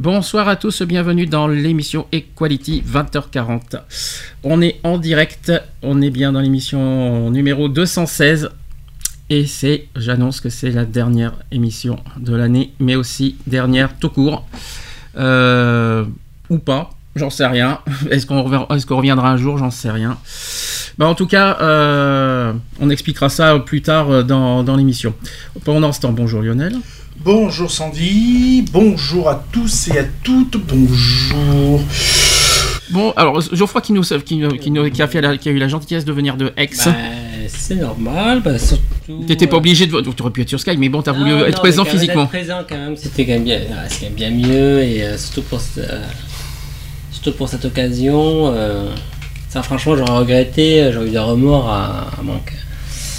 Bonsoir à tous, bienvenue dans l'émission Equality 20h40. On est en direct, on est bien dans l'émission numéro 216. Et j'annonce que c'est la dernière émission de l'année, mais aussi dernière tout court. Ou pas, j'en sais rien. Est-ce qu'on reviendra un jour, j'en sais rien. Bah, en tout cas, on expliquera ça plus tard dans l'émission. Pendant ce temps, bonjour Lionel. Bonjour Sandy, bonjour à tous et à toutes, bonjour... Bon, alors Geoffroy qui a eu la gentillesse de venir de Aix. Bah, c'est normal, bah, surtout. T'étais pas obligé de. Donc, t'aurais pu être sur Skype, mais bon, t'as voulu être présent physiquement. Être présent quand même, c'était quand même bien, c'était bien mieux, et surtout pour cette occasion, ça franchement j'aurais regretté, j'aurais eu des remords à manquer.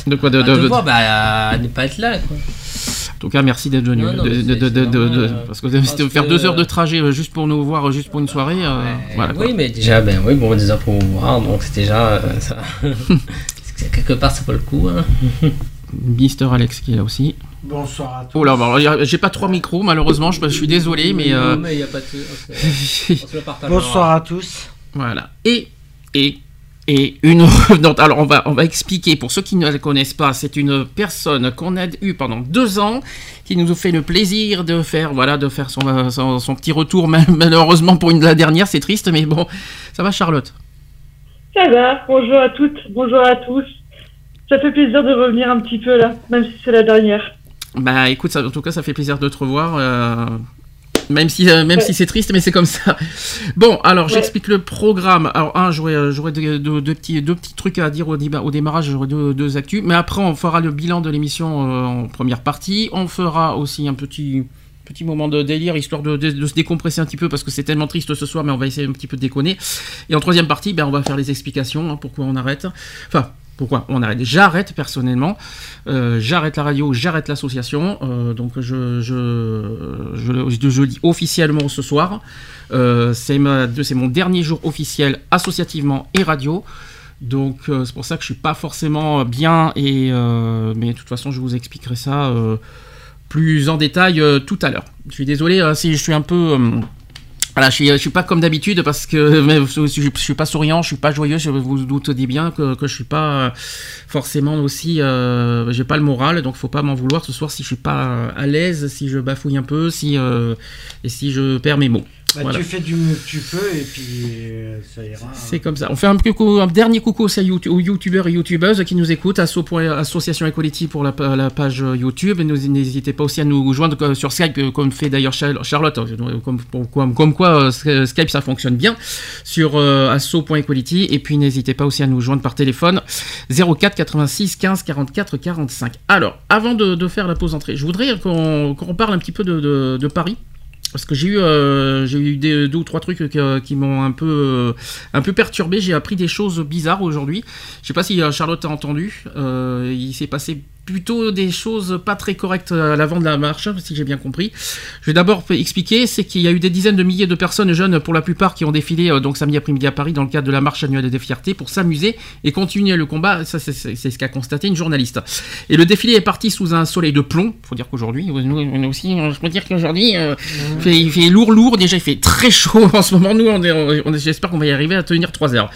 De quoi à ne pas être là, quoi. En tout cas, merci d'être venu. Parce que de faire 2 heures de trajet juste pour nous voir, juste pour une soirée. Voilà, oui, mais déjà, déjà pour vous voir, donc c'est déjà ça. Quelque part, ça vaut le coup. Hein. Mister Alex qui est là aussi. Bonsoir à tous. Oh là, bah, j'ai pas 3 micros, malheureusement, je suis désolé, mais. Non, mais il n'y a pas de. Bonsoir à tous. Voilà. Alors on va expliquer pour ceux qui ne la connaissent pas, c'est une personne qu'on a eue pendant 2 ans qui nous a fait le plaisir de faire son petit retour, malheureusement pour la dernière, c'est triste, mais bon, ça va Charlotte? Ça va, bonjour à toutes, bonjour à tous. Ça fait plaisir de revenir un petit peu là, même si c'est la dernière. Bah écoute, en tout cas ça fait plaisir de te revoir. Même si c'est triste, mais c'est comme ça. Bon, alors j'explique le programme. Alors j'aurais deux petits trucs à dire au démarrage, j'aurais deux actus. Mais après, on fera le bilan de l'émission en première partie. On fera aussi un petit moment de délire, histoire de se décompresser un petit peu, parce que c'est tellement triste ce soir, mais on va essayer un petit peu de déconner. Et en troisième partie, on va faire les explications, pourquoi on arrête. Enfin... Pourquoi on arrête? J'arrête personnellement, j'arrête la radio, j'arrête l'association, donc je le dis officiellement ce soir, c'est mon dernier jour officiel associativement et radio, donc c'est pour ça que je ne suis pas forcément bien, mais de toute façon je vous expliquerai ça plus en détail tout à l'heure. Je suis désolé si je suis un peu... Voilà, je ne suis pas comme d'habitude parce que je ne suis pas souriant, je ne suis pas joyeux, vous doutez bien que je ne suis pas forcément aussi... j'ai pas le moral, donc il ne faut pas m'en vouloir ce soir si je ne suis pas à l'aise, si je bafouille un peu, et si je perds mes mots. Bah, voilà. Tu fais du mieux que tu peux et puis ça ira. C'est comme ça. On fait un dernier coucou aussi aux youtubeurs et youtubeuses qui nous écoutent, Association Equality pour la page YouTube. N'hésitez pas aussi à nous joindre sur Skype, comme fait d'ailleurs Charlotte, comme quoi Skype ça fonctionne bien, sur asso.equality. Et puis n'hésitez pas aussi à nous joindre par téléphone 04 86 15 44 45. Alors, avant de faire la pause d'entrée, je voudrais qu'on parle un petit peu de Paris. Parce que j'ai eu 2 ou 3 trucs qui m'ont un peu perturbé. J'ai appris des choses bizarres aujourd'hui. Je sais pas si Charlotte a entendu. Il s'est passé plutôt des choses pas très correctes à l'avant de la marche, si j'ai bien compris. Je vais d'abord expliquer, c'est qu'il y a eu des dizaines de milliers de personnes jeunes, pour la plupart, qui ont défilé donc samedi après-midi à Paris dans le cadre de la marche annuelle des fiertés pour s'amuser et continuer le combat. Ça, c'est ce qu'a constaté une journaliste. Et le défilé est parti sous un soleil de plomb. Faut dire qu'aujourd'hui, nous aussi, je peux dire qu'aujourd'hui, il fait lourd. Déjà, il fait très chaud en ce moment. Nous, j'espère qu'on va y arriver à tenir 3 heures.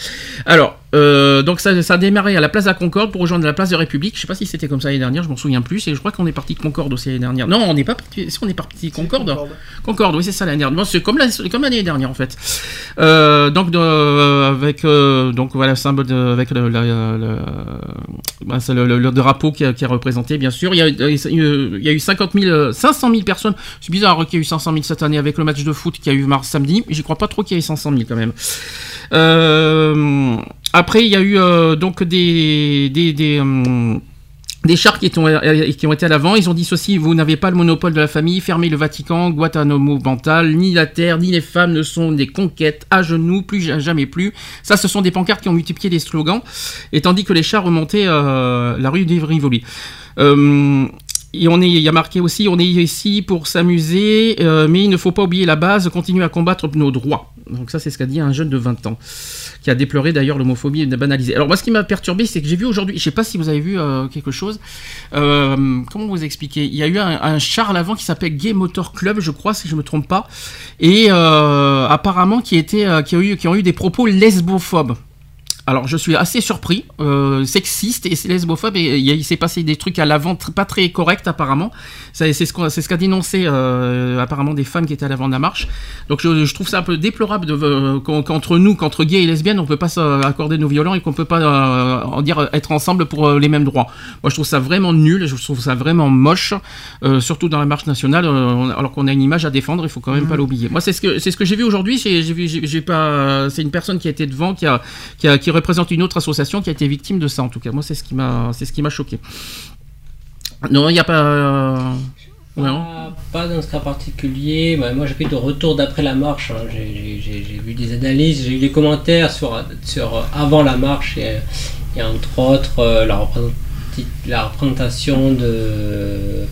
Alors. Donc ça a démarré à la place de la Concorde pour rejoindre la place de République. Je sais pas si c'était comme ça l'année dernière, je m'en souviens plus. Et je crois qu'on est parti de Concorde aussi l'année dernière. Non, on n'est pas parti. Si on est parti de Concorde, oui, c'est ça l'année dernière. Bon, c'est comme l'année dernière en fait. Donc voilà le symbole avec le drapeau qui est représenté bien sûr. Il y a eu 500 000 personnes. C'est bizarre qu'il y ait eu 500 000 cette année avec le match de foot qui a eu mars samedi. J'y crois pas trop qu'il y ait 500 000 quand même. Après, il y a eu donc des Des chars qui ont été à l'avant, ils ont dit ceci: vous n'avez pas le monopole de la famille, fermez le Vatican, Guantanamo, Bantal, ni la terre, ni les femmes ne sont des conquêtes, à genoux, plus jamais plus. Ça, ce sont des pancartes qui ont multiplié les slogans, et tandis que les chars remontaient la rue des Rivoli. Et il y a marqué aussi, on est ici pour s'amuser, mais il ne faut pas oublier la base, continuer à combattre nos droits. Donc ça, c'est ce qu'a dit un jeune de 20 ans, qui a déploré d'ailleurs l'homophobie banalisée. Alors moi, ce qui m'a perturbé, c'est que j'ai vu aujourd'hui, je ne sais pas si vous avez vu quelque chose, comment vous expliquer, il y a eu un char à l'avant qui s'appelle Gay Motor Club, je crois, si je ne me trompe pas, et apparemment qui ont eu des propos lesbophobes. Alors je suis assez surpris, sexiste et lesbophobe, et il s'est passé des trucs à l'avant pas très corrects apparemment. C'est ce qu'a dénoncé apparemment des femmes qui étaient à l'avant de la marche. Donc je trouve ça un peu déplorable qu'entre nous, qu'entre gays et lesbiennes, on peut pas s'accorder nos violents et qu'on peut pas être ensemble pour les mêmes droits. Moi je trouve ça vraiment nul, je trouve ça vraiment moche, surtout dans la marche nationale, alors qu'on a une image à défendre, il faut quand même pas l'oublier. Moi c'est ce que j'ai vu aujourd'hui, c'est une personne qui a été devant, qui représente une autre association qui a été victime de ça en tout cas. Moi, c'est ce qui m'a choqué. Non, il n'y a pas. Pas dans ce cas particulier. Bah, moi, j'ai fait de retour d'après la marche. Hein. J'ai vu des analyses, j'ai eu des commentaires sur avant la marche et entre autres la représentation de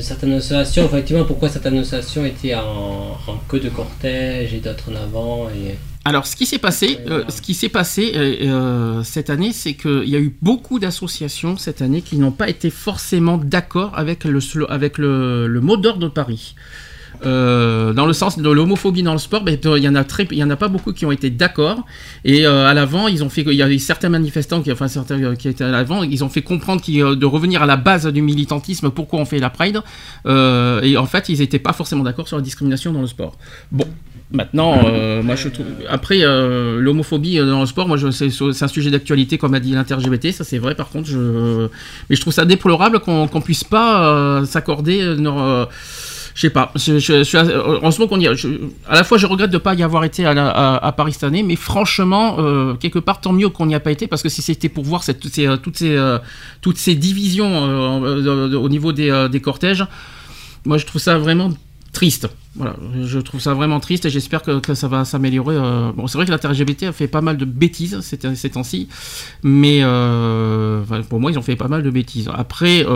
certaines associations. Enfin, effectivement, pourquoi certaines associations étaient en queue de cortège et d'autres en avant et. Alors, ce qui s'est passé cette année, c'est qu'il y a eu beaucoup d'associations cette année qui n'ont pas été forcément d'accord avec le mot d'ordre de Paris. Dans le sens de l'homophobie dans le sport, il y en a pas beaucoup qui ont été d'accord. Et à l'avant, il y a eu certains manifestants qui étaient à l'avant, ils ont fait comprendre de revenir à la base du militantisme, pourquoi on fait la Pride. Et en fait, ils n'étaient pas forcément d'accord sur la discrimination dans le sport. Bon, maintenant, moi je trouve. Après, l'homophobie dans le sport, c'est un sujet d'actualité, comme a dit l'inter-LGBT, ça c'est vrai. Par contre, mais je trouve ça déplorable qu'on puisse pas s'accorder. Je sais pas. En ce moment à la fois, je regrette de pas y avoir été à Paris cette année, mais franchement, quelque part, tant mieux qu'on n'y a pas été, parce que si c'était pour voir toutes ces divisions au niveau des cortèges, moi, je trouve ça vraiment triste. Voilà, je trouve ça vraiment triste et j'espère que ça va s'améliorer. Bon, c'est vrai que l'inter-LGBT a fait pas mal de bêtises ces temps-ci, mais pour moi, ils ont fait pas mal de bêtises. Après,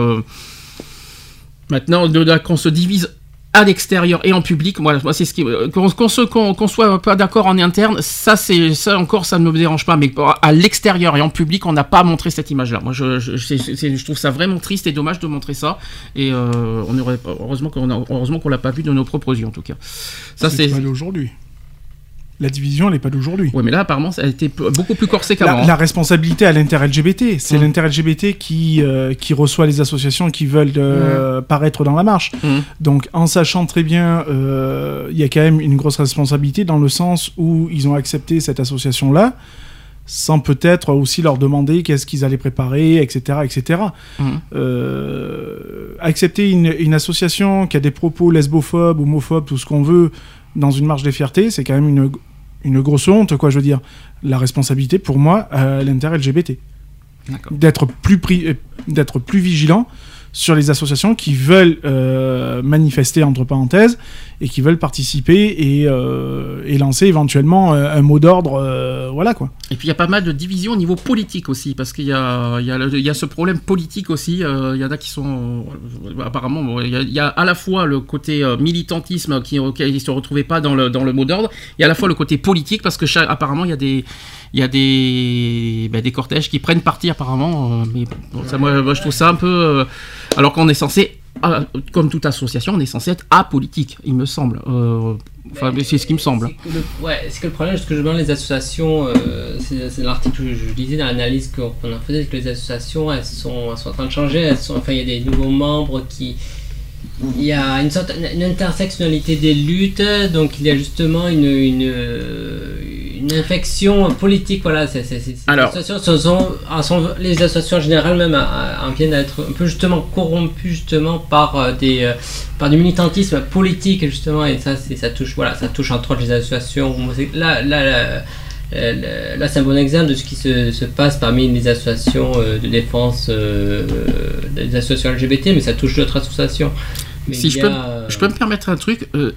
maintenant, qu'on se divise à l'extérieur et en public, moi c'est ce qui qu'on soit pas d'accord en interne, ça ne me dérange pas, mais à l'extérieur et en public, on n'a pas montré cette image-là. Moi je trouve ça vraiment triste et dommage de montrer ça, et heureusement qu'on l'a pas vu de nos propres yeux en tout cas. Ça c'est pas d'aujourd'hui. La division, elle n'est pas d'aujourd'hui. Oui, mais là, apparemment, ça a été beaucoup plus corsé qu'avant. La responsabilité à l'inter-LGBT. C'est l'inter-LGBT qui reçoit les associations qui veulent paraître dans la marche. Donc, en sachant très bien, il y a quand même une grosse responsabilité dans le sens où ils ont accepté cette association-là, sans peut-être aussi leur demander qu'est-ce qu'ils allaient préparer, etc. etc. Accepter une association qui a des propos lesbophobes, homophobes, tout ce qu'on veut, dans une marche des fiertés, c'est quand même une grosse honte, quoi, je veux dire. La responsabilité, pour moi, l'inter-LGBT. D'accord. D'être plus vigilant sur les associations qui veulent manifester, entre parenthèses, et qui veulent participer et lancer éventuellement un mot d'ordre, voilà, quoi. Et puis, il y a pas mal de divisions au niveau politique aussi, parce qu'il y a ce problème politique aussi. Il y en a qui sont... apparemment, il y a à la fois le côté militantisme qui ne se retrouvait pas dans le mot d'ordre, et à la fois le côté politique, parce que apparemment, il y a des cortèges qui prennent parti, apparemment. Mais bon, ça, moi, je trouve ça un peu... alors qu'on est censé... comme toute association, on est censé être apolitique, il me semble. Enfin, c'est ce qui me semble. C'est que le problème, ce que je demande les associations, c'est l'article que je lisais dans l'analyse qu'on en faisait, c'est que les associations, elles sont en train de changer. Il y a des nouveaux membres qui. Il y a une intersectionnalité des luttes, donc il y a justement une infection politique, voilà. Alors, les associations en général même viennent à être un peu justement corrompues justement par du militantisme politique justement, et ça touche entre autres les associations. Là, Là, c'est un bon exemple de ce qui se passe parmi les associations de défense des associations LGBT, mais ça touche d'autres associations. Mais si je peux me permettre un truc, tu me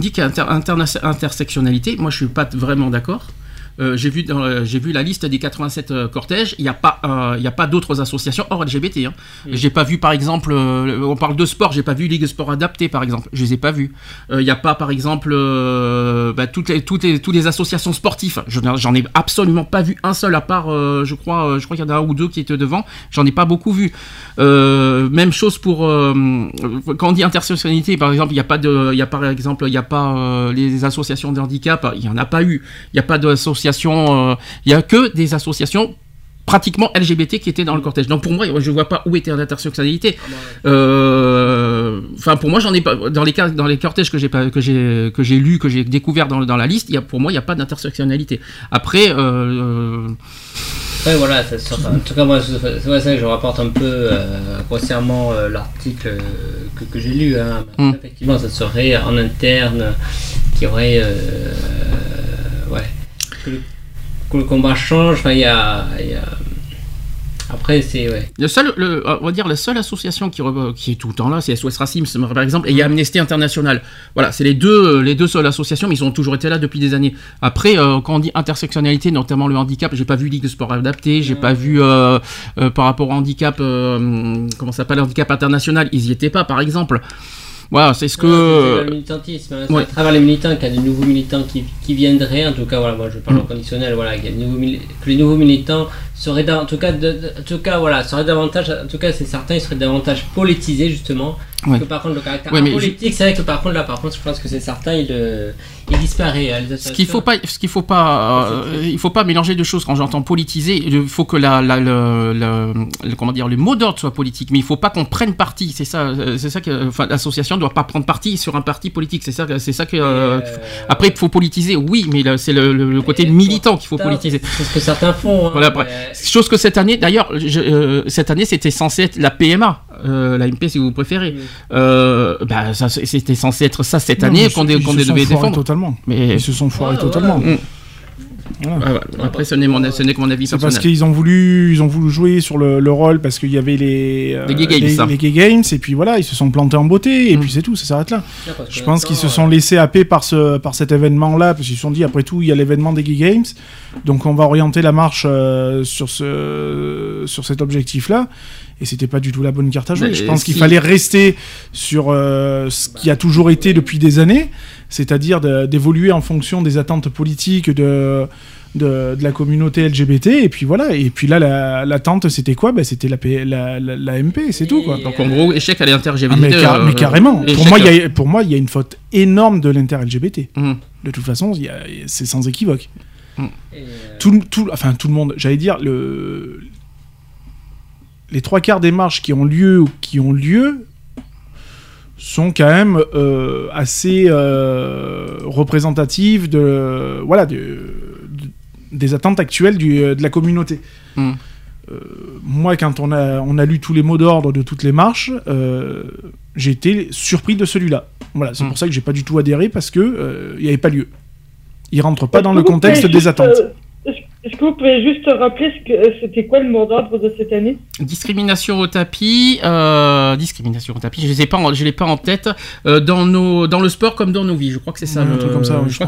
dis qu'il y a intersectionnalité, moi je suis pas vraiment d'accord. J'ai vu la liste des 87 cortèges, il n'y a pas d'autres associations hors LGBT. Hein. Mmh. J'ai pas vu par exemple, on parle de sport, j'ai pas vu Ligue de Sport Adaptée par exemple, je les ai pas vus. Il n'y a pas par exemple toutes les associations sportives, j'en ai absolument pas vu un seul à part, je crois qu'il y en a un ou deux qui étaient devant, j'en ai pas beaucoup vu. Même chose pour, quand on dit intersectionnalité par exemple, il n'y a pas les associations de handicap, il n'y en a pas eu, il n'y a pas d'association. Il n'y a que des associations pratiquement LGBT qui étaient dans le cortège. Donc pour moi, je ne vois pas où était l'intersectionnalité. Pour moi, j'en ai pas dans les cortèges que j'ai lus, que j'ai découvert dans la liste. Pour moi, il n'y a pas d'intersectionnalité. Après. Ouais, voilà, en tout cas, moi, c'est ça que je rapporte un peu grossièrement l'article que j'ai lu. Hein. Effectivement, ça serait en interne qui aurait. Que le combat change, Après, c'est... Ouais. La seule association qui est tout le temps là, c'est SOS Racisme, par exemple, et il y a Amnesty International. Voilà, c'est les deux seules associations, mais ils ont toujours été là depuis des années. Après, quand on dit intersectionnalité, notamment le handicap, j'ai pas vu Ligue de Sport Adaptée, j'ai pas vu, par rapport au handicap, comment ça s'appelle, handicap international, ils y étaient pas, par exemple. Voilà, c'est ce que. C'est le militantisme. Hein. C'est à travers les militants qu'il y a de nouveaux militants qui viendraient. En tout cas, voilà, moi je parle en conditionnel. Voilà, que les nouveaux militants seraient seraient davantage. En tout cas, c'est certain, ils seraient davantage politisés justement. Ouais. Que par contre, le caractère politique, c'est vrai que par contre, je pense que c'est certain, il disparaît. Il faut pas mélanger deux choses. Quand j'entends politiser, il faut que le mot d'ordre soit politique, mais il faut pas qu'on prenne parti. C'est ça que, l'association ne doit pas prendre parti sur un parti politique. C'est ça que. Après, il faut politiser, oui, mais là, c'est le côté militant qu'il faut politiser. C'est ce que certains font. Hein, voilà. Chose que cette année, d'ailleurs, c'était censé être la PMA, la MP si vous préférez. Oui. C'était censé être ça cette année qu'on devait défendre. Totalement. Mais ils se sont foirés totalement. Voilà. Après, ce n'est que mon avis. C'est personnel. Parce qu'ils ont voulu jouer sur le rôle parce qu'il y avait les Gay Games, et puis voilà, ils se sont plantés en beauté, et puis c'est tout, ça s'arrête là. Je pense qu'ils se sont laissés happer par cet événement-là, parce qu'ils se sont dit, après tout, il y a l'événement des Gay Games, donc on va orienter la marche sur cet objectif-là. Et c'était pas du tout la bonne carte à jouer. Mais je pense qu'il fallait rester sur ce qui a toujours été depuis des années, c'est-à-dire d'évoluer en fonction des attentes politiques de la communauté LGBT, et puis voilà. Et puis là, l'attente, c'était quoi ? C'était la MP, c'est tout, quoi. Donc en gros, échec à l'inter-LGBT. Mais carrément. Pour moi, il y a une faute énorme de l'inter-LGBT. De toute façon, c'est sans équivoque. Tout le monde, j'allais dire... Les trois quarts des marches qui ont lieu sont quand même assez représentatives des attentes actuelles de la communauté. Moi, quand on a lu tous les mots d'ordre de toutes les marches, j'ai été surpris de celui-là. Voilà, c'est pour ça que j'ai pas du tout adhéré, parce que il y avait pas lieu. Il rentre pas dans le contexte des attentes. Est-ce que vous pouvez juste rappeler c'était quoi le mot d'ordre de cette année ? Discrimination au tapis. Je l'ai pas en tête. Dans le sport comme dans nos vies, je crois que c'est ça. Je crois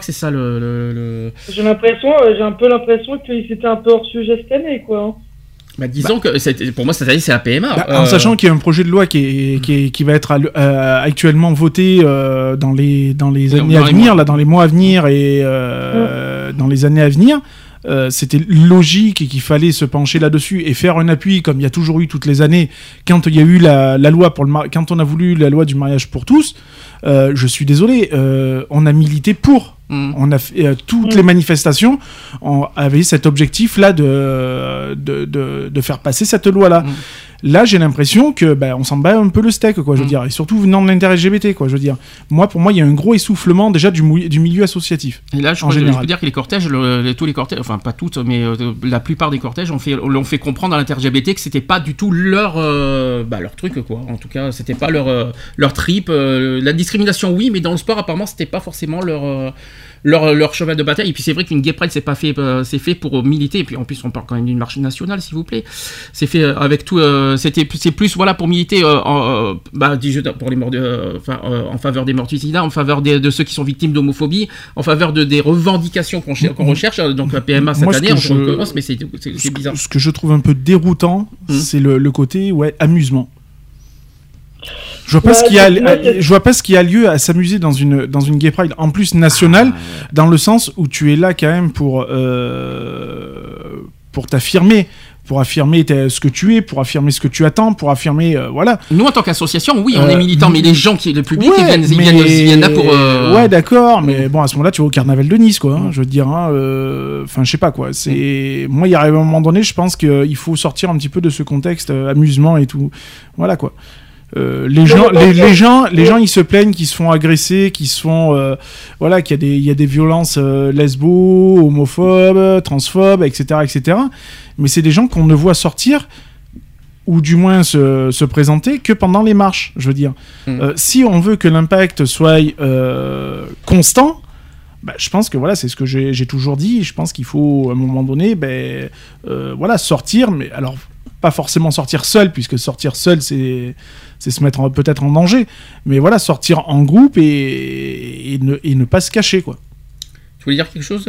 que c'est ça. J'ai un peu l'impression que c'était un peu hors sujet cette année, quoi. Hein. Disons que pour moi cette année c'est la PMA. En sachant qu'il y a un projet de loi qui va être actuellement voté dans les mois à venir et dans les années à venir. C'était logique et qu'il fallait se pencher là-dessus et faire un appui, comme il y a toujours eu toutes les années, quand il y a eu la loi quand on a voulu la loi du mariage pour tous, je suis désolé, on a milité pour. On a fait, toutes les manifestations avaient cet objectif-là de faire passer cette loi-là. Là, j'ai l'impression que on s'en bat un peu le steak, quoi, je veux dire, et surtout venant de l'inter-LGBT, quoi, je veux dire. Moi, pour moi, il y a un gros essoufflement déjà du milieu associatif. Et là, je peux dire que les cortèges, tous les cortèges, enfin pas toutes, mais la plupart des cortèges ont fait comprendre à l'inter-LGBT que c'était pas du tout leur truc, quoi. En tout cas, c'était pas leur trip. La discrimination, oui, mais dans le sport, apparemment, c'était pas forcément leur cheval de bataille. Et puis c'est vrai qu'une gay pride c'est fait pour militer, et puis en plus on parle quand même d'une marche nationale, s'il vous plaît, c'est fait avec tout, c'est plus voilà pour militer pour les morts en faveur des morts du sida, en faveur de ceux qui sont victimes d'homophobie, en faveur des revendications qu'on recherche, donc la PMA cette année on recommence, mais c'est bizarre. Ce que je trouve un peu déroutant, c'est le côté amusement. Je vois pas ce qu'il y a lieu à s'amuser dans une gay pride, en plus nationale, dans le sens où tu es là quand même pour t'affirmer, pour affirmer ce que tu es, pour affirmer ce que tu attends, pour affirmer voilà. Nous en tant qu'association, oui, on est militants, mais les gens le public, ils viennent là pour. Ouais, d'accord, mais bon, à ce moment-là, tu vas au carnaval de Nice, quoi. Je veux dire, je sais pas quoi. C'est moi, il arrive un moment donné, je pense qu'il faut sortir un petit peu de ce contexte amusement et tout, voilà quoi. Les gens, ils se plaignent qu'ils se font agresser, qu'ils se font, qu'il y a des violences lesbo, homophobes, transphobes, etc., etc. Mais c'est des gens qu'on ne voit sortir ou du moins se présenter que pendant les marches. Je veux dire, si on veut que l'impact soit constant. Je pense que c'est ce que j'ai toujours dit. Je pense qu'il faut à un moment donné sortir, mais alors pas forcément sortir seul, puisque sortir seul c'est se mettre peut-être en danger, mais sortir en groupe et ne pas se cacher, quoi. Tu voulais dire quelque chose,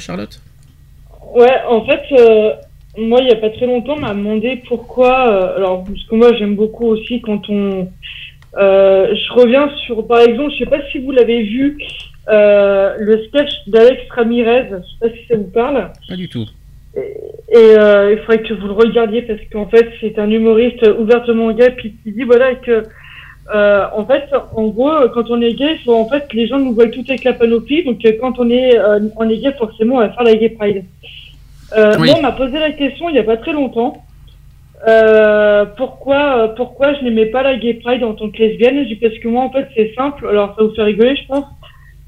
Charlotte ? Ouais, en fait moi il y a pas très longtemps on m'a demandé pourquoi parce que moi j'aime beaucoup aussi quand on je reviens sur, par exemple, je sais pas si vous l'avez vu, le sketch d'Alex Ramirez, je sais pas si ça vous parle. Pas du tout. Et il faudrait que vous le regardiez, parce qu'en fait c'est un humoriste ouvertement gay, puis qui dit que en fait, en gros, quand on est gay, en fait les gens nous voient tout avec la panoplie, donc quand on est gay, forcément on va faire la gay pride. Moi on m'a posé la question il y a pas très longtemps, pourquoi je n'aimais pas la gay pride en tant que lesbienne. Je dis parce que moi en fait c'est simple, alors ça vous fait rigoler je pense.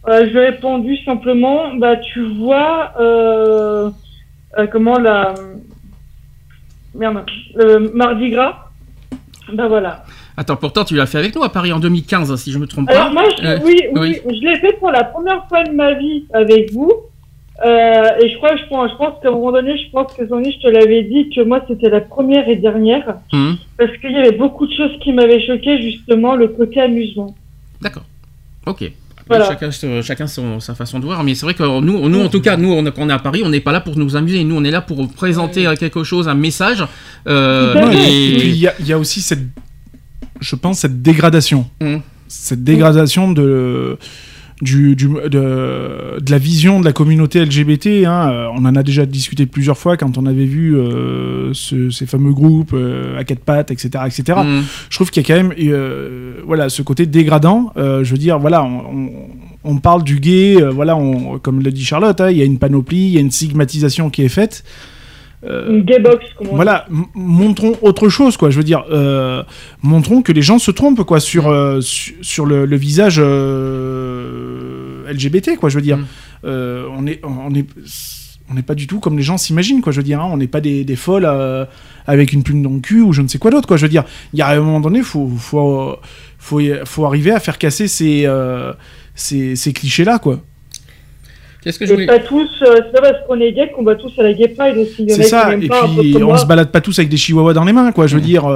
Je lui ai répondu simplement, tu vois, Mardi Gras, voilà. Attends, pourtant tu l'as fait avec nous à Paris en 2015, si je me trompe pas. Alors moi, oui, je l'ai fait pour la première fois de ma vie avec vous. Et je pense qu'à un moment donné, je te l'avais dit que moi c'était la première et dernière, parce qu'il y avait beaucoup de choses qui m'avaient choqué, justement le côté amusement. D'accord. Ok. Voilà. Chacun sa façon de voir, mais c'est vrai que nous en tout cas, quand on est à Paris, on n'est pas là pour nous amuser, nous on est là pour présenter quelque chose, un message. Et puis il y a aussi cette dégradation, de la vision de la communauté LGBT, on en a déjà discuté plusieurs fois quand on avait vu ces fameux groupes à quatre pattes, etc. Je trouve qu'il y a quand même ce côté dégradant, je veux dire, on parle du gay, comme l'a dit Charlotte, il y a une panoplie, il y a une stigmatisation qui est faite. Une gay box, comme on dit. Montrons autre chose, quoi. Je veux dire, montrons que les gens se trompent, quoi, sur le visage LGBT, quoi. Je veux dire, on n'est pas du tout comme les gens s'imaginent, quoi. Je veux dire, on n'est pas des folles avec une plume dans le cul ou je ne sais quoi d'autre, quoi. Je veux dire, il y a un moment donné, faut arriver à faire casser ces clichés-là, quoi. Qu'est-ce que pas tous, c'est pas parce qu'on est gay qu'on va tous à la gay pride aussi. C'est ça, et puis on se balade pas tous avec des chihuahuas dans les mains, quoi. Je veux dire,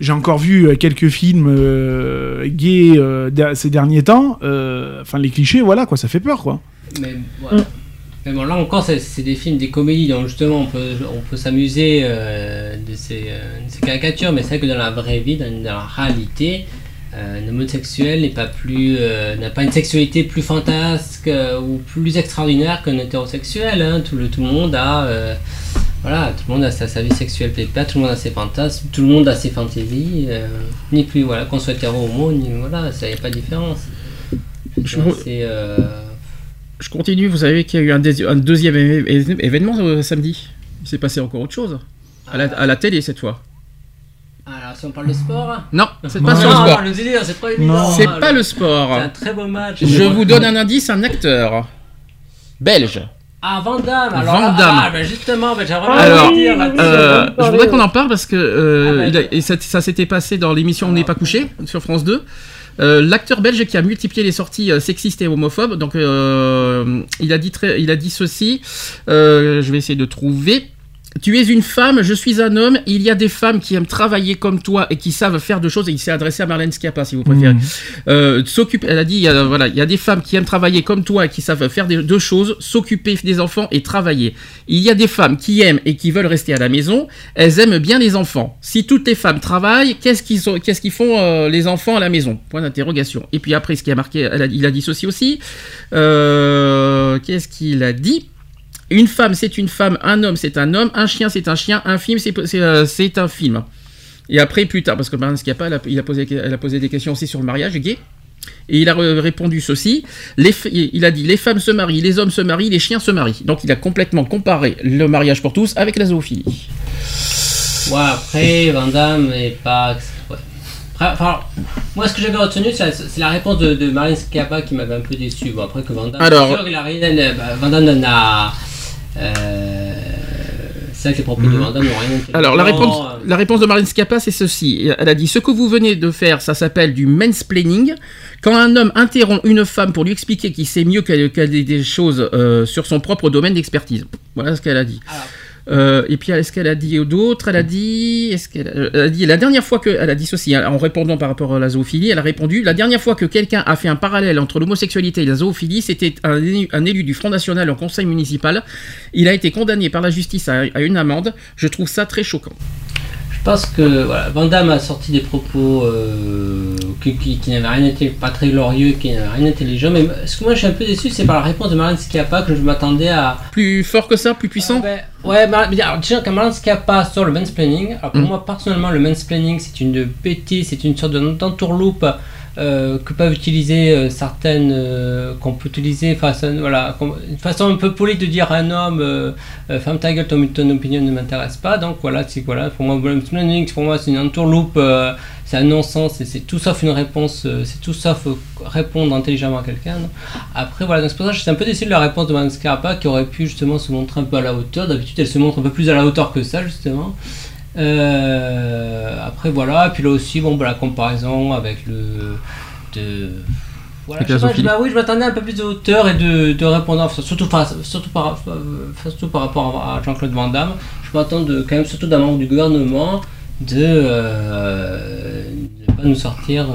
j'ai encore vu quelques films gays ces derniers temps. Les clichés, quoi, ça fait peur, quoi. Mais, mais bon, là encore, c'est des films, des comédies, donc justement, on peut s'amuser de ces caricatures, mais c'est vrai que dans la vraie vie, dans la réalité. Un homosexuel n'a pas une sexualité plus fantasque ou plus extraordinaire qu'un hétérosexuel. Hein. Tout le monde a sa vie sexuelle pépère, tout le monde a ses fantasmes, tout le monde a ses fantaisies. Ni plus qu'on soit hétéro ou homo, ni ça y a pas de différence. Je continue. Vous savez qu'il y a eu un deuxième événement samedi. Il s'est passé encore autre chose. À la télé cette fois. Alors, si on parle de sport. Non, c'est pas sur le sport. Non, le délire, c'est pas évident. C'est pas le sport. C'est un très beau match. Je vous donne un indice, un acteur belge. Ah, Van Damme. Alors, Van Damme. Ah, ben justement, ben, j'aimerais pas le dire. Je voudrais qu'on en parle parce que ça s'était passé dans l'émission On n'est pas couché sur France 2. L'acteur belge qui a multiplié les sorties sexistes et homophobes. Donc, il a dit ceci. Je vais essayer de trouver. Tu es une femme, je suis un homme, il y a des femmes qui aiment travailler comme toi et qui savent faire de choses, et il s'est adressé à Marlène Schiappa si vous préférez. Elle a dit, il y a des femmes qui aiment travailler comme toi et qui savent faire de choses, s'occuper des enfants et travailler. Il y a des femmes qui aiment et qui veulent rester à la maison, elles aiment bien les enfants. Si toutes les femmes travaillent, qu'est-ce qu'ils font les enfants à la maison ? Point d'interrogation. Et puis après, ce qui a marqué, il a dit ceci aussi, qu'est-ce qu'il a dit ? Une femme, c'est une femme, un homme, c'est un homme, un chien, c'est un chien, un film, c'est un film. Et après, plus tard, parce que Marlène Schiappa, elle a posé des questions aussi sur le mariage gay, et il a répondu ceci, il a dit « Les femmes se marient, les hommes se marient, les chiens se marient ». Donc, il a complètement comparé le mariage pour tous avec la zoophilie. Ouais, après, Van Damme n'est pas... Ouais. Enfin, moi, ce que j'avais retenu, c'est la réponse de Marlène Schiappa qui m'avait un peu déçu. Bon, après que Van Damme... Alors... Sûr, Van Damme n'a... c'est vrai que les propos de Van Damme n'ont rien. Alors la réponse de Marlène Schiappa c'est ceci. Elle a dit ce que vous venez de faire, ça s'appelle du mansplaining. Quand un homme interrompt une femme pour lui expliquer qu'il sait mieux qu'elle des choses sur son propre domaine d'expertise. Voilà ce qu'elle a dit. Alors. Et puis est-ce qu'elle a dit d'autres? La dernière fois qu'elle a dit ceci en répondant par rapport à la zoophilie, elle a répondu la dernière fois que quelqu'un a fait un parallèle entre l'homosexualité et la zoophilie, c'était un élu du Front National en conseil municipal. Il a été condamné par la justice à une amende. Je trouve ça très choquant. Je pense que voilà, Van Damme a sorti des propos qui n'avaient rien été pas très glorieux, qui n'avaient rien intelligent. Mais ce que moi je suis un peu déçu, c'est par la réponse de Marlène Schiappa que je m'attendais à. Plus fort que ça, plus puissant. Déjà, quand Marlène Schiappa sort le mansplaining, alors pour moi personnellement, le mansplaining c'est une bêtise, c'est une sorte d'entourloupe que peuvent utiliser certaines, qu'on peut utiliser façon, voilà, une façon un peu polie de dire à un homme, ferme ta gueule, ton opinion ne m'intéresse pas. Donc voilà, pour moi, le mansplaining, pour moi, c'est une entourloupe, c'est un non-sens, et c'est tout sauf une réponse, c'est tout sauf répondre intelligemment à quelqu'un. Non après voilà, donc c'est pour ça que je suis un peu déçu de la réponse de Marlène Schiappa qui aurait pu justement se montrer un peu à la hauteur. D'habitude, elle se montre un peu plus à la hauteur que ça justement. Après voilà, puis là aussi bon bah, la comparaison avec voilà, je m'attendais un peu plus de hauteur et de répondance surtout par rapport à Jean-Claude Van Damme. Je m'attends quand même surtout d'un membre du gouvernement de pas nous sortir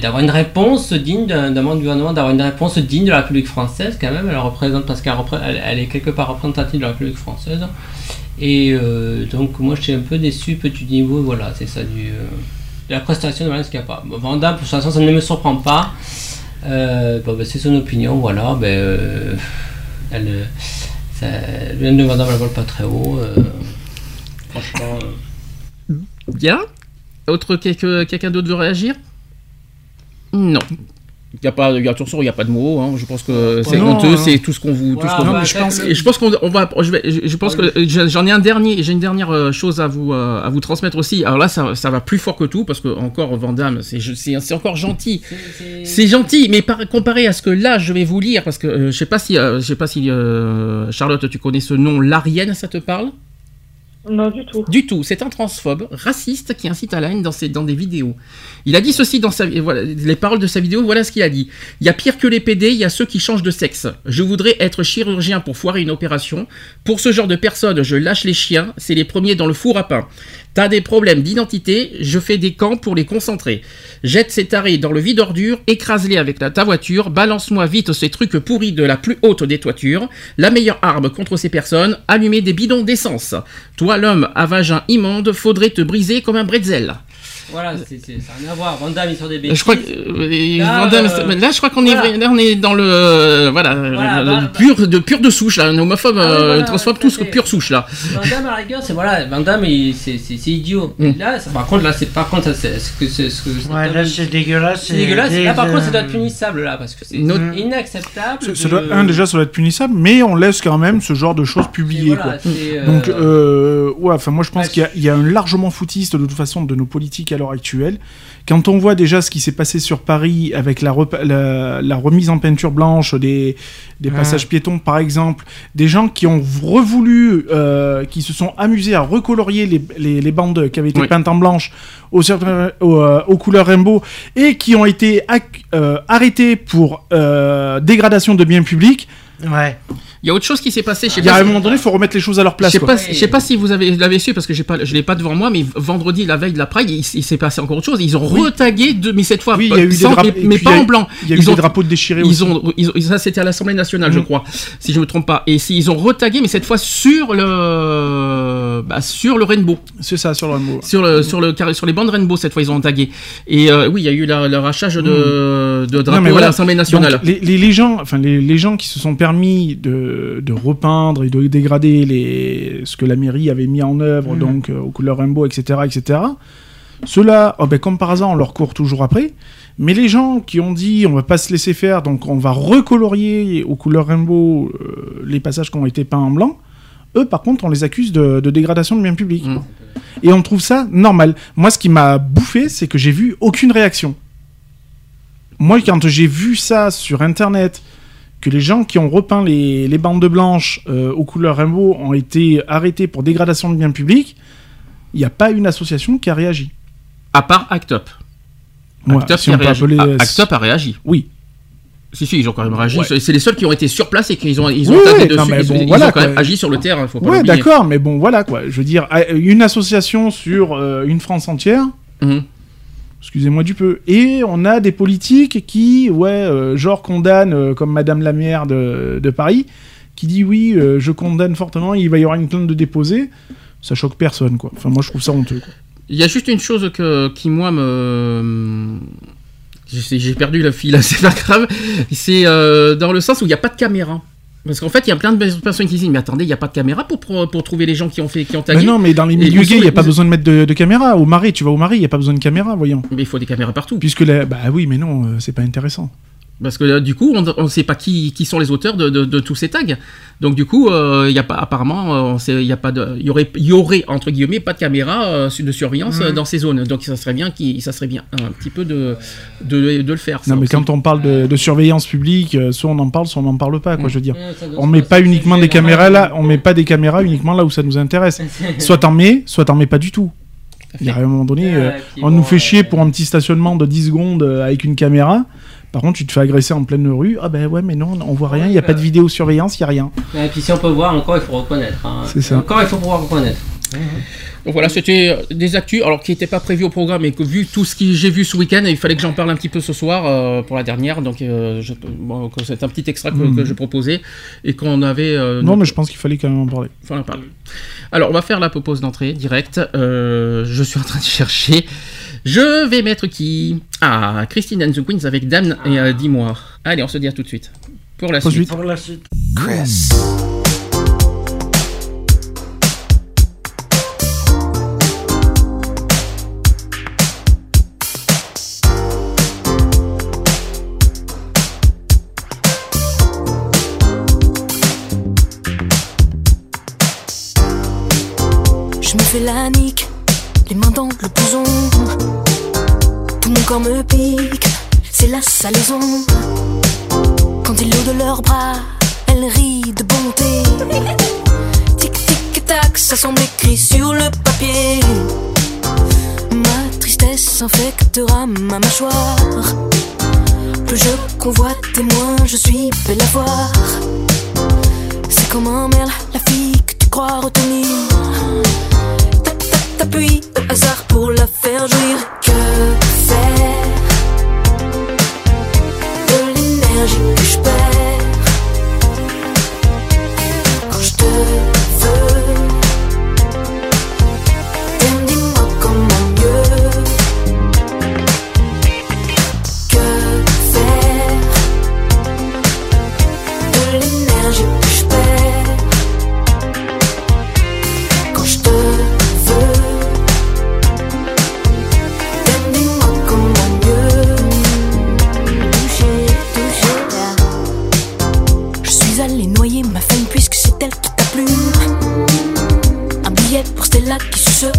d'avoir une réponse digne d'un membre du gouvernement, d'avoir une réponse digne de la République française quand même. Elle représente parce qu'elle est quelque part représentative de la République française. Et donc moi je suis un peu déçu, petit niveau, voilà, c'est ça de la prestation de Marlène Schiappa. Bon, Van Damme, pour l'instant ça ne me surprend pas, c'est son opinion, voilà, le nom de Van Damme ne la vole pas très haut, franchement. Bien, quelqu'un d'autre veut réagir? Non. Il n'y a pas de mots, hein. Je pense que c'est honteux, c'est tout ce qu'on vous... Voilà, tout ce qu'on vous... Je pense que j'en ai un dernier, j'ai une dernière chose à vous transmettre aussi. Alors là, ça va plus fort que tout, parce que encore Van Damme, c'est encore gentil. C'est gentil, mais comparé à ce que là, je vais vous lire, parce que je sais pas si Charlotte, tu connais ce nom, l'Arienne, ça te parle ? Non, du tout. Du tout. C'est un transphobe, raciste, qui incite à la haine dans des vidéos. Il a dit ceci dans les paroles de sa vidéo, voilà ce qu'il a dit. Il y a pire que les PD, il y a ceux qui changent de sexe. Je voudrais être chirurgien pour foirer une opération. Pour ce genre de personnes, je lâche les chiens, c'est les premiers dans le four à pain. T'as des problèmes d'identité, je fais des camps pour les concentrer. Jette ces tarés dans le vide ordure, écrase-les avec ta voiture, balance-moi vite ces trucs pourris de la plus haute des toitures. La meilleure arme contre ces personnes, allumer des bidons d'essence. Toi, l'homme à vagin immonde, faudrait te briser comme un bretzel. Voilà, ça n'a rien à voir. Van Damme, il sort des bêtises. Je crois que, là, Van Damme, là, je crois qu'on voilà. Est, là, on est dans le. Voilà, voilà pur de souche, là. Un homophobe, voilà, transphobe, tout ce pure souche, là. Van Damme, à la rigueur, c'est voilà, Van Damme, c'est idiot. Mm. Là, ça, par contre, là, c'est. Par contre, ça, c'est. Ouais, là, c'est dégueulasse. C'est dégueulasse. Là, par contre, ça doit être punissable, là, parce que c'est inacceptable. Ça doit, déjà, ça doit être punissable, mais on laisse quand même ce genre de choses publiées, quoi. Donc, ouais, enfin, moi, je pense qu'il y a un largement foutiste, de toute façon, de nos politiques à l'heure actuelle. Quand on voit déjà ce qui s'est passé sur Paris avec la remise en peinture blanche des passages piétons, par exemple, des gens qui ont revoulu, qui se sont amusés à recolorier les bandes qui avaient été peintes en blanche aux couleurs rainbow et qui ont été arrêtés pour dégradation de biens publics. Ouais. Il y a autre chose qui s'est passé. Il y a un moment donné, il faut remettre les choses à leur place. Je sais pas si vous l'avez su parce que je l'ai pas devant moi, mais vendredi, la veille de la Pride, il s'est passé encore autre chose. Ils ont retagué, mais cette fois, mais pas en blanc. Il y a eu des drapeaux déchirés aussi. Ça, c'était à l'Assemblée nationale, je crois, si je me trompe pas. Et ils ont retagué, mais cette fois sur le rainbow. C'est ça, sur le rainbow. Sur les bandes rainbow, cette fois, ils ont tagué. Et oui, il y a eu le rachage de drapeaux à l'Assemblée nationale. Les gens qui se sont permis de repeindre et de dégrader ce que la mairie avait mis en œuvre, donc aux couleurs rainbow, etc., etc. Ceux-là, comme par hasard, on leur court toujours après. Mais les gens qui ont dit on va pas se laisser faire, donc on va recolorier aux couleurs rainbow les passages qui ont été peints en blanc, eux, par contre, on les accuse de dégradation de biens publics. Mmh. Et on trouve ça normal. Moi, ce qui m'a bouffé, c'est que j'ai vu aucune réaction. Moi, quand j'ai vu ça sur Internet, que les gens qui ont repeint les bandes blanches aux couleurs rainbow ont été arrêtés pour dégradation de biens publics, il n'y a pas une association qui a réagi. À part Act Up. Ouais, Act Up si a réagi. Oui. Si, ils ont quand même réagi. Ouais. C'est les seuls qui ont été sur place et qu'ils ont attaqué dessus. Ils ont quand même agi sur le terrain, faut pas l'oublier. D'accord, mais bon, voilà, quoi. Je veux dire, une association sur une France entière... Mm-hmm. Excusez-moi du peu. Et on a des politiques qui, genre condamnent, comme Madame la maire de Paris, qui dit oui, je condamne fortement, il y aura une plainte de déposer. Ça choque personne, quoi. Enfin, moi, je trouve ça honteux, quoi. Il y a juste une chose qui, moi, me... J'ai perdu la fille, là, c'est pas grave. C'est dans le sens où il n'y a pas de caméra. Parce qu'en fait, il y a plein de personnes qui disent mais attendez, il n'y a pas de caméra pour trouver les gens qui ont tagué. Mais non, mais dans les milieux gays, il n'y a pas besoin de mettre de caméra. Au Marais, tu vas au Marais, il n'y a pas besoin de caméra, voyons. Mais il faut des caméras partout. Puisque bah oui, mais non, c'est pas intéressant. Parce que du coup, on ne sait pas qui sont les auteurs de tous ces tags. Donc du coup, il y a pas apparemment, il y a pas de, il y aurait entre guillemets pas de caméra de surveillance dans ces zones. Donc ça serait bien un petit peu de le faire. Non, ça, mais quand on parle de surveillance publique, soit on n'en parle pas, quoi. Je veux dire, on met pas uniquement des caméras là, on met pas des caméras uniquement là où ça nous intéresse. Soit t'en mets pas du tout. Il y a un moment donné, on nous fait chier pour un petit stationnement de 10 secondes avec une caméra. Par contre, tu te fais agresser en pleine rue. Ah ben ouais, mais non, on voit rien. Il n'y a pas de vidéosurveillance, il n'y a rien. Et puis si on peut voir, encore il faut reconnaître. Hein. C'est ça. Encore il faut pouvoir reconnaître. Donc voilà, c'était des actus, alors qui n'étaient pas prévues au programme et que vu tout ce que j'ai vu ce week-end, il fallait que j'en parle un petit peu ce soir pour la dernière. Donc c'est un petit extra que je proposais et qu'on avait. Non, mais je pense qu'il fallait quand même en parler. Enfin, en parler. Alors on va faire la pause d'entrée directe. Je suis en train de chercher. Je vais mettre qui ? Ah, Christine and the Queens avec Dan et Dis-moi. Allez, on se dit à tout de suite. Pour la suite. Chris. Je me fais la nique, les mains dans le blouson. Mon corps me pique, c'est la salaison. Quand ils l'eau de leurs bras, elles rient de bonté. Tic tic tac, ça semble écrit sur le papier. Ma tristesse infectera ma mâchoire. Plus je convoite et moins je suis belle à voir. C'est comme un merle, la fille que tu crois retenir. T'appuies au hasard pour la faire jouir. Que de l'énergie que je perds quand je te veux. T'aimes, dis-moi comment mieux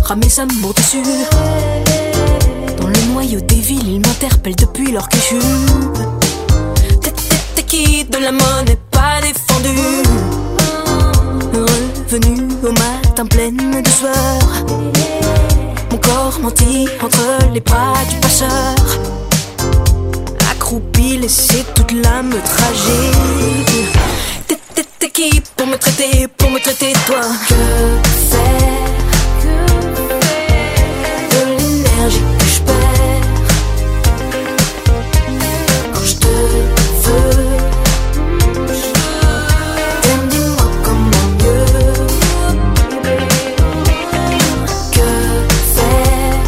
ramer sa monture. Dans le noyau des villes, ils m'interpellent depuis leur quéchu. T'es qui de la monnaie pas défendue. Revenue au matin pleine de sueur. Mon corps menti entre les bras du passeur. Accroupi, laissé toute l'âme tragique. T'es qui pour me traiter toi. Que faire de l'énergie que je perds quand je te veux. Dis-moi comment mieux. Que faire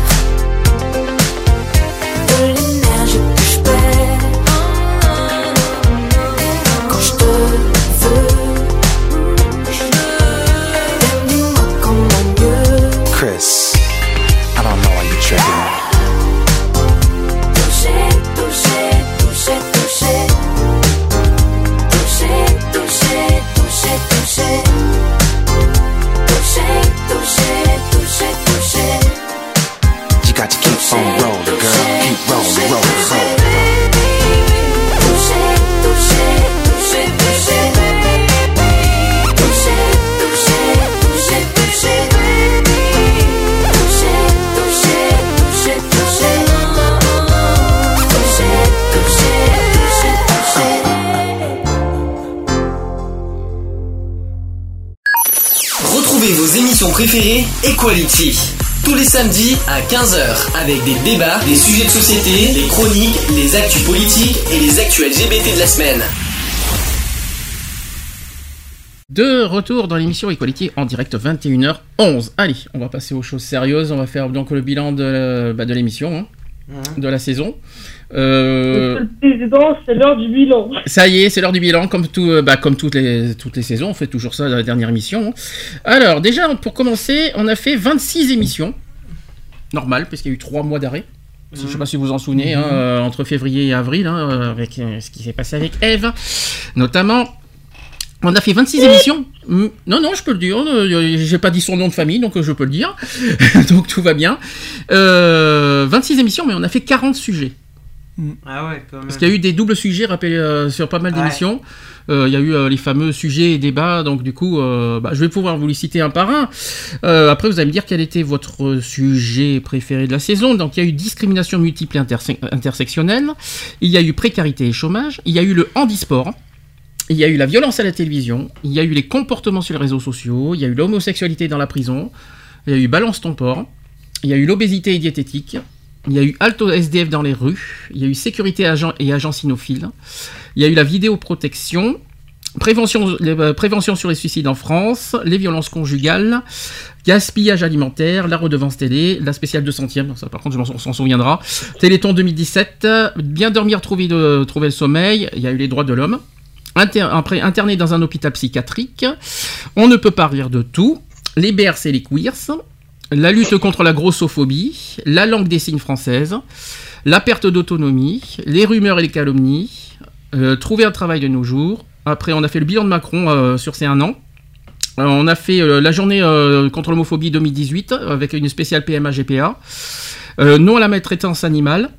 de l'énergie que je perds quand je te veux. I don't know why you're tripping. Toucher, toucher, toucher, toucher. Toucher, toucher, toucher, toucher. Toucher, toucher, toucher, toucher. You got to keep on rolling, girl. Keep rolling, rolling, rolling. Toucher, toucher, toucher, toucher. Toucher, toucher, toucher, toucher. Vos émissions préférées, Equality, tous les samedis à 15h, avec des débats, des sujets de société, des chroniques, les actus politiques et les actus LGBT de la semaine. De retour dans l'émission Equality en direct 21h11. Allez, on va passer aux choses sérieuses, on va faire donc le bilan de l'émission, hein, de la saison. Monsieur le Président, c'est l'heure du bilan. Ça y est, c'est l'heure du bilan, comme toutes les saisons, on fait toujours ça dans la dernière émission. Alors déjà, pour commencer, on a fait 26 émissions, normal, puisqu'il y a eu 3 mois d'arrêt. Je ne sais pas si vous vous en souvenez, hein, entre février et avril, hein, avec ce qui s'est passé avec Eve, notamment. On a fait 26 émissions. Non, je peux le dire. J'ai pas dit son nom de famille, donc je peux le dire. Donc tout va bien. 26 émissions, mais on a fait 40 sujets. Ah ouais, quand même. Parce qu'il y a eu des doubles sujets, rappelez, sur pas mal d'émissions. Il y a eu les fameux sujets et débats. Donc du coup, je vais pouvoir vous les citer un par un. Après, vous allez me dire quel était votre sujet préféré de la saison. Donc il y a eu discrimination multiple et intersectionnelle. Il y a eu précarité et chômage. Il y a eu le handisport. Il y a eu la violence à la télévision, il y a eu les comportements sur les réseaux sociaux, il y a eu l'homosexualité dans la prison, il y a eu balance ton porc, il y a eu l'obésité et diététique, il y a eu halte aux SDF dans les rues, il y a eu sécurité et agents sinophiles, il y a eu la vidéoprotection, prévention sur les suicides en France, les violences conjugales, gaspillage alimentaire, la redevance télé, la spéciale 200e, ça par contre on s'en souviendra, Téléthon 2017, bien dormir, trouver le sommeil, il y a eu les droits de l'homme, interné dans un hôpital psychiatrique, on ne peut pas rire de tout, les BRC et les queers, la lutte contre la grossophobie, la langue des signes française, la perte d'autonomie, les rumeurs et les calomnies, trouver un travail de nos jours. Après, on a fait le bilan de Macron sur ces 1 an. On a fait la journée contre l'homophobie 2018 avec une spéciale PMA GPA, non à la maltraitance animale,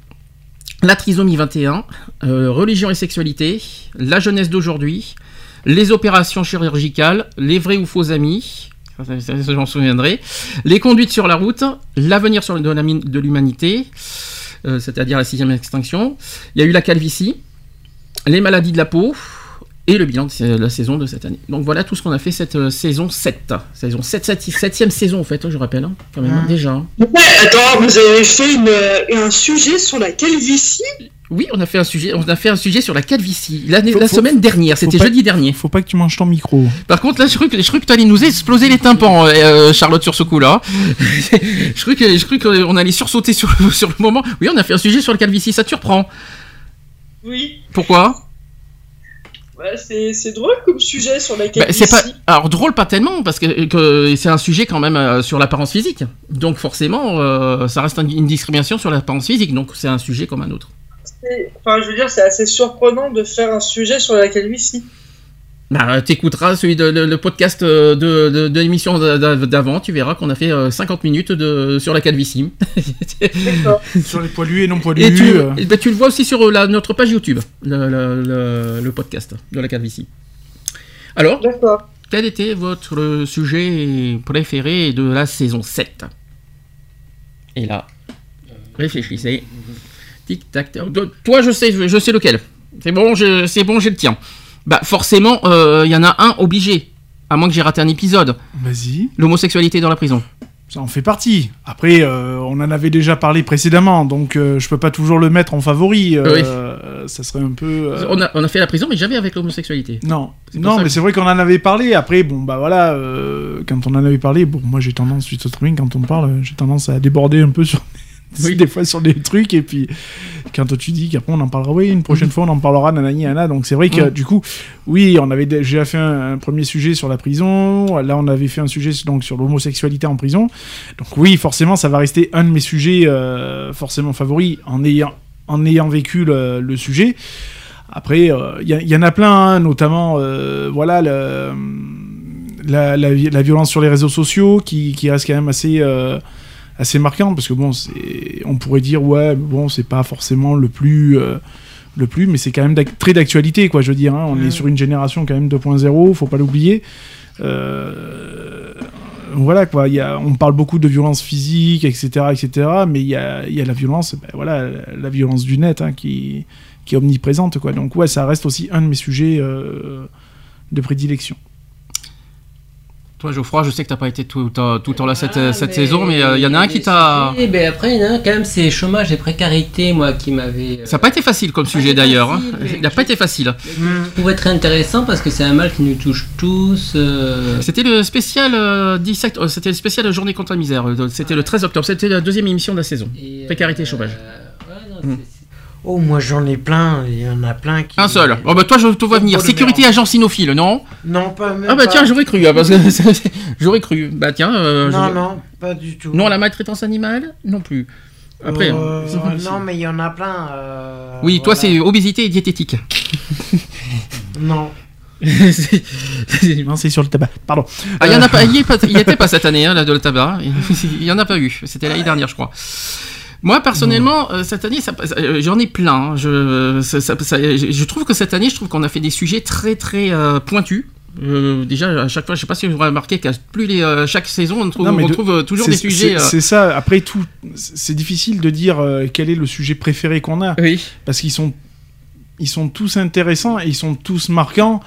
la trisomie 21, religion et sexualité, la jeunesse d'aujourd'hui, les opérations chirurgicales, les vrais ou faux amis, ça j'en souviendrai, les conduites sur la route, l'avenir de l'humanité, c'est-à-dire la 6e extinction, il y a eu la calvitie, les maladies de la peau, et le bilan de la saison de cette année. Donc voilà tout ce qu'on a fait cette saison 7. Saison 7e saison en fait, je rappelle, hein, quand même, déjà. Hein. Ouais, attends, vous avez fait un sujet sur la calvitie ? Oui, on a fait un sujet sur la calvitie, la semaine dernière, c'était jeudi dernier. Faut pas que tu manges ton micro. Par contre, là, je crois que tu allais nous exploser les tympans, Charlotte, sur ce coup-là. je crois qu'on allait sursauter sur le moment. Oui, on a fait un sujet sur la calvitie, ça te surprend ? Oui. Pourquoi ? Ouais, c'est drôle comme sujet sur la calvitie. Bah, alors drôle pas tellement parce que c'est un sujet quand même sur l'apparence physique. Donc forcément ça reste une discrimination sur l'apparence physique, donc c'est un sujet comme un autre. Enfin je veux dire c'est assez surprenant de faire un sujet sur la calvitie. Bah, t'écouteras celui de le podcast de l'émission d'avant, tu verras qu'on a fait 50 minutes sur la calvitie. D'accord. Sur les poilus et non poilus. Et tu le vois aussi sur notre page YouTube, le podcast de la calvitie. Alors, d'accord. Quel était votre sujet préféré de la saison 7 ? Et là, réfléchissez. Tic tac. Toi, je sais lequel. C'est bon, j'ai le tien. Bah forcément, il y en a un obligé, à moins que j'ai raté un épisode. Vas-y. L'homosexualité dans la prison. Ça en fait partie. Après, on en avait déjà parlé précédemment, donc je peux pas toujours le mettre en favori. Oui. Ça serait un peu... On a fait la prison, mais jamais avec l'homosexualité. Non, mais c'est vrai qu'on en avait parlé. Après, bon, bah voilà, quand on en avait parlé, bon, moi j'ai tendance, suite au streaming, quand on parle, j'ai tendance à déborder un peu sur... Oui, des fois sur des trucs, et puis quand tu dis qu'après on en parlera, oui, une prochaine fois on en parlera, nanani, nana. Donc c'est vrai que du coup, oui, on avait déjà fait un premier sujet sur la prison, là on avait fait un sujet donc, sur l'homosexualité en prison. Donc oui, forcément, ça va rester un de mes sujets forcément favoris en ayant vécu le sujet. Après, il y en a plein, hein, notamment, voilà, la violence sur les réseaux sociaux qui reste quand même assez marquant, parce que bon, on pourrait dire ouais, bon, c'est pas forcément le plus, mais c'est quand même très d'actualité, quoi, je veux dire, hein, on est sur une génération quand même 2.0, faut pas l'oublier. Voilà, quoi, on parle beaucoup de violence physique, etc., mais il y a la violence, ben, voilà, la violence du net, hein, qui est omniprésente, quoi. Donc ouais, ça reste aussi un de mes sujets de prédilection. Toi, Geoffroy, je sais que t'as pas été tout le temps là cette saison, mais il y en a un qui t'a... Et ben après, il y en a un quand même, c'est chômage et précarité, moi, qui m'avait... Ça n'a pas été facile comme sujet, d'ailleurs. Il n'a pas été facile. Ça pourrait être très intéressant, parce que c'est un mal qui nous touche tous. C'était le spécial c'était le spécial Journée contre la misère. C'était le 13 octobre. C'était la deuxième émission de la saison. Précarité et chômage. Oh, moi j'en ai plein, il y en a plein qui... Un seul. Oh bah toi je te vois venir. Sécurité agent cynophile, non ? Non, pas même. Ah bah tiens, j'aurais cru, parce que j'aurais cru. Bah tiens... Non, pas du tout. Non, la maltraitance animale, non plus. Après... non, mais il y en a plein. Oui, voilà. Toi c'est obésité et diététique. Non. Non, c'est sur le tabac. Pardon. Ah, il n'y en a pas... Il était pas cette année, hein, là, de le tabac. Il n'y en a pas eu. C'était l'année dernière, je crois. Moi, personnellement, cette année, j'en ai plein. Hein. Je trouve que cette année, qu'on a fait des sujets très, très pointus. Déjà, à chaque fois, je ne sais pas si vous avez remarqué qu'à chaque saison, on trouve toujours des sujets... C'est ça. Après tout, c'est difficile de dire quel est le sujet préféré qu'on a. Oui. Parce qu'ils sont tous intéressants et ils sont tous marquants,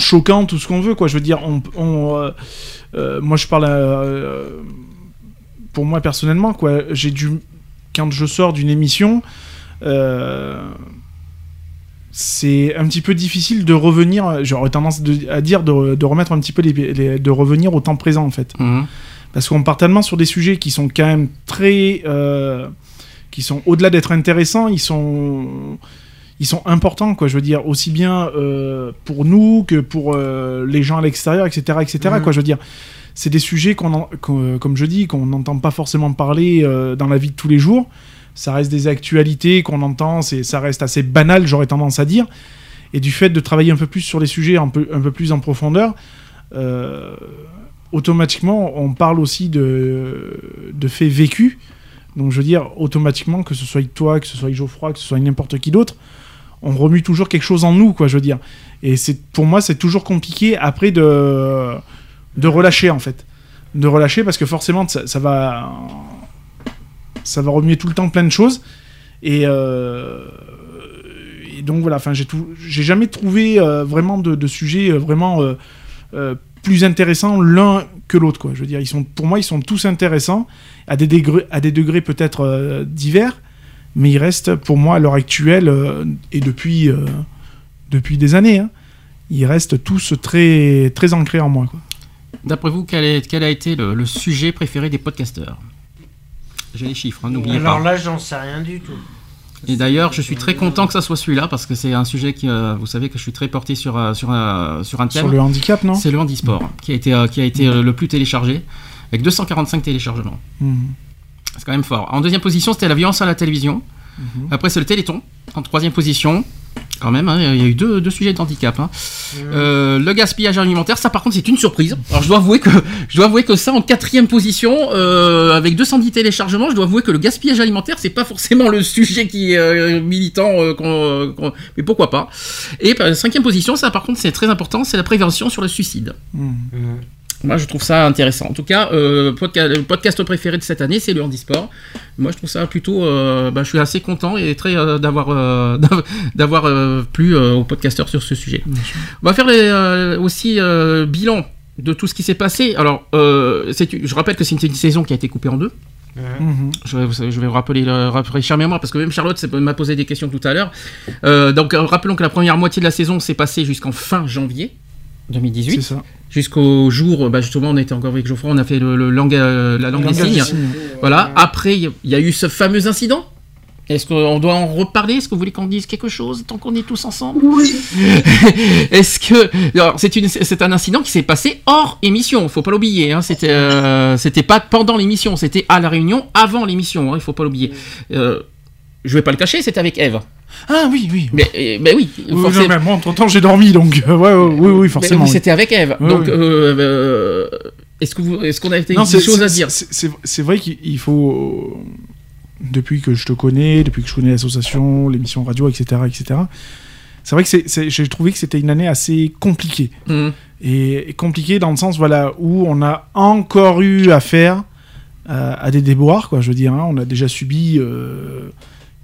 choquants, tout ce qu'on veut, quoi. Je veux dire, moi, je parle... pour moi personnellement, quoi, quand je sors d'une émission, c'est un petit peu difficile de revenir. J'aurais tendance à dire de remettre un petit peu de revenir au temps présent, en fait, parce qu'on part tellement sur des sujets qui sont quand même très, qui sont au-delà d'être intéressants, ils sont importants, quoi. Je veux dire, aussi bien pour nous que pour les gens à l'extérieur, etc., quoi. Je veux dire. C'est des sujets comme je dis, qu'on n'entend pas forcément parler dans la vie de tous les jours. Ça reste des actualités qu'on entend, ça reste assez banal, j'aurais tendance à dire. Et du fait de travailler un peu plus sur les sujets, un peu plus en profondeur, automatiquement, on parle aussi de faits vécus. Donc je veux dire, automatiquement, que ce soit toi, que ce soit Geoffroy, que ce soit n'importe qui d'autre, on remue toujours quelque chose en nous, quoi, je veux dire. Et pour moi, c'est toujours compliqué après de relâcher, en fait. De relâcher, parce que forcément, ça va remuer tout le temps plein de choses. Et donc, voilà, j'ai jamais trouvé vraiment de sujet vraiment plus intéressant l'un que l'autre, quoi. Je veux dire, pour moi, ils sont tous intéressants, à des degrés peut-être divers, mais ils restent, pour moi, à l'heure actuelle, et depuis des années, hein, ils restent tous très, très ancrés en moi, quoi. D'après vous, quel a été le sujet préféré des podcasteurs ? J'ai les chiffres, hein, n'oubliez pas. Alors là, j'en sais rien du tout. Et d'ailleurs, je suis très content que ça soit celui-là, parce que c'est un sujet qui, vous savez que je suis très porté sur un thème. Sur le handicap, non ? C'est le handisport, qui a été le plus téléchargé, avec 245 téléchargements. Mmh. C'est quand même fort. En deuxième position, c'était la violence à la télévision. Après, c'est le Téléthon, en troisième position. Quand même, hein, il y a eu deux sujets de handicap. Hein. Le gaspillage alimentaire, ça par contre c'est une surprise. Alors je dois avouer que ça en 4e position, avec 210 téléchargements, je dois avouer que le gaspillage alimentaire c'est pas forcément le sujet qui est militant, mais pourquoi pas. Et 5e position, ça par contre c'est très important, c'est la prévention sur le suicide. Moi je trouve ça intéressant. En tout cas, le podcast préféré de cette année, c'est le handisport. Moi je trouve ça plutôt. Je suis assez content et très d'avoir plu aux podcasteurs sur ce sujet. On va faire aussi bilan de tout ce qui s'est passé. Alors, je rappelle que c'est une saison qui a été coupée en 2. Mmh. Je vais vous rappeler charmant, parce que même Charlotte m'a posé des questions tout à l'heure. Donc rappelons que la première moitié de la saison s'est passée jusqu'en fin janvier 2018. C'est ça. Jusqu'au jour, justement, on était encore avec Geoffroy, on a fait la langue des signes. Voilà. Après, il y a eu ce fameux incident. Est-ce qu'on doit en reparler ? Est-ce que vous voulez qu'on dise quelque chose tant qu'on est tous ensemble ? Oui. Alors, c'est un incident qui s'est passé hors émission. Faut pas l'oublier. Hein. C'était pas pendant l'émission. C'était à la réunion avant l'émission. Hein. Il faut pas l'oublier. Je vais pas le cacher. C'était avec Ève. Ah oui. Mais oui. Forcément. Non, mais moi, entre-temps, j'ai dormi, donc oui, forcément. Mais c'était avec Ève. Ouais, donc, oui. Est-ce qu'on a été des choses à dire ? C'est vrai qu'il faut. Depuis que je te connais, depuis que je connais l'association, l'émission radio, etc. C'est vrai que j'ai trouvé que c'était une année assez compliquée. Mmh. Et compliquée dans le sens où on a encore eu affaire à des déboires, quoi. Je veux dire, hein, on a déjà subi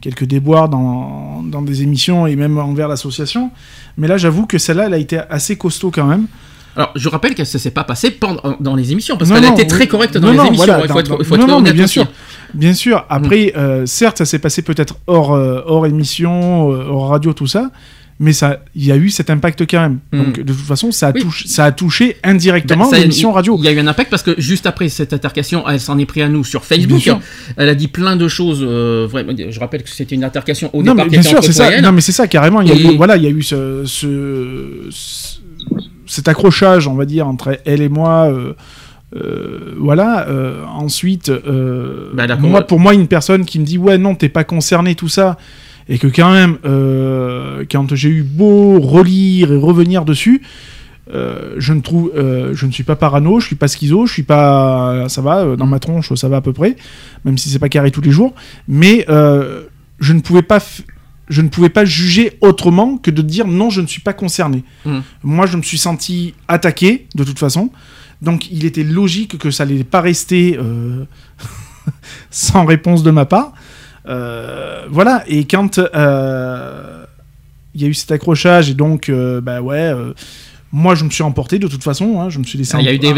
quelques déboires dans des émissions et même envers l'association. Mais là, j'avoue que celle-là, elle a été assez costaud quand même. Alors, je rappelle que ça ne s'est pas passé dans les émissions, parce qu'elle a été très correcte dans les émissions. Voilà, il faut être honnête, bien sûr. Bien sûr. Après, certes, ça s'est passé peut-être hors émission, hors radio, tout ça, mais il y a eu cet impact quand même. Donc, de toute façon, ça a touché indirectement l'émission radio. Il y a eu un impact parce que juste après cette altercation, elle s'en est prise à nous sur Facebook. Elle a dit plein de choses. Vraiment, je rappelle que c'était une altercation au départ. Bien sûr, c'est ça. Non, mais c'est ça, carrément. Il y a eu cet accrochage, on va dire, entre elle et moi, ensuite, pour moi, une personne qui me dit « Ouais, non, t'es pas concerné, tout ça », et que quand même, quand j'ai eu beau relire et revenir dessus, je ne suis pas parano, je suis pas schizo, je suis pas... Ça va, dans ma tronche, ça va à peu près, même si c'est pas carré tous les jours, mais je ne pouvais pas juger autrement que de dire non, je ne suis pas concerné. Moi, je me suis senti attaqué, de toute façon. Donc, il était logique que ça n'allait pas rester sans réponse de ma part. Et quand il y a eu cet accrochage, et donc, moi, je me suis emporté, de toute façon, hein, je me suis laissé... Il y a eu des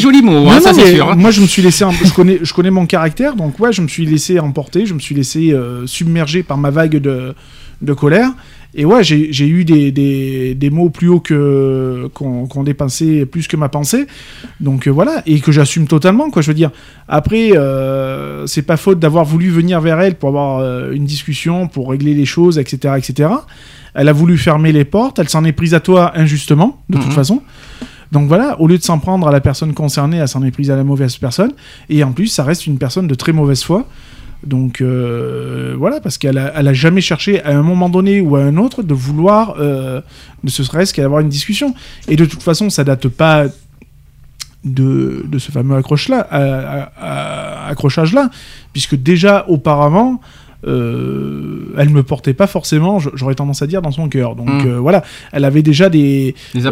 jolis mots, ça c'est sûr. Hein. Moi, je me suis laissé... je connais mon caractère, donc je me suis laissé emporter, je me suis laissé submerger par ma vague de colère. Et j'ai eu des mots plus hauts qu'on dépensait plus que ma pensée. Donc et que j'assume totalement, quoi, je veux dire. Après, c'est pas faute d'avoir voulu venir vers elle pour avoir une discussion, pour régler les choses, etc., etc., elle a voulu fermer les portes, elle s'en est prise à toi injustement, de toute façon. Donc au lieu de s'en prendre à la personne concernée, elle s'en est prise à la mauvaise personne. Et en plus, ça reste une personne de très mauvaise foi. Donc parce qu'elle n'a jamais cherché à un moment donné ou à un autre de vouloir, ne serait-ce qu'à avoir une discussion. Et de toute façon, ça ne date pas de ce fameux accrochage-là, puisque déjà auparavant... elle me portait pas forcément, j'aurais tendance à dire, dans son cœur. Donc elle avait déjà des a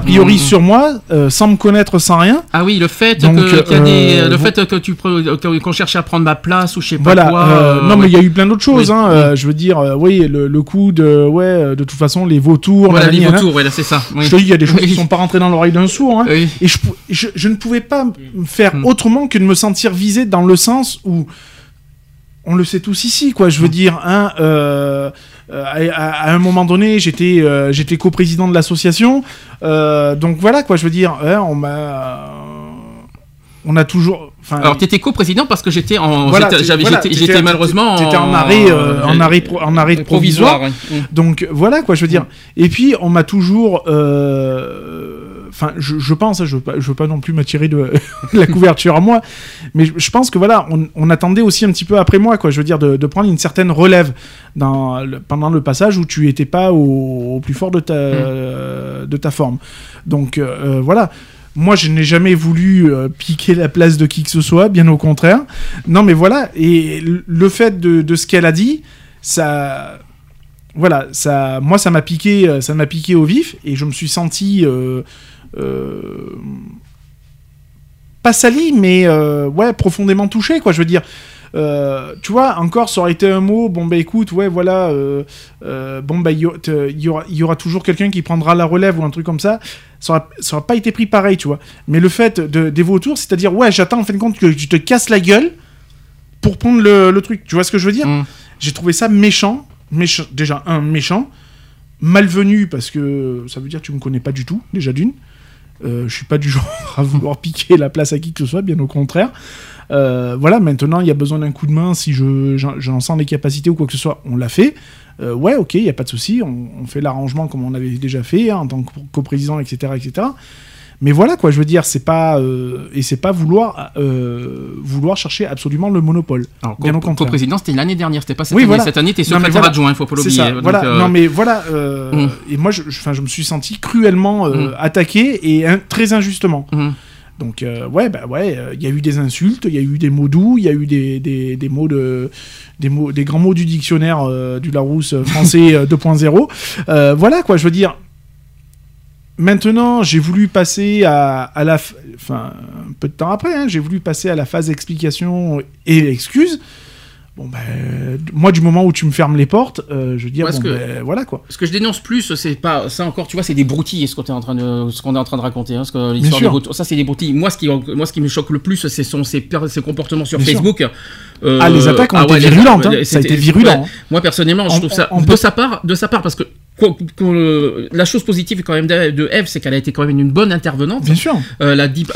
priori, sur moi, sans me connaître, sans rien. Ah oui, le fait qu'on cherche à prendre ma place ou je sais pas quoi. Mais il y a eu plein d'autres choses. Oui. Je veux dire, le coup de de toute façon les vautours. Voilà, les vautours, là, c'est ça. Oui. Je te dis, il y a des choses qui sont pas rentrées dans l'oreille d'un sourd. Hein, oui. Et je ne pouvais pas faire autrement que de me sentir visé, dans le sens où. On le sait tous ici, quoi. Je veux dire, hein, à un moment donné, j'étais coprésident de l'association. Donc quoi. Je veux dire, on a toujours. Alors, t'étais coprésident parce que j'étais en. Voilà, j'étais malheureusement. T'étais en arrêt provisoire. Donc quoi. Je veux dire. Et puis, on m'a toujours. enfin, je pense, je veux pas non plus m'attirer de la couverture à moi, mais je pense que voilà, on attendait aussi un petit peu après moi, quoi. Je veux dire de prendre une certaine relève pendant le passage où tu étais pas au plus fort de ta forme. Donc voilà. Moi, je n'ai jamais voulu piquer la place de qui que ce soit, bien au contraire. Non, mais voilà. Et le fait de ce qu'elle a dit, ça, voilà, ça, moi, ça m'a piqué au vif, et je me suis senti pas sali, mais ouais, profondément touché, quoi. Je veux dire. Tu vois, encore, ça aurait été un mot. Bon bah écoute, ouais, voilà. Bon bah il y aura toujours quelqu'un qui prendra la relève ou un truc comme ça. Ça aura pas été pris pareil, tu vois. Mais le fait des vautours, c'est-à-dire ouais, j'attends en fin de compte que tu te casses la gueule pour prendre le truc. Tu vois ce que je veux dire ? J'ai trouvé ça méchant. Déjà un méchant, malvenu parce que ça veut dire tu me connais pas du tout déjà d'une. Je suis pas du genre à vouloir piquer la place à qui que ce soit, bien au contraire. Voilà, maintenant il y a besoin d'un coup de main si j'en sens les capacités ou quoi que ce soit, on l'a fait. Ouais, ok, il n'y a pas de souci, on fait l'arrangement comme on avait déjà fait, hein, en tant que coprésident, etc., etc. Mais voilà, quoi, je veux dire, c'est pas et c'est pas vouloir chercher absolument le monopole. Alors, bien au contraire. Coprésident, c'était l'année dernière, c'était pas cette année. Voilà. Cette année, t'es secrétaire adjoint, il faut pas l'oublier. Voilà. Non mais voilà. Et moi, je me suis senti cruellement attaqué et très injustement. Donc ouais, bah ouais, il y a eu des insultes, il y a eu des mots doux, il y a eu des mots des grands mots du dictionnaire du Larousse français 2.0. Voilà, quoi, je veux dire. Maintenant, j'ai voulu passer à la... Enfin, un peu de temps après, hein, j'ai voulu passer à la phase explication et excuse. Bon, ben, moi, du moment où tu me fermes les portes, je veux dire, ouais, bon, ben, voilà, quoi. Ce que je dénonce plus, c'est pas... Ça, encore, tu vois, c'est des broutilles, ce qu'on est en train de raconter. Hein, l'histoire des vautours, ça, c'est des broutilles. Moi, ce qui me choque le plus, ce sont ces comportements sur Bien Facebook... Sûr. Les attaques ont été virulentes. Hein. Ça a été virulent. Ouais. Moi, personnellement, je trouve ça... De sa part, parce que... La chose positive quand même de Eve, c'est qu'elle a été quand même une bonne intervenante. Bien sûr. Elle a dit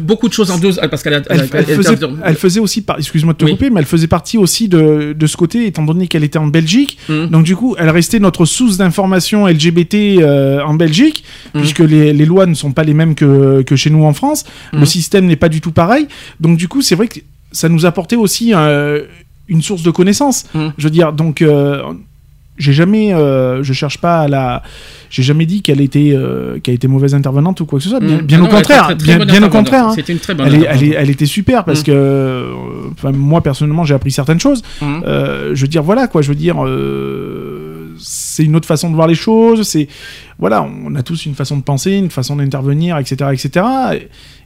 beaucoup de choses en deux, parce qu'elle a, elle faisait aussi partie. Excuse-moi de te couper, mais elle faisait partie aussi de ce côté, étant donné qu'elle était en Belgique. Donc du coup, elle restait notre source d'information LGBT en Belgique, puisque les lois ne sont pas les mêmes que chez nous en France. Le système n'est pas du tout pareil. Donc du coup, c'est vrai que ça nous apportait aussi une source de connaissances. Je veux dire, donc. J'ai jamais dit qu'elle était mauvaise intervenante ou quoi que ce soit. Bien au contraire. Hein. C'était une très bonne intervenante. Elle était super parce que, moi personnellement, j'ai appris certaines choses. Je veux dire, voilà, quoi. Je veux dire, c'est une autre façon de voir les choses. C'est voilà, on a tous une façon de penser, une façon d'intervenir, etc., etc.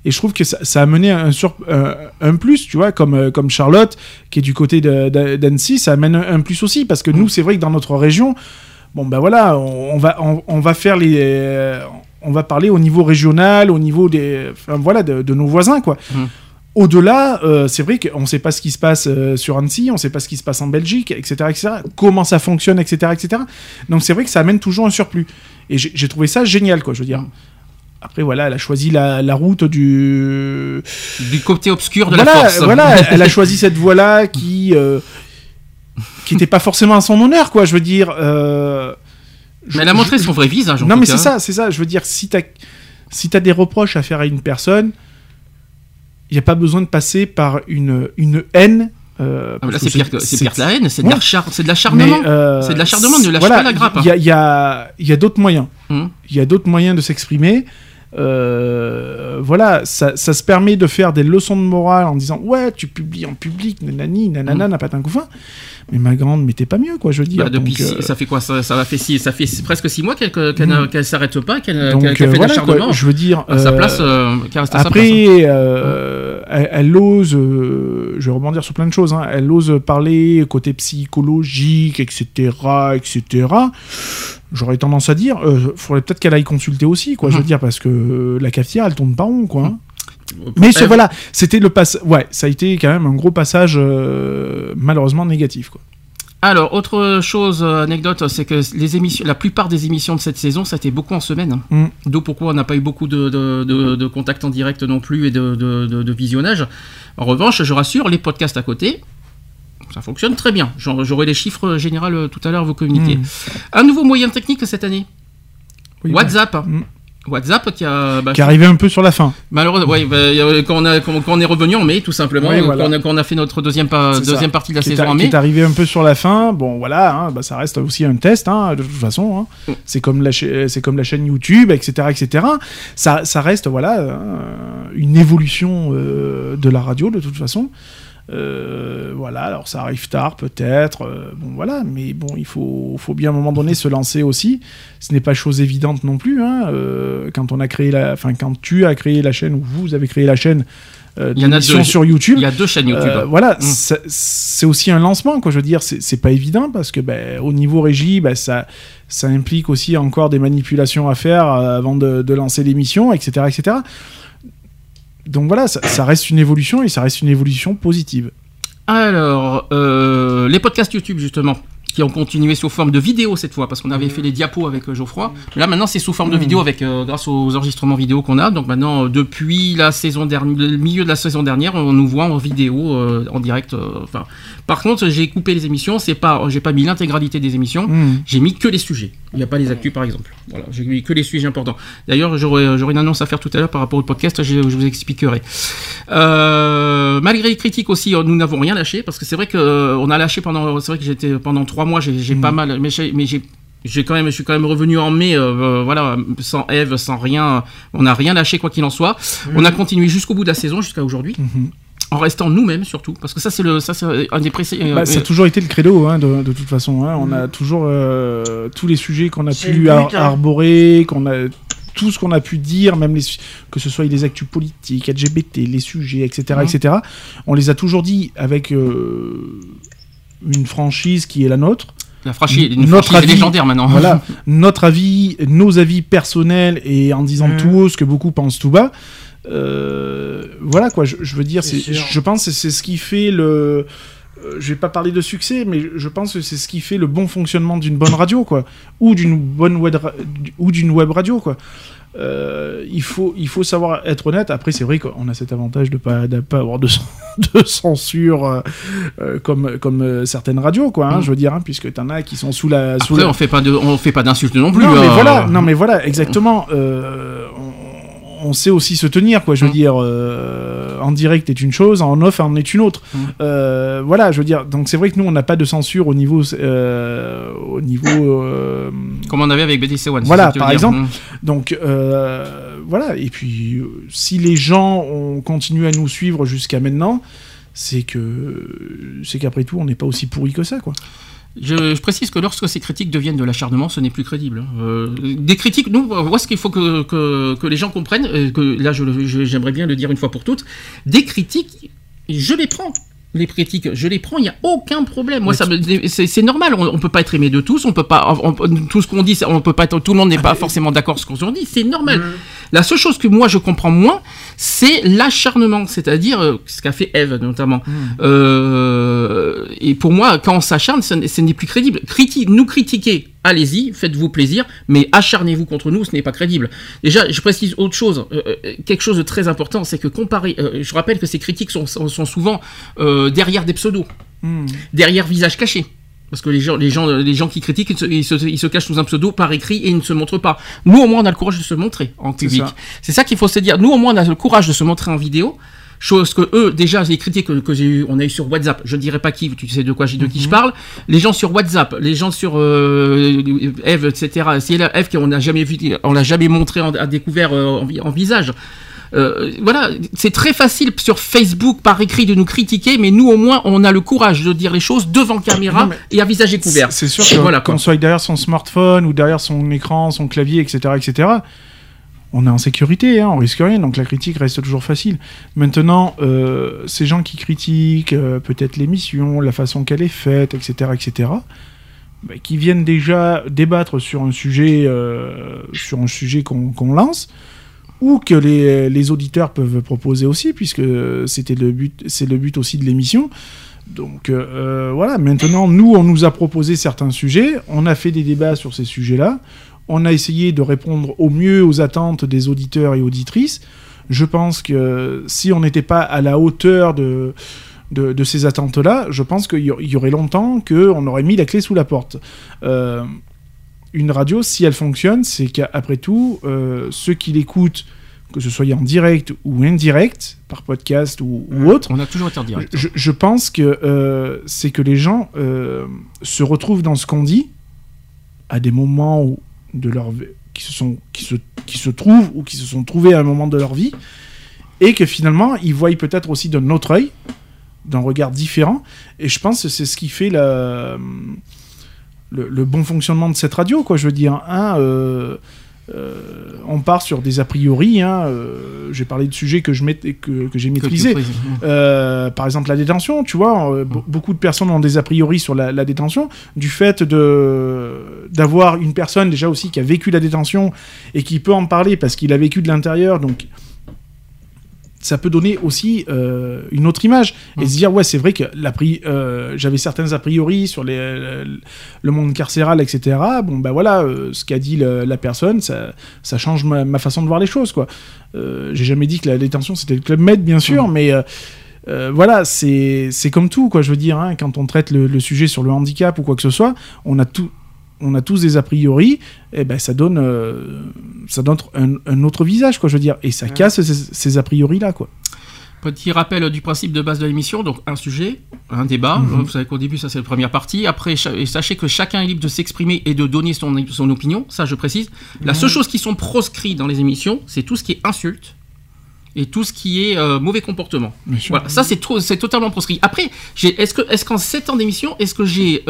Et je trouve que ça a mené un plus, tu vois, comme Charlotte, qui est du côté d'Annecy, ça amène un plus aussi, parce que nous, c'est vrai que dans notre région, bon ben voilà, on va parler au niveau régional, au niveau des, enfin, voilà, de nos voisins, quoi. Au-delà, c'est vrai qu'on ne sait pas ce qui se passe sur Annecy, on ne sait pas ce qui se passe en Belgique, etc., etc., comment ça fonctionne, etc., etc. Donc c'est vrai que ça amène toujours un surplus. Et j'ai trouvé ça génial, quoi, je veux dire. Après, voilà, elle a choisi la route du côté obscur de la force. Voilà, elle a choisi cette voie-là qui n'était pas forcément à son honneur, quoi, je veux dire. Mais elle a montré son vrai visage, en tout cas. Non, mais c'est ça. Je veux dire, si t'as des reproches à faire à une personne, il n'y a pas besoin de passer par une haine. Là, c'est pire que la haine, c'est de l'acharnement. C'est de l'acharnement, ne lâche pas la grappe. Il y a d'autres moyens. Il y a d'autres moyens de s'exprimer. Voilà, ça se permet de faire des leçons de morale en disant ouais, tu publies en public, nanani, nanana, n'a pas d'un coup fin. Mais ma grande, mais t'es pas mieux, quoi, je veux dire. Bah, depuis, donc, ça fait quoi, ça fait presque 6 mois qu'elle s'arrête pas, qu'elle fait l'acharnement. Je veux dire, à sa place, qu'elle reste à sa place. Après, elle ose, je vais rebondir sur plein de choses, hein, elle ose parler côté psychologique, etc., etc. J'aurais tendance à dire, faudrait peut-être qu'elle aille consulter aussi, quoi, je veux dire, parce que la cafetière, elle tourne pas rond, quoi. Mais voilà, c'était le passage... Ouais, ça a été quand même un gros passage malheureusement négatif, quoi. Alors, autre chose, anecdote, c'est que la plupart des émissions de cette saison, ça a été beaucoup en semaine. D'où pourquoi on n'a pas eu beaucoup de contacts en direct non plus et de visionnage. En revanche, je rassure, les podcasts à côté... Ça fonctionne très bien. J'aurai les chiffres généraux tout à l'heure à vous communiquer. Un nouveau moyen technique cette année. Oui, WhatsApp. WhatsApp qui est arrivé un peu sur la fin. Malheureusement, quand on est revenu en mai, tout simplement, quand on a fait notre deuxième partie de la saison en mai. Qui est arrivé un peu sur la fin. Bon, voilà, ça reste aussi un test, de toute façon. C'est comme la chaîne YouTube, etc., etc. Ça reste, une évolution de la radio, de toute façon. Alors ça arrive tard peut-être, mais bon, il faut bien à un moment donné se lancer aussi. Ce n'est pas chose évidente non plus. Quand tu as créé la chaîne ou vous avez créé la chaîne, sur YouTube. Il y a deux chaînes YouTube. C'est aussi un lancement, quoi. Je veux dire, c'est pas évident parce que au niveau régie, ça implique aussi encore des manipulations à faire avant de lancer l'émission, etc., etc. Donc voilà, ça reste une évolution et ça reste une évolution positive. Alors, les podcasts YouTube justement, qui ont continué sous forme de vidéo cette fois, parce qu'on avait fait les diapos avec Geoffroy. Là maintenant c'est sous forme de vidéo grâce aux enregistrements vidéo qu'on a. Donc maintenant, depuis le milieu de la saison dernière, on nous voit en vidéo, en direct. Par contre, j'ai coupé les émissions, j'ai pas mis l'intégralité des émissions, j'ai mis que les sujets. Il n'y a pas les actus par exemple. Voilà, j'ai mis que les sujets importants. D'ailleurs, j'aurai une annonce à faire tout à l'heure par rapport au podcast, je vous expliquerai. Malgré les critiques aussi, nous n'avons rien lâché, parce que c'est vrai qu'on a lâché pendant 3 mois, j'ai pas mal, mais je suis quand même revenu en mai, sans Ève, sans rien, on n'a rien lâché quoi qu'il en soit. On a continué jusqu'au bout de la saison, jusqu'à aujourd'hui. En restant nous-mêmes surtout, parce que c'est un des précis. Ça a toujours été le credo, de toute façon. On a toujours tous les sujets qu'on a pu arborer, tout ce qu'on a pu dire, même que ce soit les actus politiques, LGBT, les sujets, etc., etc. On les a toujours dit avec une franchise qui est la nôtre. La franchise, franchise légendaire maintenant. Voilà, notre avis, nos avis personnels, et en disant tout haut ce que beaucoup pensent tout bas. Voilà quoi, je veux dire, je pense que c'est ce qui fait le. Je vais pas parler de succès, mais je pense que c'est ce qui fait le bon fonctionnement d'une bonne radio, quoi, ou d'une bonne web radio, quoi. Il faut savoir être honnête. Après, c'est vrai qu'on a cet avantage de pas avoir de censure comme certaines radios, quoi. Je veux dire, puisque t'en as qui sont sous la. Après, on fait pas d'insultes non plus. Non mais voilà, exactement. On sait aussi se tenir, quoi. Je veux dire, en direct est une chose, en off en est une autre. Je veux dire, donc c'est vrai que nous, on n'a pas de censure au niveau comme on avait avec BTC One. Voilà, par exemple. Donc et puis si les gens ont continué à nous suivre jusqu'à maintenant, c'est qu'après tout, on n'est pas aussi pourri que ça, quoi. Je précise que lorsque ces critiques deviennent de l'acharnement, ce n'est plus crédible. Des critiques, nous, moi, ce qu'il faut que les gens comprennent, j'aimerais bien le dire une fois pour toutes, des critiques, je les prends. Les critiques, je les prends, il n'y a aucun problème. Moi, c'est normal. On ne peut pas être aimé de tous. On peut pas. Tout ce qu'on dit, on peut pas être. Tout le monde n'est pas forcément d'accord sur ce qu'on dit. C'est normal. La seule chose que moi je comprends moins, c'est l'acharnement, c'est-à-dire ce qu'a fait Ève notamment. Et pour moi, quand on s'acharne, ce n'est plus crédible. Nous critiquer. Allez-y, faites-vous plaisir, mais acharnez-vous contre nous, ce n'est pas crédible. Déjà, je précise autre chose, quelque chose de très important, c'est que je rappelle que ces critiques sont souvent derrière des pseudos, derrière visage caché. Parce que les gens qui critiquent, ils se cachent sous un pseudo par écrit et ils ne se montrent pas. Nous, au moins, on a le courage de se montrer en public. C'est ça qu'il faut se dire. Nous, au moins, on a le courage de se montrer en vidéo. Chose que eux, déjà, les critiques qu'on a eues sur WhatsApp, je ne dirais pas qui, tu sais de qui je parle, les gens sur WhatsApp, les gens sur Ève, etc. C'est la Ève qu'on n'a jamais vu, on l'a jamais montré à découvert en visage. C'est très facile sur Facebook par écrit de nous critiquer, mais nous au moins on a le courage de dire les choses devant caméra et à visage découvert. C'est sûr que qu'on soit derrière son smartphone ou derrière son écran, son clavier, etc., etc., on est en sécurité, on risque rien, donc la critique reste toujours facile. Maintenant, ces gens qui critiquent peut-être l'émission, la façon qu'elle est faite, etc., etc., qui viennent déjà débattre sur un sujet qu'on lance, ou que les auditeurs peuvent proposer aussi, puisque c'est le but aussi de l'émission. Donc maintenant, nous, on nous a proposé certains sujets, on a fait des débats sur ces sujets-là. On a essayé de répondre au mieux aux attentes des auditeurs et auditrices. Je pense que si on n'était pas à la hauteur de ces attentes-là, je pense qu'il y aurait longtemps qu'on aurait mis la clé sous la porte. une radio, si elle fonctionne, c'est qu'après tout, ceux qui l'écoutent, que ce soit en direct ou indirect, par podcast ou autre... On a toujours été en direct. Je pense que c'est que les gens se retrouvent dans ce qu'on dit à des moments où de leur qui se trouvent ou qui se sont trouvés à un moment de leur vie, et que finalement, ils voient peut-être aussi d'un autre œil, d'un regard différent, et je pense que c'est ce qui fait le bon fonctionnement de cette radio, quoi. Je veux dire, on part sur des a priori, j'ai parlé de sujets que j'ai maîtrisés, par exemple la détention, tu vois, beaucoup de personnes ont des a priori sur la détention, du fait d'avoir une personne déjà aussi qui a vécu la détention et qui peut en parler parce qu'il a vécu de l'intérieur, donc ça peut donner aussi une autre image et se dire ouais, c'est vrai que j'avais certains a priori sur le monde carcéral, etc. Bon bah voilà, ce qu'a dit la personne, ça change ma façon de voir les choses, quoi. J'ai jamais dit que la détention c'était le Club Med, bien sûr, mais voilà, c'est comme tout, quoi. Je veux dire, quand on traite le sujet sur le handicap ou quoi que ce soit, on a tous des a priori, et ben ça donne un autre visage, quoi, je veux dire, et ça casse ces a priori là, quoi. Petit rappel du principe de base de l'émission, donc un sujet, un débat, vous savez qu'au début ça c'est la première partie, après sachez que chacun est libre de s'exprimer et de donner son opinion, ça je précise, la seule chose qui sont proscrites dans les émissions, c'est tout ce qui est insulte et tout ce qui est mauvais comportement. Voilà, ça c'est totalement proscrit. Après, est-ce qu'en 7 ans d'émission, est-ce que je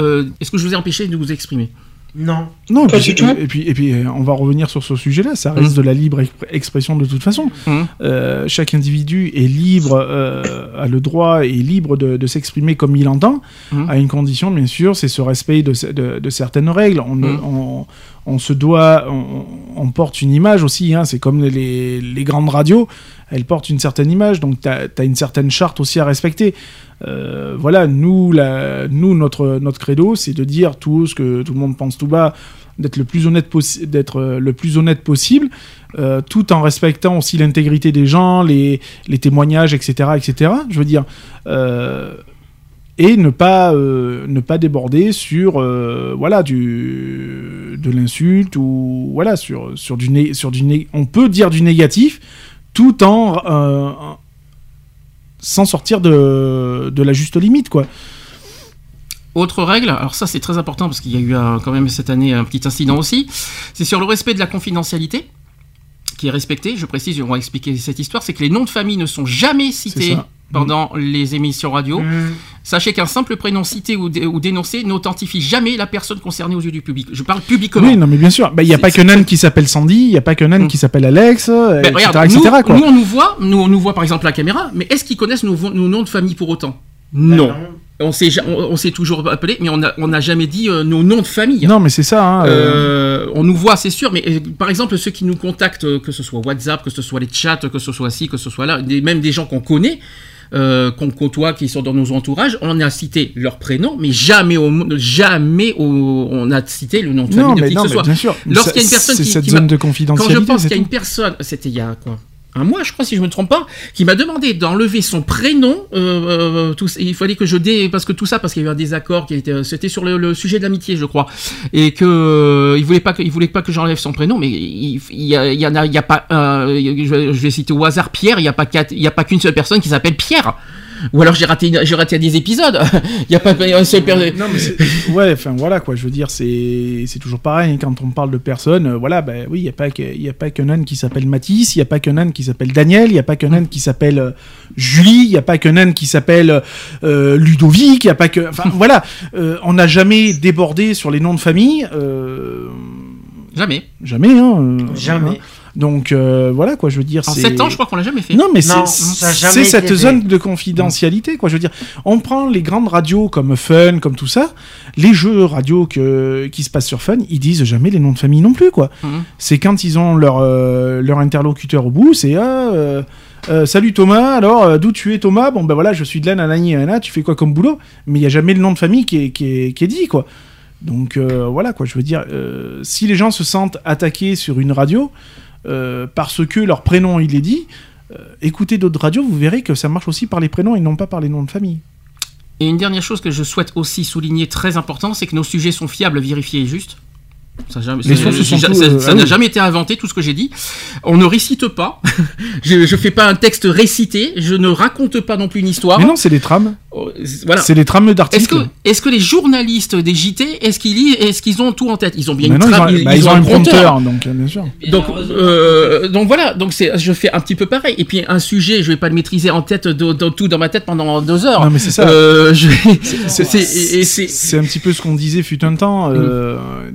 vous ai empêché de vous exprimer ? Non, pas du tout. Et puis, on va revenir sur ce sujet-là. Ça reste de la libre expression de toute façon. Chaque individu est libre, a le droit et est libre de s'exprimer comme il entend, à une condition, bien sûr, c'est ce respect de certaines règles. On se doit, on porte une image aussi. C'est comme les grandes radios, elles portent une certaine image. Donc, t'as une certaine charte aussi à respecter. Voilà, nous notre credo, c'est de dire tout ce que tout le monde pense tout bas, d'être le plus honnête possible, tout en respectant aussi l'intégrité des gens, les témoignages, etc., etc. Je veux dire, et ne pas déborder sur voilà de l'insulte, ou voilà on peut dire du négatif tout en sans sortir de la juste limite, quoi. Autre règle, alors ça c'est très important parce qu'il y a eu quand même cette année un petit incident aussi, c'est sur le respect de la confidentialité qui est respecté, je précise, on va expliquer cette histoire, c'est que les noms de famille ne sont jamais cités pendant les émissions radio. Sachez qu'un simple prénom cité ou dénoncé n'authentifie jamais la personne concernée aux yeux du public. Je parle publiquement. Oui, non, mais bien sûr. Il n'y a pas que Nan qui s'appelle Sandy, il n'y a pas que Nan qui s'appelle Alex, etc. Regarde, etc., quoi. Nous, on nous voit par exemple à la caméra, mais est-ce qu'ils connaissent nos noms de famille pour autant ? Non. On s'est toujours appelé, mais on n'a jamais dit nos noms de famille. Non, mais c'est ça. On nous voit, c'est sûr, mais par exemple, ceux qui nous contactent, que ce soit WhatsApp, que ce soit les chats, que ce soit ci, que ce soit là, même des gens qu'on connaît, qu'on côtoie, qui sont dans nos entourages, on a cité leur prénom, mais jamais on a cité le nom de famille de qui que ce soit. Bien sûr. Lorsqu'il y a une personne zone de confidentialité. Quand je pense qu'il y a une personne, c'était il y a quoi, un mois, je crois, si je me trompe pas, qui m'a demandé d'enlever son prénom. Il fallait que parce qu'il y a eu un désaccord c'était sur le sujet de l'amitié, je crois, et que il voulait pas que j'enlève son prénom, mais il y a pas. Je vais citer au hasard Pierre. Il y a pas qu'une seule personne qui s'appelle Pierre. Ou alors j'ai raté des épisodes. Il y a pas un seul non, mais voilà, quoi, je veux dire, c'est toujours pareil quand on parle de personnes, voilà, ben oui, il y a pas qu'un âne qui s'appelle Mathis, il y a pas qu'un âne qui s'appelle Daniel, il y a pas qu'un âne qui s'appelle Julie, il y a pas qu'un âne qui s'appelle Ludovic, il y a pas que voilà, on n'a jamais débordé sur les noms de famille, jamais. Donc voilà, quoi, je veux dire, en 7 ans, je crois qu'on l'a jamais fait. Non, mais c'est cette zone de confidentialité, quoi, je veux dire. On prend les grandes radios comme Fun, comme tout ça, les jeux radio qui se passent sur Fun, ils disent jamais les noms de famille non plus, quoi. C'est quand ils ont leur interlocuteur au bout, c'est salut Thomas, alors d'où tu es, Thomas ? Bon ben voilà, je suis de là, nanana, tu fais quoi comme boulot ? Mais il y a jamais le nom de famille qui est dit, quoi. Donc voilà, quoi, je veux dire, si les gens se sentent attaqués sur une radio parce que leur prénom il est dit, écoutez d'autres radios, vous verrez que ça marche aussi par les prénoms et non pas par les noms de famille. Et une dernière chose que je souhaite aussi souligner, très important, c'est que nos sujets sont fiables, vérifiés et justes. Ça n'a jamais été inventé, tout ce que j'ai dit. On ne récite pas. Je ne fais pas un texte récité. Je ne raconte pas non plus une histoire. Mais non, c'est des trames. Voilà. C'est des trames d'articles. Est-ce que les journalistes des JT, est-ce qu'ils ont tout en tête? Ils ont bien une trame. Ils ont un prompteur. Donc, bien sûr. Donc voilà. Donc je fais un petit peu pareil. Et puis un sujet, je ne vais pas le maîtriser en tête, tout dans ma tête pendant 2 heures. Non, mais c'est ça. C'est un petit peu ce qu'on disait fut un temps.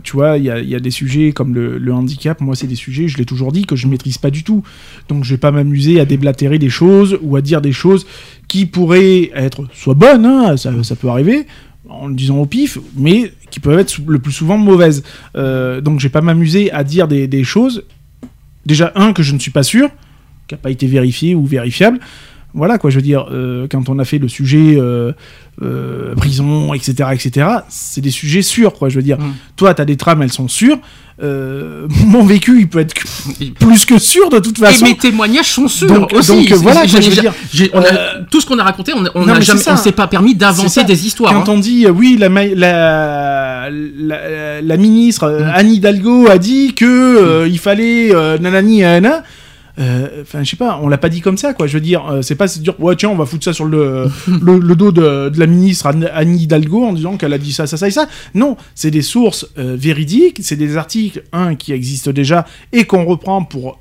Tu vois, il y a des sujets comme le handicap. Moi, c'est des sujets, je l'ai toujours dit, que je ne maîtrise pas du tout. Donc, je ne vais pas m'amuser à déblatérer des choses ou à dire des choses qui pourraient être soit bonnes, hein, ça peut arriver, en le disant au pif, mais qui peuvent être le plus souvent mauvaises. Donc, je ne vais pas m'amuser à dire des choses, déjà, que je ne suis pas sûr, qui n'a pas été vérifié ou vérifiable. Voilà, quoi, je veux dire, quand on a fait le sujet prison, etc., c'est des sujets sûrs, quoi, je veux dire. Mmh. Toi, t'as des trames, elles sont sûres. Mon vécu, il peut être plus que sûr, de toute façon. Et mes témoignages sont sûrs aussi. Donc voilà, quoi, je veux dire. Tout ce qu'on a raconté, on ne s'est pas permis d'inventer des histoires. Quand on dit, oui, la ministre Anne Hidalgo a dit qu'il fallait nanani nanana. Enfin, je sais pas, on l'a pas dit comme ça, quoi. Je veux dire, c'est pas se dire, ouais, tiens, on va foutre ça sur le dos de la ministre Anne Hidalgo en disant qu'elle a dit ça, ça, ça et ça. Non, c'est des sources véridiques, c'est des articles, qui existent déjà et qu'on reprend pour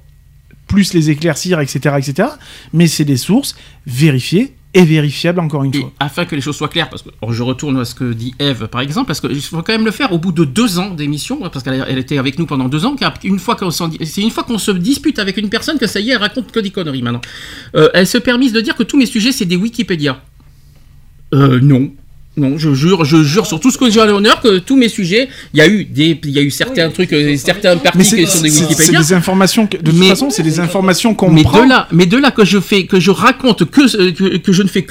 plus les éclaircir, etc. Mais c'est des sources vérifiées et vérifiables, encore une fois. Afin que les choses soient claires, parce que je retourne à ce que dit Ève, par exemple, parce qu'il faut quand même le faire au bout de 2 ans d'émission, parce qu'elle était avec nous pendant 2 ans, car c'est une fois qu'on se dispute avec une personne que ça y est, elle raconte que des conneries maintenant. Elle se permise de dire que tous mes sujets, c'est des Wikipédia. Non. Non, je jure sur tout ce que j'ai à l'honneur que tous mes sujets, il y a eu certains trucs, certains parties qui sont des Wikipédia. C'est des informations de toute façon, c'est des informations qu'on prend. Mais de là que je ne fais que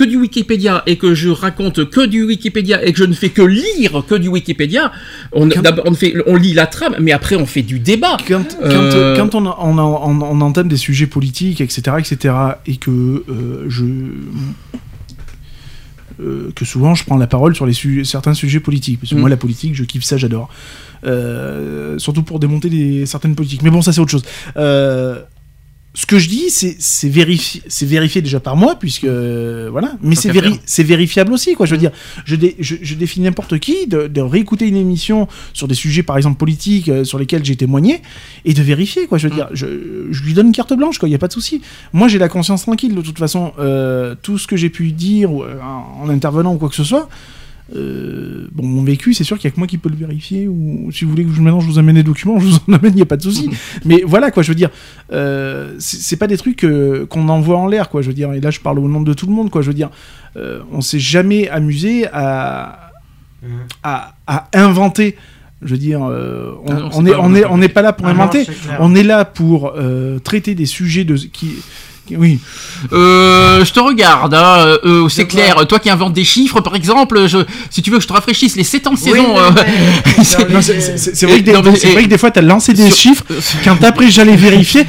du Wikipédia et que je raconte que du Wikipédia et que je ne fais que lire que du Wikipédia, on lit la trame, mais après on fait du débat. Quand on entame des sujets politiques, etc., et que que souvent je prends la parole sur certains sujets politiques, parce que moi la politique, je kiffe ça, j'adore, surtout pour démonter certaines politiques, mais bon, ça c'est autre chose. Ce que je dis, c'est vérifié déjà par moi, puisque voilà, mais c'est vérifiable aussi, quoi. Je veux dire, je défie n'importe qui de réécouter une émission sur des sujets, par exemple politiques, sur lesquels j'ai témoigné, et de vérifier, quoi. Je veux dire, je lui donne une carte blanche, quoi. Il y a pas de souci. Moi, j'ai la conscience tranquille, de toute façon. Tout ce que j'ai pu dire en intervenant ou quoi que ce soit. Bon, mon vécu, c'est sûr qu'il n'y a que moi qui peux le vérifier, ou si vous voulez que maintenant je vous amène des documents, je vous en amène, il n'y a pas de souci. Mais voilà, quoi, je veux dire, c'est pas des trucs qu'on envoie en l'air, quoi, je veux dire, et là je parle au nom de tout le monde, quoi, je veux dire, on s'est jamais amusé à inventer. Je veux dire, on n'est pas là pour inventer, on est là pour traiter des sujets qui... Oui. Je te regarde, hein, c'est clair. Toi qui inventes des chiffres, par exemple, si tu veux que je te rafraîchisse les 7 ans de saison. C'est vrai que des fois, t'as lancé des chiffres. Quand après, j'allais vérifier,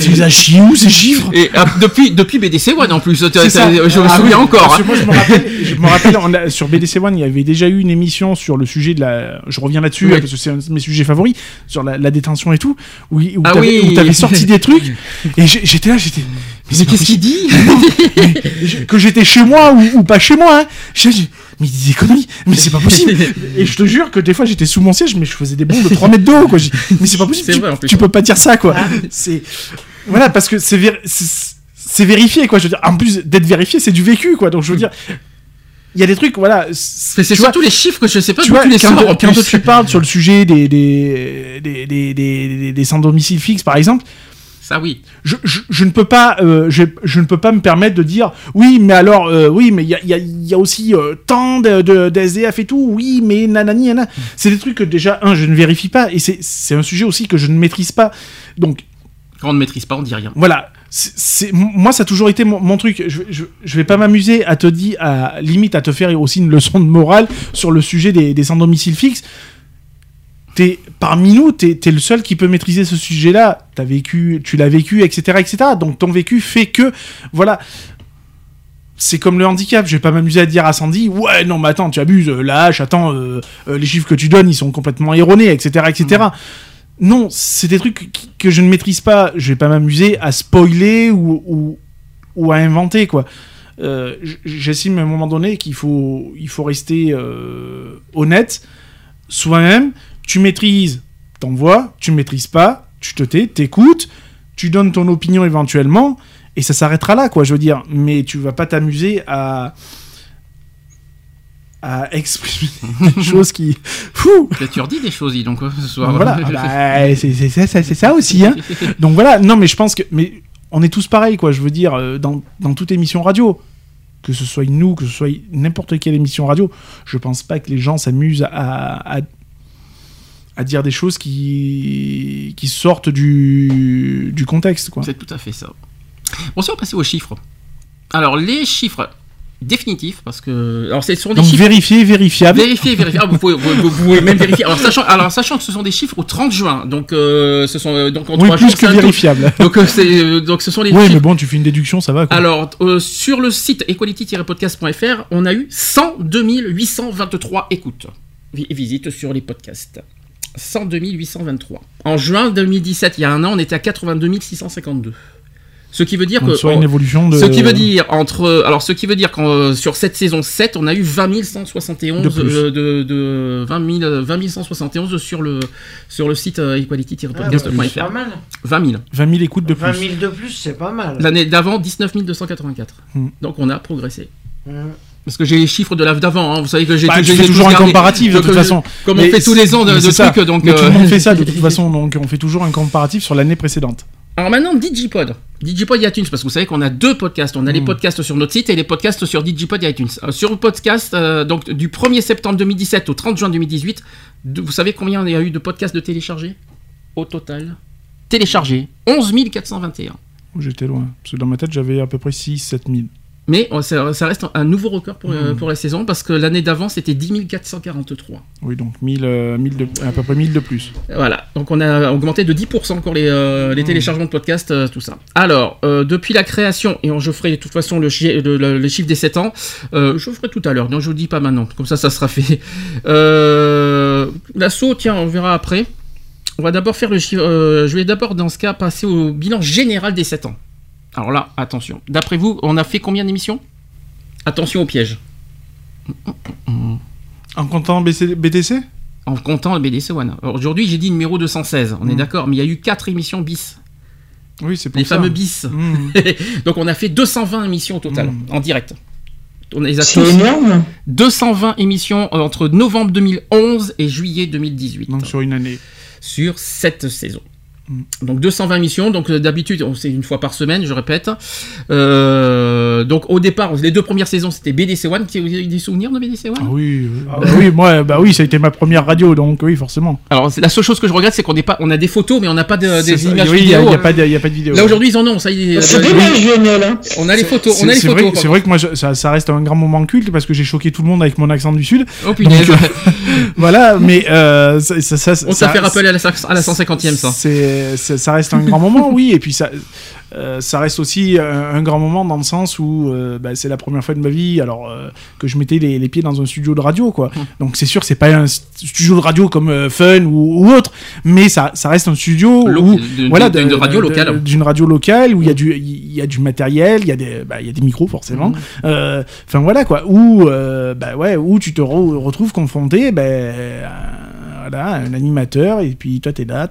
tu les as chiés où, ces chiffres? Et depuis BTC One, en plus. Je me souviens encore. Moi, je me rappelle sur BTC One, il y avait déjà eu une émission sur le sujet de la. Je reviens là-dessus, parce que c'est un de mes sujets favoris, sur la détention et tout, où t'avais sorti des trucs. Et j'étais là, mais qu'est-ce qu'il dit? Que j'étais chez moi ou pas chez moi, hein. Mais il dit des conneries, mais c'est pas possible. Et je te jure que des fois j'étais sous mon siège, mais je faisais des bonds de 3 mètres de haut, quoi. Mais c'est pas possible, tu peux pas dire ça, quoi. Voilà, parce que c'est vérifié, quoi. Je veux dire, en plus d'être vérifié, c'est du vécu, quoi. Donc je veux dire, il y a des trucs, voilà. C'est surtout les chiffres que je sais pas. Tu vois, quand tu parles sur le sujet des sans domicile fixe, par exemple. Ça, oui. Je ne peux pas me permettre de dire oui, mais alors oui, mais il y a aussi tant de SDF et tout, oui, mais nanani nanana. C'est des trucs que déjà je ne vérifie pas, et c'est un sujet aussi que je ne maîtrise pas. Donc quand on ne maîtrise pas, on dit rien. Voilà. Moi, ça a toujours été mon truc. Je vais pas m'amuser à te dire, limite à te faire aussi une leçon de morale sur le sujet des sans domicile fixe. Parmi nous, t'es le seul qui peut maîtriser ce sujet-là. Tu l'as vécu, etc., etc. Donc ton vécu fait que, voilà, c'est comme le handicap, je vais pas m'amuser à dire à Sandy, ouais, non, mais attends, tu abuses, la hache, attends, les chiffres que tu donnes, ils sont complètement erronés, etc., etc. Mmh. Non, c'est des trucs que je ne maîtrise pas, je vais pas m'amuser à spoiler ou à inventer, quoi. J'estime à un moment donné qu'il faut, rester honnête, soi-même, tu maîtrises, t'envoies, tu maîtrises pas, tu te tais, t'écoutes, tu donnes ton opinion éventuellement, et ça s'arrêtera là, quoi, je veux dire. Mais tu vas pas t'amuser à exprimer des choses qui... Fou. Tu redis des choses, dis donc, ce soir. Donc voilà, bah, c'est ça aussi, hein. Donc voilà, non, mais je pense que... Mais on est tous pareils, quoi, je veux dire, dans toute émission radio. Que ce soit nous, que ce soit n'importe quelle émission radio, je pense pas que les gens s'amusent à dire des choses qui sortent du contexte, quoi. C'est tout à fait ça. Bon, si on va passer aux chiffres. Alors, les chiffres définitifs, parce que... Alors, ce sont des chiffres... vérifiés, vérifiables. Ah, vous pouvez même vérifier. Alors, sachant que ce sont des chiffres au 30 juin, donc ce sont... Donc, en oui, 3 plus jours, que vérifiables. Donc, ce sont les chiffres... Oui, mais bon, tu fais une déduction, ça va, quoi. Alors, sur le site equality-podcast.fr, on a eu 102 823 écoutes et visites sur les podcasts. 102 823. En juin 2017, il y a un an, on était à 82 652. Ce qui veut dire que soit une évolution de... ce qui veut dire qu'en sur cette saison 7, on a eu 20 171 de 20 171 sur le site equality-podcast.fr. C'est pas mal. 20 000 écoutes de plus. 20 000 de plus, c'est pas mal. L'année d'avant, 19 284. Donc on a progressé. Parce que j'ai les chiffres de l'AF d'avant, hein. Vous savez que j'ai toujours un comparatif de toute façon. Comme on fait tous les ans de trucs, donc tout le monde fait ça de toute façon, donc on fait toujours un comparatif sur l'année précédente. Alors maintenant, Digipod et iTunes, parce que vous savez qu'on a deux podcasts. On a les podcasts sur notre site et les podcasts sur Digipod et iTunes. Sur le podcast, donc du 1er septembre 2017 au 30 juin 2018, vous savez combien il y a eu de podcasts de téléchargés au total? 11 421. J'étais loin, parce que dans ma tête, j'avais à peu près 6-7 000. Mais ça reste un nouveau record pour la saison, parce que l'année d'avant, c'était 10 443. Oui, donc 1000 à peu près 1000 de plus. Voilà, donc on a augmenté de 10% encore les téléchargements de podcasts, tout ça. Alors, depuis la création, et je ferai de toute façon le chiffre des 7 ans, je ferai tout à l'heure, non, je vous le dis pas maintenant, comme ça sera fait. L'assaut, tiens, on verra après. On va d'abord faire le chiffre, je vais d'abord dans ce cas passer au bilan général des 7 ans. Alors là, attention. D'après vous, on a fait combien d'émissions? Attention au piège. En comptant BTC? En comptant le BTC One. Alors aujourd'hui, j'ai dit numéro 216, on est d'accord, mais il y a eu 4 émissions bis. Oui, c'est pour ça. Les fameux bis. Donc on a fait 220 émissions au total, en direct. C'est énorme. 220 émissions entre novembre 2011 et juillet 2018. Donc sur une année. Sur 7 saisons. Donc 220 émissions, donc d'habitude c'est une fois par semaine, je répète. Donc au départ, les deux premières saisons c'était BTC One. Vous avez des souvenirs de BTC One? Oui, ça a été ma première radio, donc oui, forcément. Alors la seule chose que je regrette, c'est qu'on a des photos, mais on n'a pas des images vidéo. Oui, il n'y a pas de vidéo. Là aujourd'hui, ils en ont. Ça, c'est dommage, Lionel. On a les photos. C'est vrai que moi, ça reste un grand moment culte parce que j'ai choqué tout le monde avec mon accent du Sud. Oh punaise. Voilà, mais on s'est fait rappeler à la 150e, ça. Ça reste un grand moment, oui, et puis ça reste aussi un grand moment dans le sens où c'est la première fois de ma vie que je mettais les pieds dans un studio de radio, quoi. Donc c'est sûr que c'est pas un studio de radio comme Fun ou autre, mais ça reste un studio d'une radio locale où il y a du matériel, il y a des micros forcément, enfin voilà, quoi, où tu te retrouves confronté à un animateur, et puis toi t'es là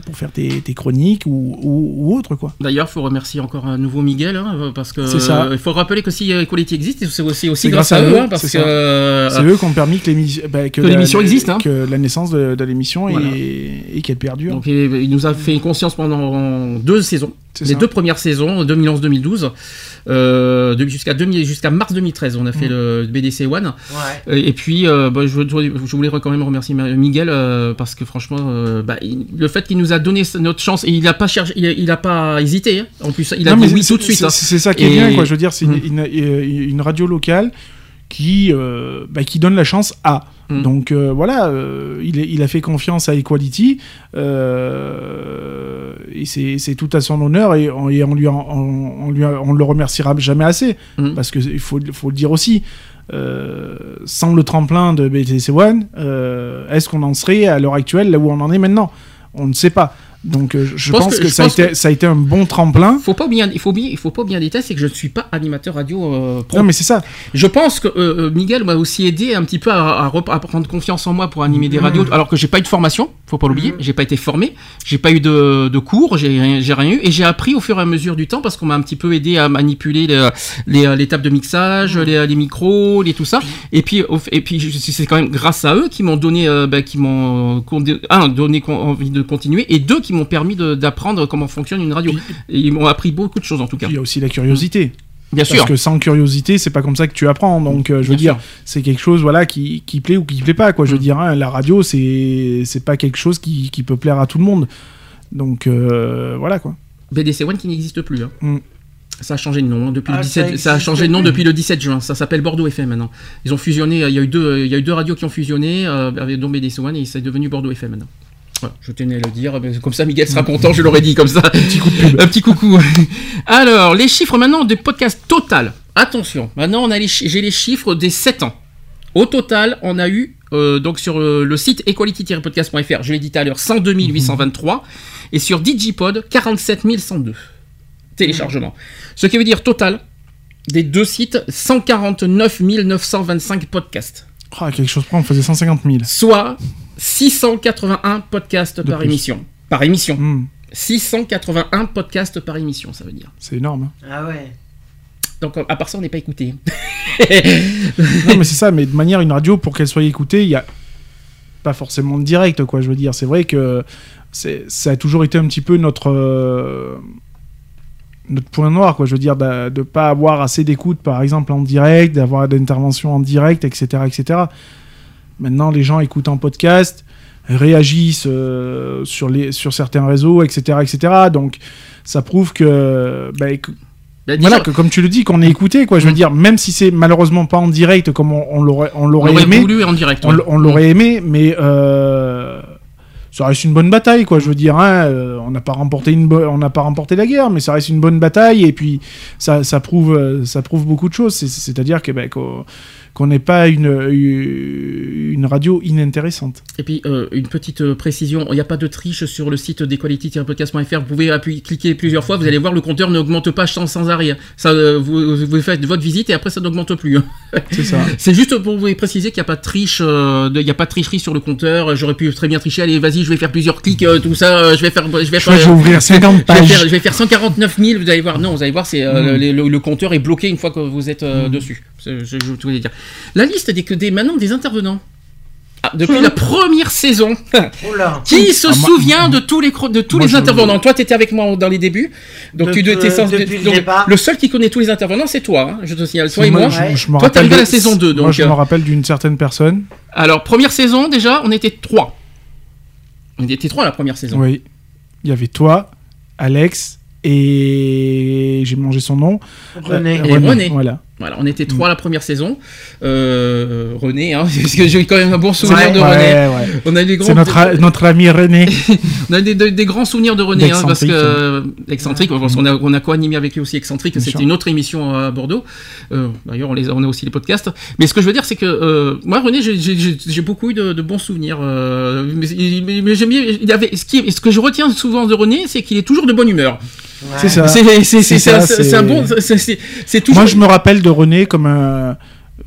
pour faire tes chroniques ou autre, quoi. D'ailleurs, il faut remercier encore à nouveau Miguel, hein, parce que il faut rappeler que si Equality existe, c'est aussi grâce à eux, parce que c'est eux qui ont permis que l'émission existe, hein. Que la naissance de l'émission, voilà. et qu'elle perdure. Donc il nous a fait conscience pendant 2 saisons. Deux premières saisons, 2011-2012, jusqu'à mars 2013, on a fait le BTC One. Ouais. Et puis, je voulais quand même remercier Miguel, parce que franchement, le fait qu'il nous a donné notre chance, et il n'a pas cherché, il a pas hésité. Hein. En plus, il a dit oui tout de suite. C'est ça qui est bien, quoi. Je veux dire, c'est une radio locale qui donne la chance à. Donc voilà, il a fait confiance à Equality, et c'est tout à son honneur, et on le remerciera jamais assez, parce qu'il faut le dire aussi. Sans le tremplin de BTC One, est-ce qu'on en serait à l'heure actuelle là où on en est maintenant ? On ne sait pas. Donc je pense que ça a été un bon tremplin. Il faut pas bien détailler, c'est que je ne suis pas animateur radio pro. Non mais c'est ça. Je pense que Miguel m'a aussi aidé un petit peu à prendre confiance en moi pour animer des radios, alors que j'ai pas eu de formation, faut pas l'oublier, j'ai pas été formé, j'ai pas eu de cours, j'ai rien eu, et j'ai appris au fur et à mesure du temps parce qu'on m'a un petit peu aidé à manipuler les tables de mixage, les micros, tout ça. Et puis c'est quand même grâce à eux qui m'ont donné qui m'ont donné envie de continuer, et deux qui m'ont permis d'apprendre comment fonctionne une radio. Et ils m'ont appris beaucoup de choses, en tout cas. Il y a aussi la curiosité. Bien sûr. Parce que sans curiosité, c'est pas comme ça que tu apprends. Donc, je veux dire, c'est quelque chose, voilà, qui plaît ou qui plaît pas, quoi. Je veux dire, la radio, c'est pas quelque chose qui peut plaire à tout le monde. Donc, voilà, quoi. BDC One qui n'existe plus. Hein. Ça a changé de nom depuis le 17 juin. Ça s'appelle Bordeaux FM maintenant. Ils ont fusionné. Il y a eu deux radios qui ont fusionné, dont BDC One, et c'est devenu Bordeaux FM maintenant. Voilà, je tenais à le dire, comme ça Miguel sera content, je l'aurais dit comme ça. Un petit coucou. Alors, les chiffres maintenant des podcasts total. Attention, maintenant j'ai les chiffres des 7 ans. Au total, on a eu, donc sur le site equality-podcast.fr, je l'ai dit tout à l'heure, 102 823, et sur Digipod, 47 102 téléchargements. Ce qui veut dire total, des deux sites, 149 925 podcasts. Ah, quelque chose près, on faisait 150 000. Soit 681 podcasts par émission. Par émission. 681 podcasts par émission, ça veut dire. C'est énorme. Ah ouais. Donc, à part ça, on n'est pas écouté. Non, mais c'est ça. Mais de manière, une radio, pour qu'elle soit écoutée, il n'y a pas forcément de direct, quoi, je veux dire. C'est vrai que ça a toujours été un petit peu notre point noir, quoi, je veux dire, de ne pas avoir assez d'écoute, par exemple, en direct, d'avoir d'interventions en direct, etc., etc. Maintenant, les gens écoutent en podcast, réagissent sur certains réseaux, etc., etc. Donc, ça prouve que... que, comme tu le dis, qu'on est écouté, quoi. Je veux dire, même si c'est malheureusement pas en direct, comme on l'aurait aimé... On l'aurait voulu en direct. On l'aurait aimé, mais... ça reste une bonne bataille, quoi. Je veux dire, on n'a pas remporté la guerre, mais ça reste une bonne bataille, et puis ça prouve beaucoup de choses. C'est-à-dire que qu'on n'est pas une radio inintéressante. Et puis une petite précision, il n'y a pas de triche sur le site d'equality-podcast.fr. Vous pouvez cliquer plusieurs fois, vous allez voir, le compteur n'augmente pas sans arrêt. Ça, vous faites votre visite et après ça n'augmente plus. C'est ça. C'est juste pour vous préciser qu'il n'y a pas de triche, il n'y a pas de tricherie sur le compteur. J'aurais pu très bien tricher. Allez, vas-y, je vais faire plusieurs clics, tout ça, je vais ouvrir 50 pages. Je vais faire 149 000, vous allez voir. Non, vous allez voir, c'est le compteur est bloqué une fois que vous êtes dessus. Je voulais dire. La liste des intervenants. Depuis la première saison. Qui se souvient de tous les intervenants ? Toi, tu étais avec moi dans les débuts. Donc le seul qui connaît tous les intervenants, c'est toi, hein. Je te signale, toi et moi. Toi, tu arrivé à la saison 2, donc. Moi, je me rappelle d'une certaine personne. Alors, première saison, déjà, on était 3. On était 3 la première saison. Oui. Il y avait toi, Alex et j'ai mangé son nom. René. Voilà, on était 3 la première saison. René, hein, parce que j'ai eu quand même un bon souvenir de René. Ouais. On a des grands. C'est notre ami René. On a des grands souvenirs de René, hein, parce que excentrique. Ouais. On a co-animé avec lui aussi excentrique. C'était une autre émission à Bordeaux. D'ailleurs, on a aussi les podcasts. Mais ce que je veux dire, c'est que moi, René, j'ai beaucoup eu de bons souvenirs. Mais j'aime bien. Ce que je retiens souvent de René, c'est qu'il est toujours de bonne humeur. Ouais. C'est ça. C'est un bon. C'est toujours. Moi, je me rappelle de René comme un...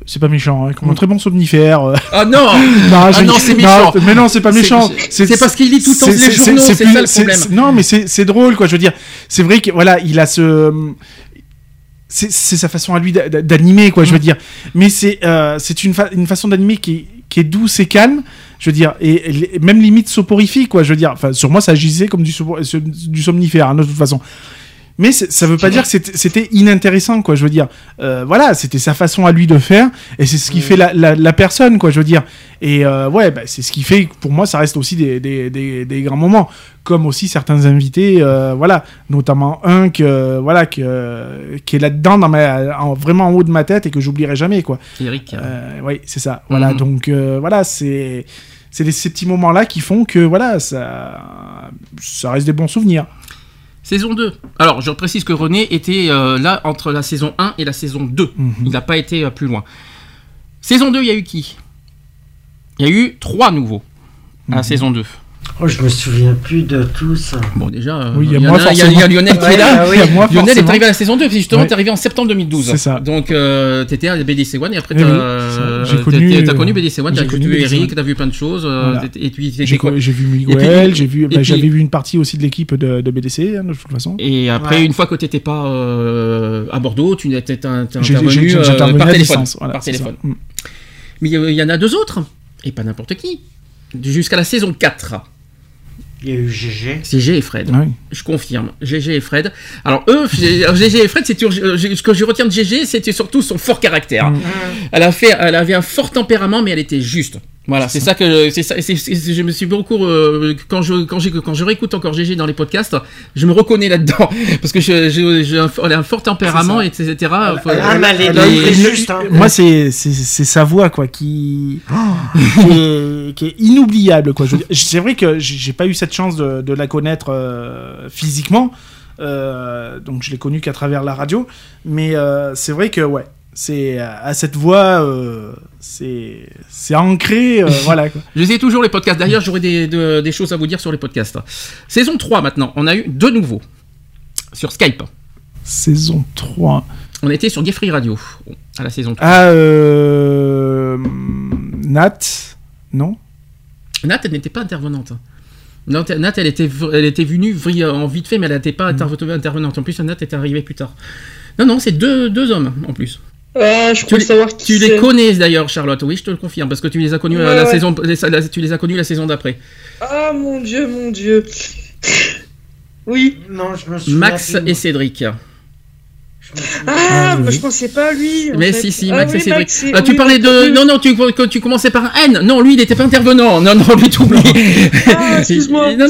C'est pas méchant, hein, comme un très bon somnifère. Ah non, c'est méchant. Non, mais non, c'est pas méchant. C'est parce qu'il lit tout le temps les journaux, c'est ça le problème. Non, mais c'est drôle, quoi, je veux dire. C'est vrai que, voilà, il a ce... C'est sa façon à lui d'animer, quoi, je veux dire. Mais c'est une façon d'animer qui est douce et calme, je veux dire, et même limite soporifique, quoi, je veux dire. Enfin, sur moi, ça agissait comme du somnifère, hein, de toute façon. mais ça veut pas dire que c'était inintéressant, quoi. Je veux dire, voilà, c'était sa façon à lui de faire, et c'est ce qui fait la personne, quoi. Je veux dire, et ouais, bah, c'est ce qui fait, pour moi, ça reste aussi des grands moments, comme aussi certains invités, voilà, notamment un qui est là-dedans, vraiment en haut de ma tête et que j'oublierai jamais, quoi. Eric. Oui, c'est ça. Voilà, donc voilà, c'est ces petits moments-là qui font que voilà, ça reste des bons souvenirs. Saison 2. Alors, je précise que René était là entre la saison 1 et la saison 2. Mmh. Il n'a pas été plus loin. Saison 2, il y a eu qui ? Il y a eu 3 nouveaux à la saison 2. Oh, je me souviens plus de tous. Bon, déjà, oui, il y a Lionel qui est là. Oui, Lionel est arrivé à la saison 2, puis justement, t'es arrivé en septembre 2012. C'est ça. Donc, t'étais à BTC One, et après, t'as connu BTC One, t'as vu Eric, t'as vu plein de choses. Voilà. Et puis, j'ai vu Miguel, j'avais vu une partie aussi de l'équipe de BTC, hein, de toute façon. Et après, une fois que t'étais pas à Bordeaux, tu étais intervenu par téléphone. Mais il y en a 2 autres, et pas n'importe qui, jusqu'à la saison 4. Il y a eu GG. GG et Fred. Oui. Je confirme. GG et Fred. Alors, eux, GG et Fred, ce que je retiens de GG, c'était surtout son fort caractère. Mmh. Elle avait un fort tempérament, mais elle était juste. Voilà, c'est ça que je me suis beaucoup quand je réécoute encore GG dans les podcasts, je me reconnais là-dedans parce que j'ai un fort tempérament, etc. Elle est juste. Hein. Moi, c'est sa voix, quoi, qui est inoubliable, quoi. C'est vrai que j'ai pas eu cette chance de la connaître physiquement, donc je l'ai connue qu'à travers la radio, mais c'est vrai que ouais. C'est à cette voix, c'est ancré, voilà, quoi. Je sais toujours les podcasts. D'ailleurs, j'aurais des choses à vous dire sur les podcasts. Saison 3 maintenant, on a eu 2 nouveaux sur Skype. Saison 3. On était sur Gay Free Radio à la saison 3. Nat, non ? Nat, elle n'était pas intervenante. Nat, elle était venue en vite fait, mais elle n'était pas intervenante. En plus, Nat était arrivée plus tard. Non, c'est 2 hommes en plus. Je crois savoir qui tu les connais d'ailleurs, Charlotte. Oui, je te le confirme parce que tu les as connus la saison d'après. Ah mon dieu. Oui. Non, je me souviens. Max et Cédric. Ah, je pensais pas lui. Mais fait. Si, Max et Cédric. Max, tu parlais de non, tu commençais par un N. Non, lui, il était pas intervenant. Non, lui t'oublies. Ah, excuse-moi. Non,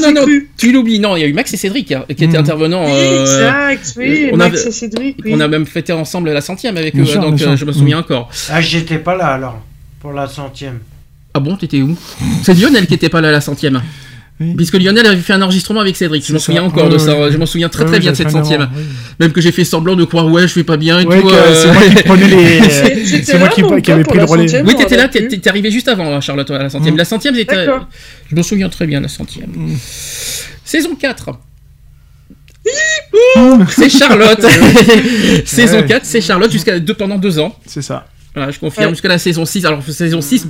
tu l'oublies. Non, il y a eu Max et Cédric qui étaient intervenants. Exact, oui. Max et Cédric. Oui. On a même fêté ensemble la 100e avec eux, donc je me souviens encore. Ah, j'étais pas là alors pour la 100e. Ah bon, t'étais où ? C'est Lionel qui était pas là la 100e. Oui. Puisque Lionel avait fait un enregistrement avec Cédric, je m'en souviens encore de ça. Je m'en souviens très bien de cette 100e. Oui. Même que j'ai fait semblant de croire je fais pas bien et tout. C'est moi qui prenais les. C'est moi qui avait pris le relais. Oui, t'étais là, t'es arrivé juste avant Charlotte à la 100e. La 100e, c'était. Je m'en souviens très bien la 100e. Saison 4. C'est Charlotte. Saison 4, c'est Charlotte pendant 2 ans. C'est ça. Voilà, je confirme jusqu'à la saison 6. Alors, saison 6,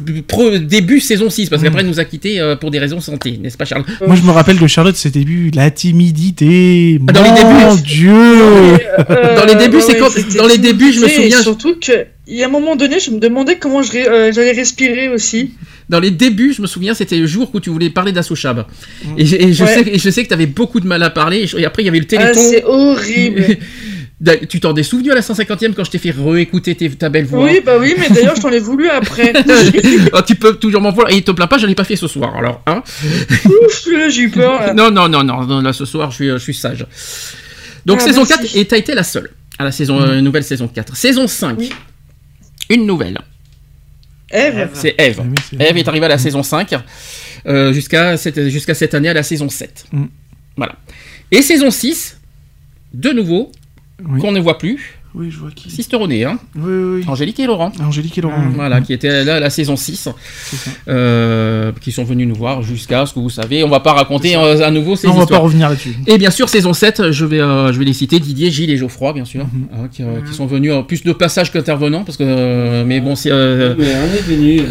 début saison 6, parce qu'après, elle nous a quittés pour des raisons santé, n'est-ce pas, Charlotte ? Moi, je me rappelle de Charlotte, ses débuts, la timidité. Dans les débuts, mon Dieu ! Dans les débuts, c'est quand. Dans les débuts, je me souviens. Surtout qu'il y a un moment donné, je me demandais comment j'allais respirer aussi. Dans les débuts, je me souviens, c'était le jour où tu voulais parler d'Assochab. Je sais que tu avais beaucoup de mal à parler. Et après, il y avait le téléthon. Ah, c'est horrible. Tu t'en es souvenu à la 150e quand je t'ai fait réécouter ta belle voix. Oui, bah oui, mais d'ailleurs je t'en ai voulu après. Tu peux toujours m'en vouloir. Et te plains pas, je l'ai pas fait ce soir. Alors, hein. Ouf, là, j'ai eu peur. Là. Non, là ce soir je suis sage. Donc saison 4, et t'as été la seule à la nouvelle saison 4. Saison 5, une nouvelle. Ève. C'est Ève. Ève est arrivée à la saison 5 jusqu'à cette année à la saison 7. Voilà. Et saison 6, de nouveau. Oui. Qu'on ne voit plus. Oui, je vois qui. Sister René, hein. Oui. Angélique et Laurent. Voilà, qui étaient là la saison 6. C'est ça. Qui sont venus nous voir jusqu'à ce que vous savez. On va pas raconter à nouveau ces histoires. On va pas revenir là-dessus. Et bien sûr, saison 7, je vais les citer, Didier, Gilles et Geoffroy, bien sûr, qui sont venus en plus de passage qu'intervenants, parce que. Mais bon, c'est. Mais on est venus.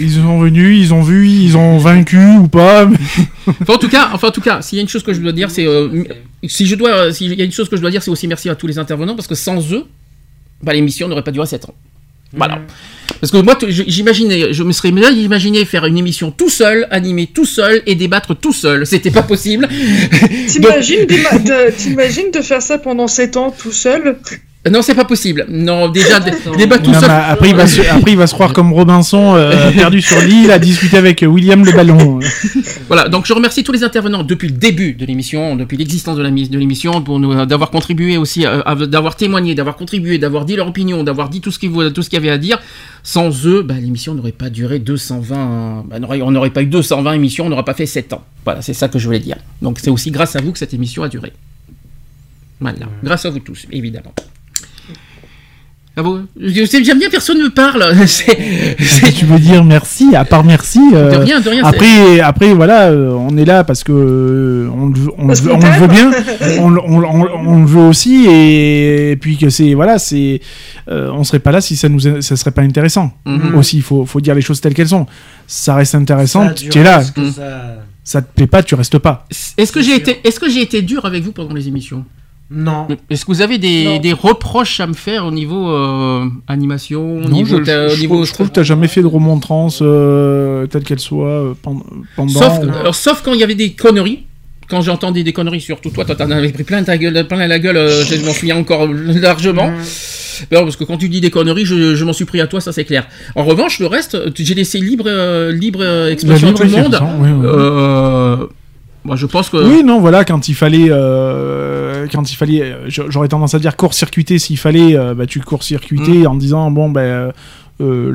Ils sont venus, ils ont vu, ils ont vaincu ou pas. Enfin, en tout cas, s'il y a une chose que je dois dire, c'est. S'il y a une chose que je dois dire, c'est aussi merci à tous les intervenants, parce que sans eux, l'émission n'aurait pas duré 7 ans. Voilà. Parce que moi, je me serais imaginé faire une émission tout seul, animer tout seul et débattre tout seul. C'était pas possible. T'imagines de faire ça pendant 7 ans tout seul ? Non, c'est pas possible. Non, déjà, débat tout seul. Après, il va se croire comme Robinson, perdu sur l'île, à discuter avec William le Ballon. Voilà, donc je remercie tous les intervenants depuis le début de l'émission, depuis l'existence de l'émission, pour nous d'avoir contribué aussi, d'avoir témoigné, d'avoir contribué, d'avoir dit leur opinion, d'avoir dit tout ce qu'il y avait à dire. Sans eux, l'émission n'aurait pas duré 220... on n'aurait pas eu 220 émissions, on n'aurait pas fait 7 ans. Voilà, c'est ça que je voulais dire. Donc c'est aussi grâce à vous que cette émission a duré. Voilà, grâce à vous tous, évidemment. Ah bon, j'aime bien, personne ne me parle. Tu veux dire merci, à part merci. De rien. Après, voilà, on est là parce que on le veut bien, on le veut aussi, et puis que c'est on serait pas là si ça serait pas intéressant. Mm-hmm. Aussi, il faut dire les choses telles qu'elles sont. Ça reste intéressant. Tu es là. Ça te plaît pas, tu restes pas. Est-ce que j'ai été dur avec vous pendant les émissions? Non. Est-ce que vous avez des reproches à me faire au niveau animation, je trouve que t'as jamais fait de remontrances telles qu'elles soient pendant. Sauf quand il y avait des conneries. Quand j'entendais des conneries, surtout toi, t'en avais pris plein la gueule. Je m'en souviens encore largement. Non, parce que quand tu dis des conneries, je m'en suis pris à toi, ça c'est clair. En revanche, le reste, j'ai laissé libre expression à tout le monde. Moi, je pense que... Oui, non, voilà, quand il fallait, j'aurais tendance à dire court-circuiter, s'il fallait, tu court-circuitais en disant, là,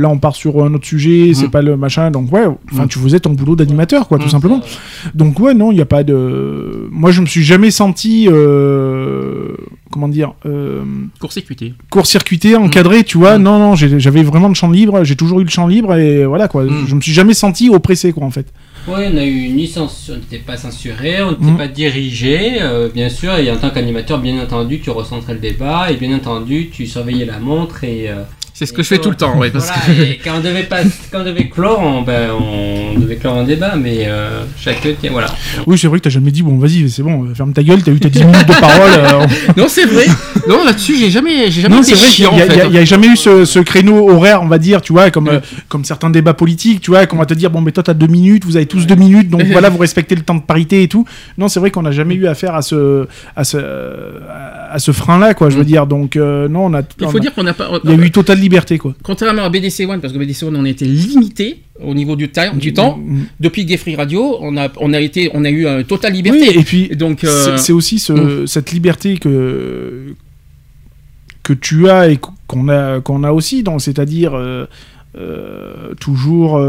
on part sur un autre sujet, c'est pas le machin, donc ouais, tu faisais ton boulot d'animateur, quoi, tout simplement. Donc ouais, non, il n'y a pas de... Moi, je me suis jamais senti... court-circuité, encadré, tu vois. Non, j'avais vraiment le champ libre, j'ai toujours eu le champ libre, et voilà, quoi. Je me suis jamais senti oppressé, quoi, en fait. Ouais, on a eu une licence, on n'était pas censuré, on n'était pas dirigé, bien sûr, et en tant qu'animateur, bien entendu, tu recentrais le débat, et bien entendu, tu surveillais la montre, et... c'est ce que je fais tout le temps, oui. Quand on devait clore, on devait clore un débat, mais chacun, voilà. Oui, c'est vrai que t'as jamais dit, bon, vas-y, c'est bon, ferme ta gueule, t'as eu tes 10 minutes de parole. Non, c'est vrai. Non, là-dessus, j'ai jamais été chiant, en fait. Il n'y a jamais eu ce créneau horaire, on va dire, tu vois, comme certains débats politiques, tu vois, qu'on va te dire, bon, mais toi, t'as 2 minutes, vous avez tous 2 minutes, donc voilà, vous respectez le temps de parité et tout. Non, c'est vrai qu'on n'a jamais eu affaire à ce frein-là, quoi, je veux dire. Donc, non, on a... Il faut dire qu'on n'a pas... Il y a eu totalement liberté, quoi. Contrairement à BTC One, parce que BTC One, on était limité au niveau du temps. Depuis Gay Free Radio, on a eu une totale liberté. Oui, et puis, donc, c'est aussi cette liberté que tu as et qu'on a aussi, donc, c'est-à-dire toujours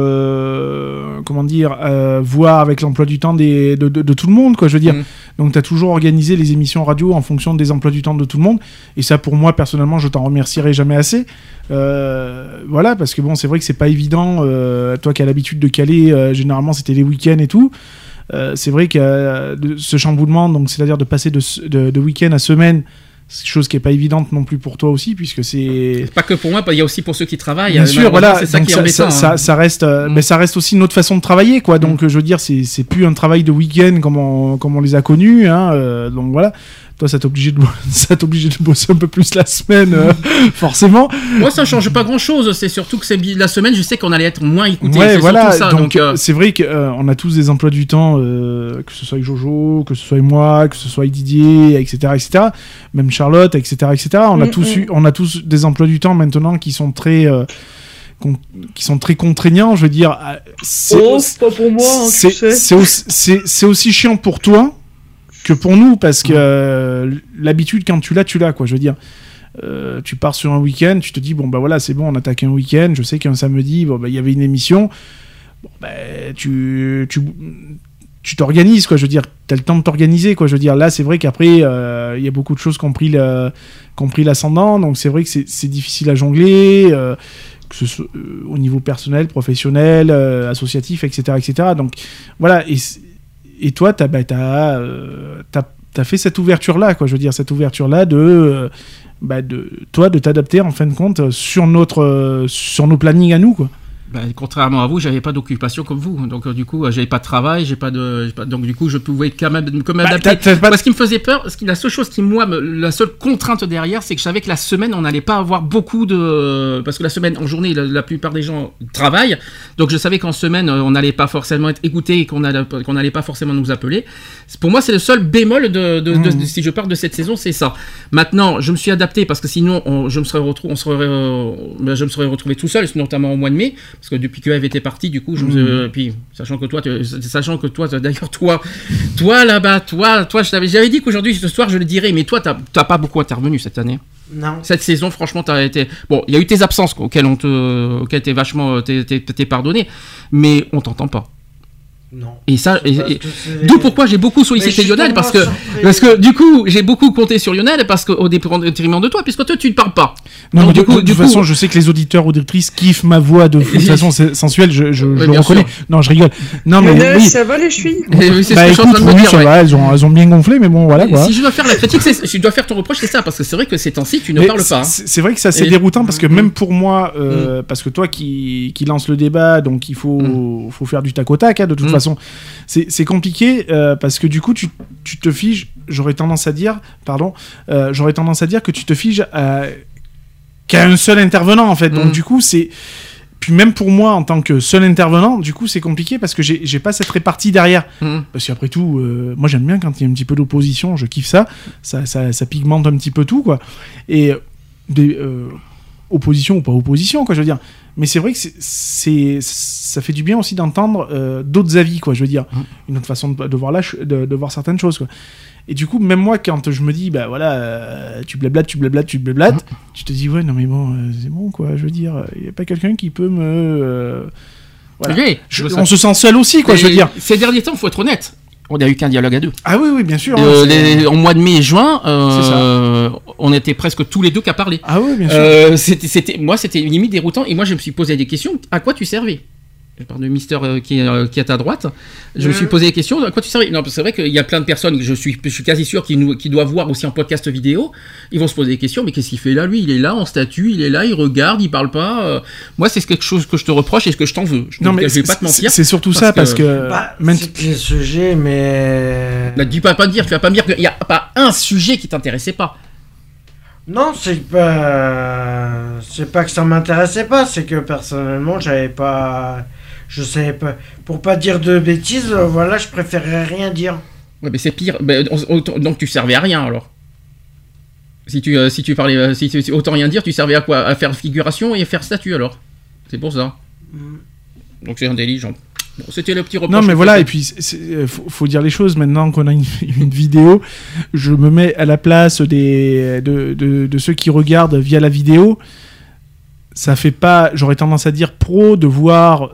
voir avec l'emploi du temps de tout le monde, quoi, je veux dire. Donc t'as toujours organisé les émissions radio en fonction des emplois du temps de tout le monde, et ça, pour moi, personnellement, je t'en remercierai jamais assez, voilà, parce que bon, c'est vrai que c'est pas évident, toi qui as l'habitude de caler, généralement c'était les week-ends et tout, c'est vrai que ce chamboulement, donc c'est-à-dire de passer de week-end à semaine, c'est chose qui est pas évidente non plus pour toi aussi, puisque c'est pas que pour moi, il y a aussi pour ceux qui travaillent. Bien sûr, voilà. C'est ça qui est embêtant. Ça reste, mais ça reste aussi notre façon de travailler, quoi. Donc je veux dire, c'est plus un travail de week-end comme on les a connus, hein. Donc voilà. Toi, ça t'oblige de bosser un peu plus la semaine, forcément. Moi, ça change pas grand-chose. C'est surtout que la semaine, je sais qu'on allait être moins écoutés. Ouais, voilà. Ça, donc, c'est vrai qu'on a tous des emplois du temps, que ce soit avec Jojo, que ce soit avec moi, que ce soit avec Didier, etc., même Charlotte, etc. On a tous des emplois du temps maintenant qui sont très... qui sont très contraignants, je veux dire... c'est pas pour moi, hein, c'est aussi chiant pour toi que pour nous, parce que l'habitude, quand tu l'as, quoi, je veux dire. Tu pars sur un week-end, tu te dis, c'est bon, on attaque un week-end, je sais qu'un samedi, il y avait une émission, tu t'organises, quoi, je veux dire, t'as le temps de t'organiser, quoi, je veux dire. Là, c'est vrai qu'après, y a beaucoup de choses qui ont pris l'ascendant, donc c'est vrai que c'est difficile à jongler, que ce soit au niveau personnel, professionnel, associatif, etc., donc voilà, et toi, t'as fait cette ouverture-là, quoi, je veux dire, cette ouverture-là de toi, de t'adapter, en fin de compte, sur nos plannings à nous, quoi. ben, contrairement à vous, j'avais pas d'occupation comme vous. Donc du coup, j'avais pas de travail, donc du coup, je pouvais quand même adapter. Parce qu'il me faisait peur, la seule chose qui la seule contrainte derrière, c'est que je savais que la semaine, on n'allait pas avoir beaucoup de, parce que la semaine en journée, la plupart des gens travaillent. Donc je savais qu'en semaine, on n'allait pas forcément être écouté et qu'on n'allait pas forcément nous appeler. Pour moi, c'est le seul bémol de si je parle de cette saison, c'est ça. Maintenant, je me suis adapté parce que sinon, je me serais retrouvé tout seul, notamment au mois de mai, parce que depuis que Eve était partie, du coup, puis sachant que toi, là-bas, toi, j'avais dit qu'aujourd'hui, ce soir, je le dirais, mais toi, t'as pas beaucoup intervenu cette année. Non. Cette saison, franchement, t'as été. Bon, il y a eu tes absences auxquelles t'es vachement t'es pardonné, mais on t'entend pas. Non. Et ça, d'où pourquoi j'ai beaucoup sollicité Lionel, parce que du coup j'ai beaucoup compté sur Lionel parce qu'au détriment de toi, puisque toi tu ne parles pas. Non, donc, de toute façon, je sais que les auditeurs auditrices kiffent ma voix de façon sensuelle, je le reconnais. Sûr. Non, je rigole. Non, mais oui. Ça va les chevilles. C'est ce que je suis en train de me dire. Ouais. Elles ont bien gonflé, mais bon, voilà quoi. Si je dois faire la critique, je dois faire ton reproche, c'est ça, parce que c'est vrai que ces temps-ci tu ne parles pas. C'est vrai que c'est assez déroutant parce que même pour moi, parce que toi qui lance le débat, donc il faut faire du tac au tac de toute façon. C'est compliqué parce que du coup tu te figes, j'aurais tendance à dire que tu te figes qu'à un seul intervenant en fait. Donc du coup c'est, puis même pour moi en tant que seul intervenant, du coup c'est compliqué parce que j'ai pas cette répartie derrière. Parce qu'après tout moi j'aime bien quand il y a un petit peu d'opposition, je kiffe ça pigmente un petit peu tout quoi. Et opposition ou pas opposition quoi, je veux dire. Mais c'est vrai que ça fait du bien aussi d'entendre d'autres avis, quoi, je veux dire. Une autre façon de voir de voir certaines choses, quoi. Et du coup, même moi, quand je me dis, bah voilà, tu blablates, tu te dis, ouais, non mais bon, c'est bon, quoi, je veux dire, il n'y a pas quelqu'un qui peut me... voilà. Okay, on se sent seul aussi, quoi, je veux dire. Ces derniers temps, il faut être honnête. On n'a eu qu'un dialogue à deux. Ah oui, bien sûr. En mois de mai et juin, on était presque tous les deux qu'à parler. Ah oui, bien sûr. C'était limite déroutant. Et moi, je me suis posé des questions. À quoi tu servais ? Je parle de Mister qui est à ta droite. Je me suis posé des questions. À quoi tu servais ? Non, parce que c'est vrai qu'il y a plein de personnes, je suis quasi sûr, qui doivent voir aussi en podcast vidéo. Ils vont se poser des questions. Mais qu'est-ce qu'il fait là, lui ? Il est là, en statut, il est là, il regarde, il parle pas. Moi, c'est quelque chose que je te reproche et ce que je t'en veux. Je vais pas te mentir. C'est surtout ça, parce que... Bah, c'est le sujet, mais... Là, tu vas pas me dire qu'il n'y a pas un sujet qui t'intéressait pas. Non, c'est pas que ça m'intéressait pas, c'est que personnellement, j'avais pas... Je savais pas. Pour pas dire de bêtises, voilà, je préférais rien dire. Ouais, mais c'est pire. Donc tu servais à rien alors. Si tu parlais, si autant rien dire, tu servais à quoi ? À faire figuration et faire statut alors. C'est pour ça. Donc c'est intelligent. Bon, c'était le petit reproche. Non mais voilà, et puis faut dire les choses. Maintenant qu'on a une vidéo, je me mets à la place de ceux qui regardent via la vidéo. Ça fait pas, j'aurais tendance à dire pro de voir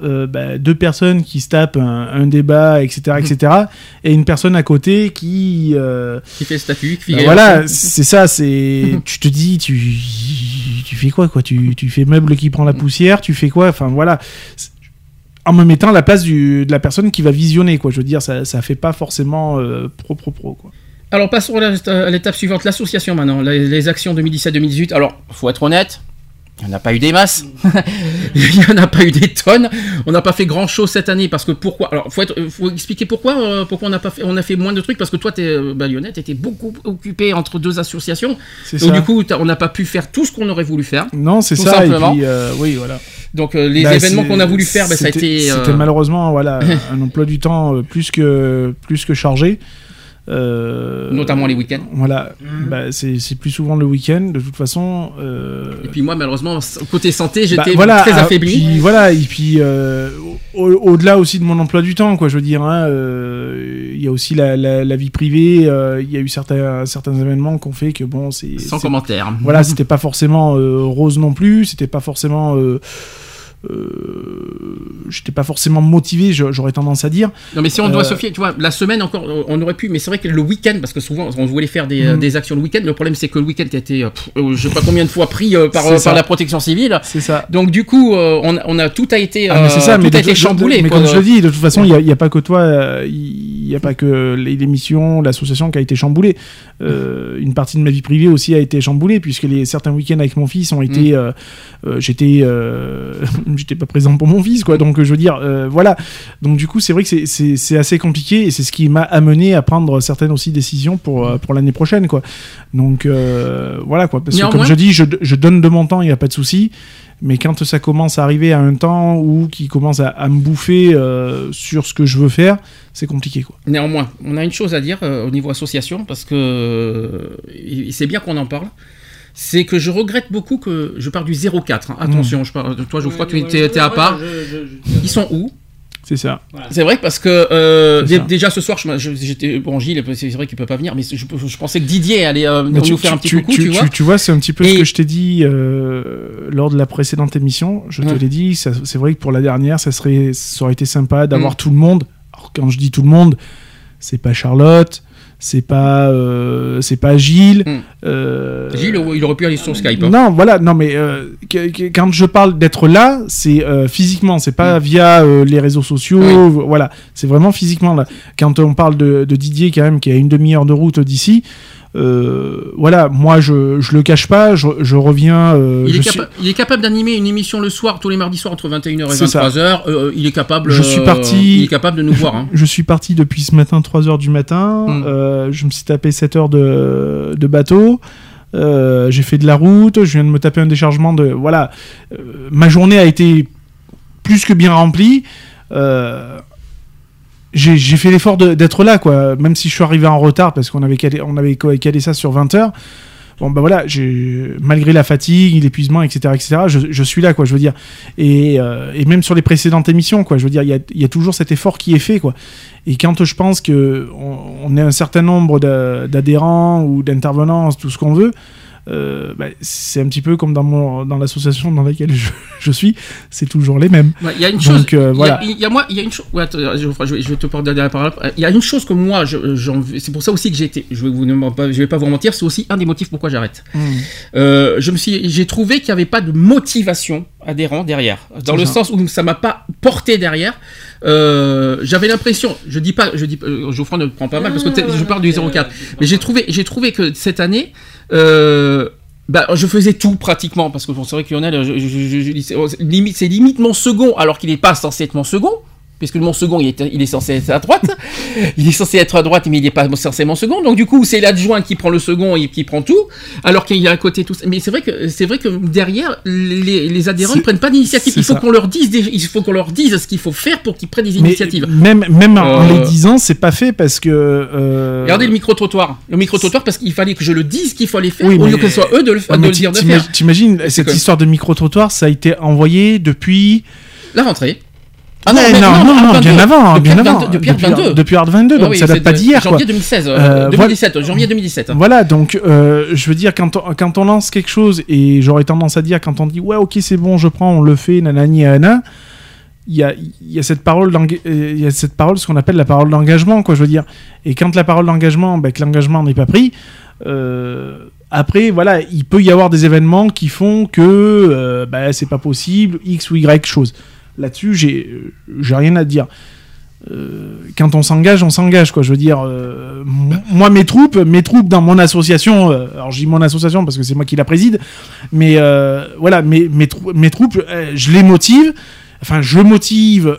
deux personnes qui se tapent un débat, etc., et une personne à côté qui fait statut, qui fait voilà, c'est ça, c'est tu te dis tu fais quoi, tu fais meuble qui prend la poussière, tu fais quoi, enfin voilà, en me mettant à la place de la personne qui va visionner quoi, je veux dire ça fait pas forcément pro quoi. Alors passons à l'étape suivante, l'association maintenant, les actions 2017-2018. Alors faut être honnête. Il n'y en a pas eu des masses, il n'y en a pas eu des tonnes, on n'a pas fait grand chose cette année, parce que pourquoi, alors il faut expliquer pourquoi on a fait moins de trucs, parce que toi, Lionel, t'étais beaucoup occupé entre deux associations, donc du coup on n'a pas pu faire tout ce qu'on aurait voulu faire. Non, c'est ça, simplement. Et puis oui, voilà. Donc les événements qu'on a voulu faire, ça a été... C'était malheureusement voilà, un emploi du temps plus que chargé. Notamment les week-ends. Voilà, c'est plus souvent le week-end, de toute façon. Et puis moi, malheureusement, côté santé, j'étais très affaibli. Et puis, au-delà aussi de mon emploi du temps, quoi, je veux dire, y a aussi la vie privée, y a eu certains événements qu'on fait que bon, c'est... Sans commentaire. Voilà, c'était pas forcément rose non plus, c'était pas forcément... j'étais pas forcément motivé, j'aurais tendance à dire. Non mais si on doit se fier, tu vois, la semaine encore, on aurait pu, mais c'est vrai que le week-end, parce que souvent on voulait faire des actions le week-end, le problème c'est que le week-end a été, je sais pas combien de fois pris par la protection civile. C'est ça. Donc du coup, on a tout a été, mais c'est ça, tout a été chamboulé. Mais comme je le dis, de toute façon, il y a pas que toi, il y a pas que l'émission, l'association qui a été chamboulée. Une partie de ma vie privée aussi a été chamboulée puisque certains week-ends avec mon fils ont été, j'étais j'étais pas présent pour mon fils, quoi. Donc je veux dire, voilà. Donc du coup, c'est vrai que c'est assez compliqué, et c'est ce qui m'a amené à prendre certaines aussi décisions pour l'année prochaine, quoi. Donc voilà, quoi. Parce que comme je dis, je donne de mon temps, il y a pas de souci. Mais quand ça commence à arriver à un temps où qui commence à me bouffer sur ce que je veux faire, c'est compliqué, quoi. Néanmoins, on a une chose à dire au niveau association, parce que c'est bien qu'on en parle. C'est que je regrette beaucoup que je parle du 04. Hein. Attention, je parle de toi, Geoffroy, tu es à part. Ils sont où ? C'est ça. Voilà. C'est vrai parce que déjà ce soir, Gilles, c'est vrai qu'il peut pas venir, mais je pensais que Didier allait nous faire un petit coucou, tu vois. Tu vois, c'est un petit peu ce que je t'ai dit lors de la précédente émission. Je te l'ai dit, ça, c'est vrai que pour la dernière, ça aurait été sympa d'avoir tout le monde. Alors quand je dis tout le monde, c'est pas Charlotte. C'est pas Gilles. Gilles, il aurait pu aller sur Skype. Hein. Non, voilà, non, mais quand je parle d'être là, c'est physiquement, c'est pas via les réseaux sociaux, voilà, c'est vraiment physiquement là. Quand on parle de Didier, quand même, qui a une demi-heure de route d'ici, voilà, moi je le cache pas, je reviens. Il est capable d'animer une émission le soir, tous les mardis soirs entre 21h et 23h. Il est capable. Il est capable de nous voir. Hein. Je suis parti depuis ce matin 3h du matin. Je me suis tapé 7 heures de bateau. J'ai fait de la route. Je viens de me taper un déchargement de. Voilà, ma journée a été plus que bien remplie. J'ai fait l'effort d'être là, quoi. Même si je suis arrivé en retard parce qu'on avait calé ça sur 20 heures. Bon, bah voilà, malgré la fatigue, l'épuisement, etc., je suis là, quoi, je veux dire. Et même sur les précédentes émissions, quoi, je veux dire, il y a toujours cet effort qui est fait, quoi. Et quand je pense qu'on est un certain nombre d'adhérents ou d'intervenants, tout ce qu'on veut, bah, c'est un petit peu comme dans l'association dans laquelle je suis, c'est toujours les mêmes. Il y a une chose. Donc, voilà. Je vais te porter la parole. Il y a une chose que moi, c'est pour ça aussi que j'ai été. Je vais pas vous mentir, c'est aussi un des motifs pourquoi j'arrête. J'ai trouvé qu'il n'y avait pas de motivation adhérent derrière, dans le sens où ça m'a pas porté derrière. J'avais l'impression, Geoffroy ne prend pas mal parce que je parle du 04, mais j'ai trouvé que cette année. Je faisais tout pratiquement parce que c'est vrai que Lionel, c'est limite mon second alors qu'il n'est pas censé être mon second puisque mon second il est censé être à droite, mais il n'est pas censé être mon second, donc du coup c'est l'adjoint qui prend le second et qui prend tout alors qu'il y a un côté tout ça. Mais c'est vrai que derrière les adhérents ne prennent pas d'initiative. Il faut qu'on leur dise ce qu'il faut faire pour qu'ils prennent des initiatives. Même en les disant, c'est pas fait parce que regardez le micro trottoir parce qu'il fallait que je le dise qu'il fallait faire au lieu que ce soit eux de le dire de faire. T'imagines cette histoire de micro trottoir, ça a été envoyé depuis la rentrée. Ah non, non, bien avant. Depuis Hard 22, donc ça date pas d'hier. Janvier 2016, 2017, janvier 2017. Voilà, donc je veux dire, quand on lance quelque chose, et j'aurais tendance à dire, quand on dit, ouais, ok, c'est bon, je prends, on le fait, nanani, nanana, il y a cette parole, ce qu'on appelle la parole d'engagement, quoi, je veux dire. Et quand la parole d'engagement, que l'engagement n'est pas pris, après, voilà, il peut y avoir des événements qui font que c'est pas possible, X ou Y chose. Là-dessus, j'ai rien à dire. Quand on s'engage, quoi. Je veux dire, moi, mes troupes dans mon association, alors je dis mon association parce que c'est moi qui la préside, mais voilà, mes troupes, je les motive. Enfin, je motive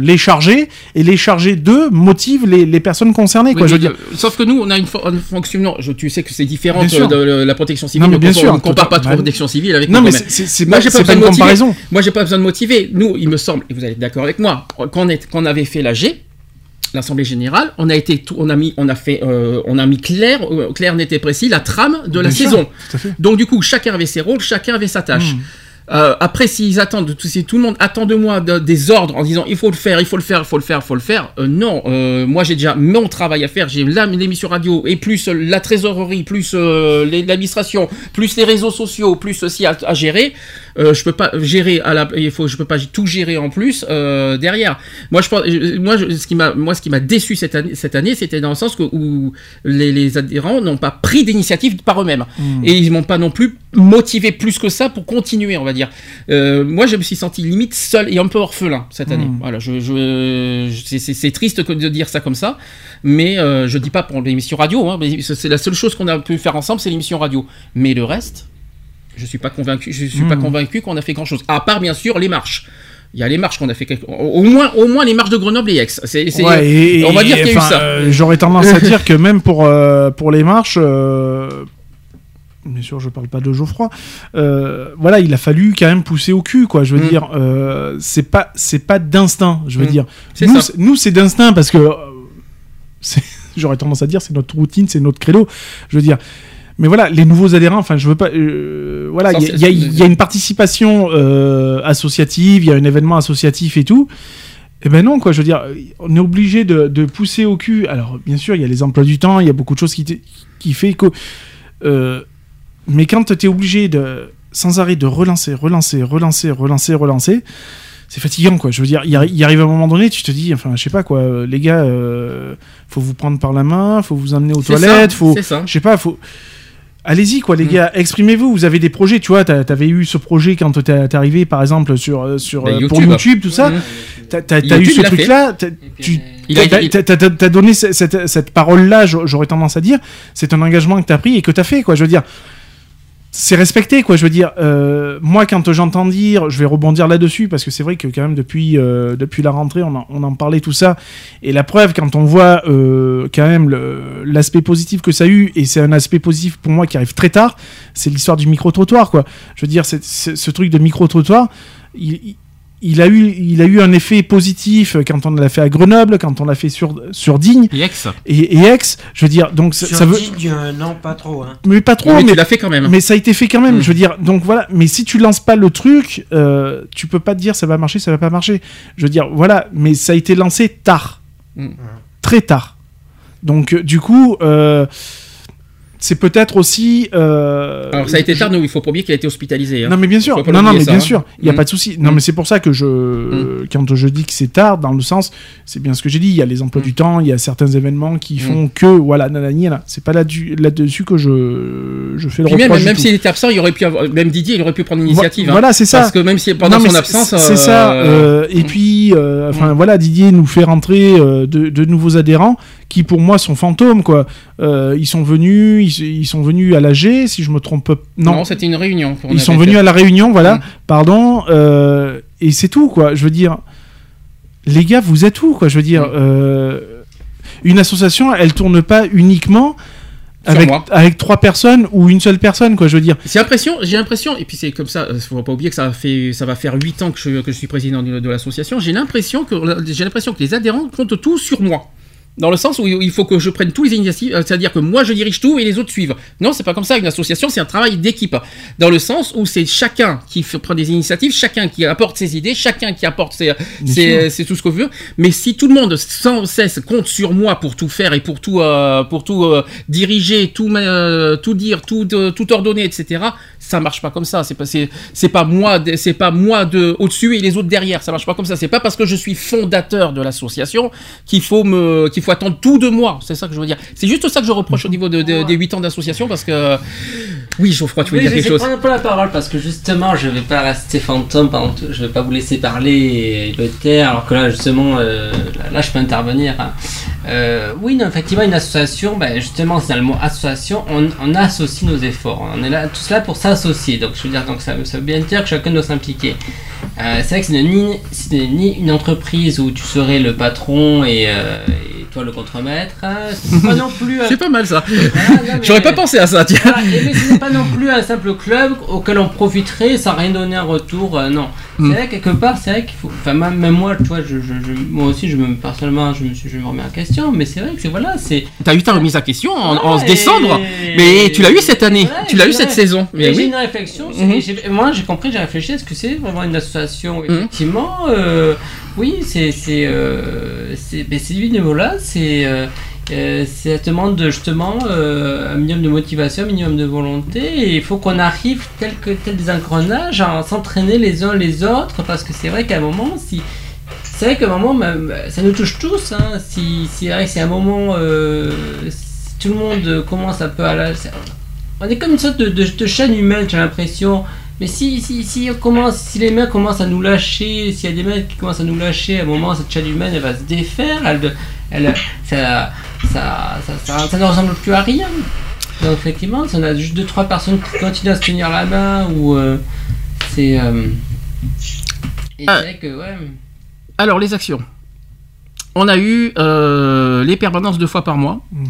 les chargés, et les chargés d'eux motivent les personnes concernées, quoi. Oui, je veux dire. Sauf que nous, on a une fonction. Tu sais que c'est différent de la protection civile. Non, mais bien sûr. On ne compare pas trop protection civile avec. Non, mais c'est pas une comparaison. Moi, j'ai pas besoin de motiver. Nous, il me semble, et vous allez être d'accord avec moi, qu'on avait fait l'AG, l'Assemblée Générale, on a mis clair, net et précis la trame de la saison. Tout à fait. Donc du coup, chacun avait ses rôles, chacun avait sa tâche. Après, si tout le monde attend de moi des ordres en disant il faut le faire, non, moi j'ai déjà mon travail à faire, j'ai l'émission radio et plus la trésorerie, plus l'administration, plus les réseaux sociaux, plus aussi à gérer. Je peux pas gérer je peux pas tout gérer en plus derrière. Ce qui m'a déçu cette année, c'était dans le sens où les adhérents n'ont pas pris d'initiative par eux-mêmes et ils m'ont pas non plus motivé plus que ça pour continuer, on va dire. Moi, je me suis senti limite seul et un peu orphelin cette année. Voilà, c'est triste de dire ça comme ça, mais je dis pas pour l'émission radio, hein, mais c'est la seule chose qu'on a pu faire ensemble, c'est l'émission radio. Mais le reste. Je suis pas convaincu. Je suis pas convaincu qu'on a fait grand chose. À part bien sûr les marches. Il y a les marches qu'on a fait au moins les marches de Grenoble et Aix. Ouais, et, on va dire qu'il y a eu ça. J'aurais tendance à dire que même pour les marches. Bien sûr, je parle pas de Geoffroy. Voilà, il a fallu quand même pousser au cul, quoi. Je veux dire, c'est pas d'instinct. Je veux dire, nous c'est d'instinct parce que j'aurais tendance à dire c'est notre routine, c'est notre credo. Je veux dire, mais voilà, les nouveaux adhérents. Enfin, je veux pas. Voilà, il y a une participation associative, il y a un événement associatif et tout. Eh ben non, quoi, je veux dire, on est obligé de pousser au cul. Alors, bien sûr, il y a les emplois du temps, il y a beaucoup de choses qui fait que. Mais quand t'es obligé de sans arrêt de relancer, c'est fatigant, quoi. Je veux dire, il arrive à un moment donné, tu te dis, enfin, je sais pas, quoi, les gars, faut vous prendre par la main, faut vous emmener aux toilettes, faut, je sais pas, faut. Allez-y, quoi, les gars, exprimez-vous. Vous avez des projets, tu vois. T'avais eu ce projet quand t'es arrivé, par exemple, sur YouTube, pour YouTube, tout ça. T'as eu ce truc-là. T'as donné cette parole-là, j'aurais tendance à dire. C'est un engagement que t'as pris et que t'as fait, quoi. Je veux dire, c'est respecté, quoi. Je veux dire, moi, quand j'entends dire, je vais rebondir là-dessus, parce que c'est vrai que, quand même, depuis la rentrée, on en parlait, tout ça. Et la preuve, quand on voit, quand même, l'aspect positif que ça a eu, et c'est un aspect positif pour moi qui arrive très tard, c'est l'histoire du micro-trottoir, quoi. Je veux dire, ce truc de micro-trottoir, il a eu un effet positif quand on l'a fait à Grenoble, quand on l'a fait sur Digne et Aix, je veux dire, donc sur ça veut Digne, non pas trop, hein. Mais pas trop, oui, mais tu l'as fait quand même. Mais ça a été fait quand même, je veux dire. Donc voilà, mais si tu lances pas le truc, tu peux pas te dire ça va marcher, ça va pas marcher. Je veux dire, voilà, mais ça a été lancé tard. Très tard. Donc du coup c'est peut-être aussi. Alors ça a été tard, il faut pas oublier qu'il a été hospitalisé. Hein. Non mais bien sûr, bien sûr, il y a pas de souci. Non mais c'est pour ça que quand je dis que c'est tard, dans le sens, c'est bien ce que j'ai dit. Il y a les emplois du temps, il y a certains événements qui font que voilà, nanana. C'est pas là-dessus que je fais le reproche. Même s'il était absent, il aurait pu avoir, même Didier, il aurait pu prendre l'initiative. Voilà, c'est ça. Parce que même si pendant son absence, c'est ça. Et puis, enfin voilà, Didier nous fait rentrer de nouveaux adhérents qui pour moi sont fantômes, quoi. Ils sont venus à l'AG, si je me trompe. Non, c'était une réunion. Ils sont venus à la réunion, voilà. Pardon. Et c'est tout, quoi. Je veux dire, les gars, vous êtes où, quoi. Je veux dire, une association, elle tourne pas uniquement avec trois personnes ou une seule personne, quoi. Je veux dire. J'ai l'impression, et puis c'est comme ça. Faut pas oublier que ça va faire 8 ans que je suis président de l'association. J'ai l'impression que les adhérents comptent tout sur moi. Dans le sens où il faut que je prenne tous les initiatives, c'est-à-dire que moi je dirige tout et les autres suivent. Non, c'est pas comme ça. Une association, c'est un travail d'équipe. Dans le sens où c'est chacun qui prend des initiatives, chacun qui apporte ses idées, chacun qui apporte ses tout ce qu'on veut. Mais si tout le monde sans cesse compte sur moi pour tout faire et pour tout diriger, tout dire, tout ordonner, etc., ça marche pas comme ça. C'est pas moi de au-dessus et les autres derrière. Ça marche pas comme ça. C'est pas parce que je suis fondateur de l'association qu'il faut attendre tout de moi, c'est ça que je veux dire. C'est juste ça que je reproche au niveau des 8 ans d'association, parce que... Oui, Geoffroy, tu veux dire quelque chose ? Je vais prendre un peu la parole, parce que justement, je vais pas rester fantôme, je vais pas vous laisser parler et le taire, alors que là, justement, je peux intervenir. Hein. Oui, non, effectivement, une association, justement, c'est dans le mot association, on associe nos efforts. On est là, tout cela pour s'associer, donc je veux dire, donc ça veut bien dire que chacun doit s'impliquer. C'est vrai que c'est ni une entreprise où tu serais le patron et toi le contremaître, c'est pas non plus... C'est pas mal ça, non, j'aurais pas pensé à ça, tiens. Voilà, mais c'est pas non plus un simple club auquel on profiterait sans rien donner en retour, non. C'est vrai, quelque part, c'est vrai qu'il faut... Enfin, même moi, tu vois, moi aussi, personnellement, je me remets en question, mais c'est vrai que c'est... Voilà, c'est... T'as eu ta remise en question en décembre, mais tu l'as eu cette année, voilà, tu l'as eu cette saison. Mais j'ai une réflexion, moi j'ai réfléchi à ce que c'est vraiment une association. Effectivement, oui, c'est du bénévolat, ça te demande justement un minimum de motivation, un minimum de volonté, et il faut qu'on arrive tel des engrenages à s'entraîner les uns les autres, parce que c'est vrai qu'à un moment, ça nous touche tous, hein, c'est vrai que c'est un moment, si tout le monde commence un peu on est comme une sorte de chaîne humaine, j'ai l'impression. Mais si les mains commencent à nous lâcher, s'il y a des mains qui commencent à nous lâcher, à un moment, cette chaîne humaine, elle va se défaire, ça ne ressemble plus à rien. Donc effectivement, ça en a juste 2-3 personnes qui continuent à se tenir la main ou c'est. Et c'est vrai que ouais. Alors les actions. On a eu les permanences 2 fois par mois. Mm-hmm.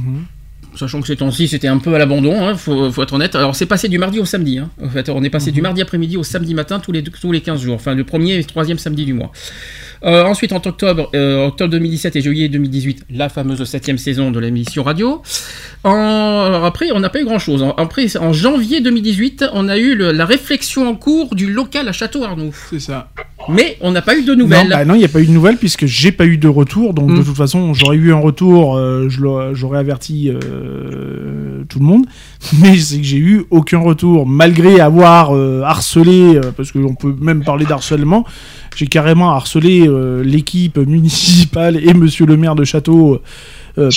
Sachant que ces temps-ci c'était un peu à l'abandon, hein, faut être honnête. Alors c'est passé du mardi au samedi. Hein. En fait, on est passé du mardi après-midi au samedi matin tous les 15 jours. Enfin le premier et le troisième samedi du mois. Ensuite en octobre 2017 et juillet 2018, la fameuse 7e saison de l'émission radio. Alors après on n'a pas eu grand-chose. Après en janvier 2018, on a eu la réflexion en cours du local à Château-Arnoux. C'est ça. Mais on n'a pas eu de nouvelles. Non, il n'y a pas eu de nouvelles puisque j'ai pas eu de retour. Donc de toute façon, j'aurais eu un retour, j'aurais averti tout le monde. Mais c'est que j'ai eu aucun retour malgré avoir harcelé, parce qu'on peut même parler d'harcèlement. J'ai carrément harcelé l'équipe municipale et Monsieur le maire de Château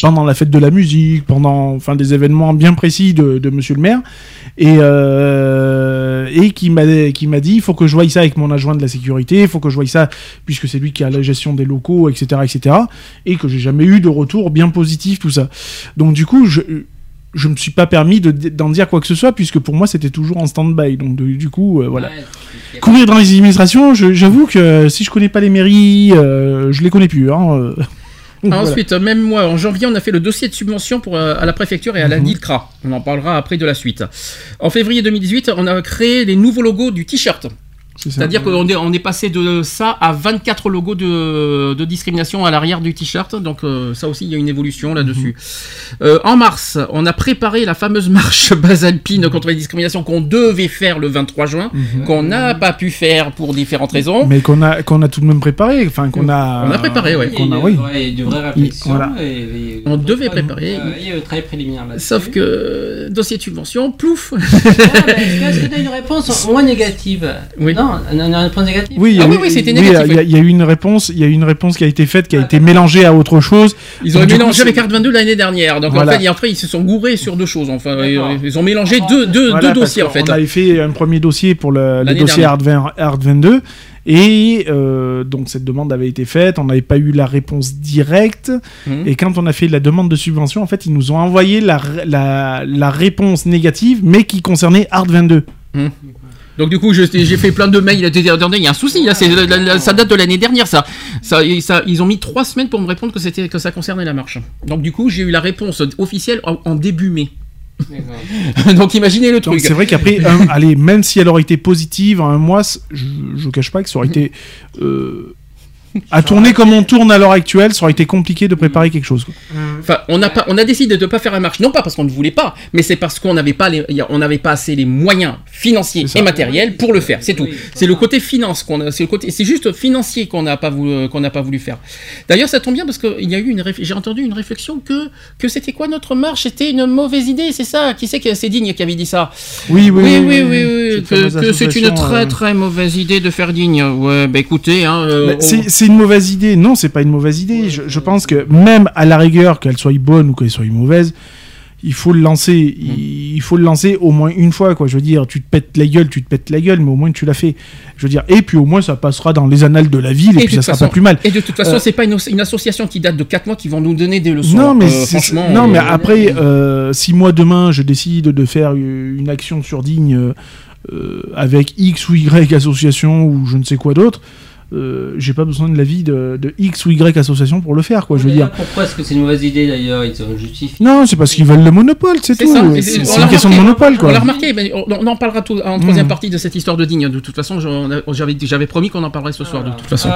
pendant la fête de la musique, pendant des événements bien précis de Monsieur le maire, et qui m'a dit il faut que je voie ça avec mon adjoint de la sécurité, il faut que je voie ça puisque c'est lui qui a la gestion des locaux, etc., etc., et que j'ai jamais eu de retour bien positif, tout ça. Donc du coup je me suis pas permis d'en dire quoi que ce soit puisque pour moi c'était toujours en stand-by. Donc du coup voilà. Ouais, courir dans les administrations, j'avoue que si je connais pas les mairies, je les connais plus. Hein. Ah, ensuite, même moi, en janvier, on a fait le dossier de subvention à la préfecture et à la DILCRA. On en parlera après de la suite. En février 2018, on a créé les nouveaux logos du t-shirt. C'est-à-dire qu'on est passé de ça à 24 logos de discrimination à l'arrière du t-shirt. Donc ça aussi, il y a une évolution là-dessus. En mars, on a préparé la fameuse marche basalpine contre les discriminations qu'on devait faire le 23 juin, qu'on n'a pas pu faire pour différentes raisons. Mais qu'on a tout de même préparé. Enfin, qu'on a préparé, ouais. Il y a de vraies réflexions. Voilà. On devait préparer. Il y a le travail préliminaire là-dessus. Sauf que, dossier de subvention, plouf. Est-ce que tu as une réponse moins négative? Oui. Non. Non, un point négatif. Oui, c'était négatif. Il y a eu une réponse qui a été faite, qui a été mélangée à autre chose. Ils ont mélangé avec Art 22 l'année dernière. Donc voilà. en fait, ils se sont gourés sur 2 choses. Enfin, ils ont mélangé deux dossiers en fait. On avait fait un premier dossier pour le dossier Art 22. Et donc cette demande avait été faite, on n'avait pas eu la réponse directe, et quand on a fait la demande de subvention, en fait, ils nous ont envoyé la réponse négative, mais qui concernait Art 22. Donc du coup, j'ai fait plein de mails l'année dernière. Il y a un souci là, c'est ça date de l'année dernière. Ça, ils ont mis 3 semaines pour me répondre que ça concernait la marche. Donc du coup, j'ai eu la réponse officielle en début mai. Donc imaginez le truc. Donc, c'est vrai qu'après, même si elle aurait été positive en un mois, je cache pas que ça aurait été à tourner comme on tourne à l'heure actuelle, ça aurait été compliqué de préparer quelque chose. Enfin, on a décidé de ne pas faire la marche, non pas parce qu'on ne voulait pas, mais c'est parce qu'on n'avait pas assez les moyens financiers et matériels pour le faire. C'est tout. C'est le côté finance c'est juste financier qu'on n'a pas voulu faire. D'ailleurs, ça tombe bien parce que j'ai entendu une réflexion que c'était quoi notre marche, c'était une mauvaise idée, c'est ça. Qui c'est que c'est Digne qui avait dit ça? Oui. Que c'est une très très mauvaise idée de faire Digne. Ouais, bah écoutez, c'est une mauvaise idée. Non, c'est pas une mauvaise idée. Je pense que même à la rigueur, qu'elle soit bonne ou qu'elle soit mauvaise, il faut le lancer. Il faut le lancer au moins une fois, quoi. Je veux dire, tu te pètes la gueule, mais au moins tu l'as fait. Je veux dire, et puis au moins ça passera dans les annales de la ville, et puis ça sera pas plus mal. Et de toute façon, c'est pas une association qui date de 4 mois qui vont nous donner des leçons. Non, mais franchement. Non, mais après, si moi demain je décide de faire une action sur Digne avec X ou Y association ou je ne sais quoi d'autre. J'ai pas besoin de l'avis de X ou Y association pour le faire, quoi. Je veux dire. Pourquoi est-ce que c'est une mauvaise idée d'ailleurs? Ils ont justifié. Non, c'est parce qu'ils veulent le monopole, c'est tout. Ça, c'est une question de monopole, quoi. On l'a remarqué, mais on en parlera en troisième partie de cette histoire de Digne. De toute façon, j'avais promis qu'on en parlerait ce soir, de toute façon.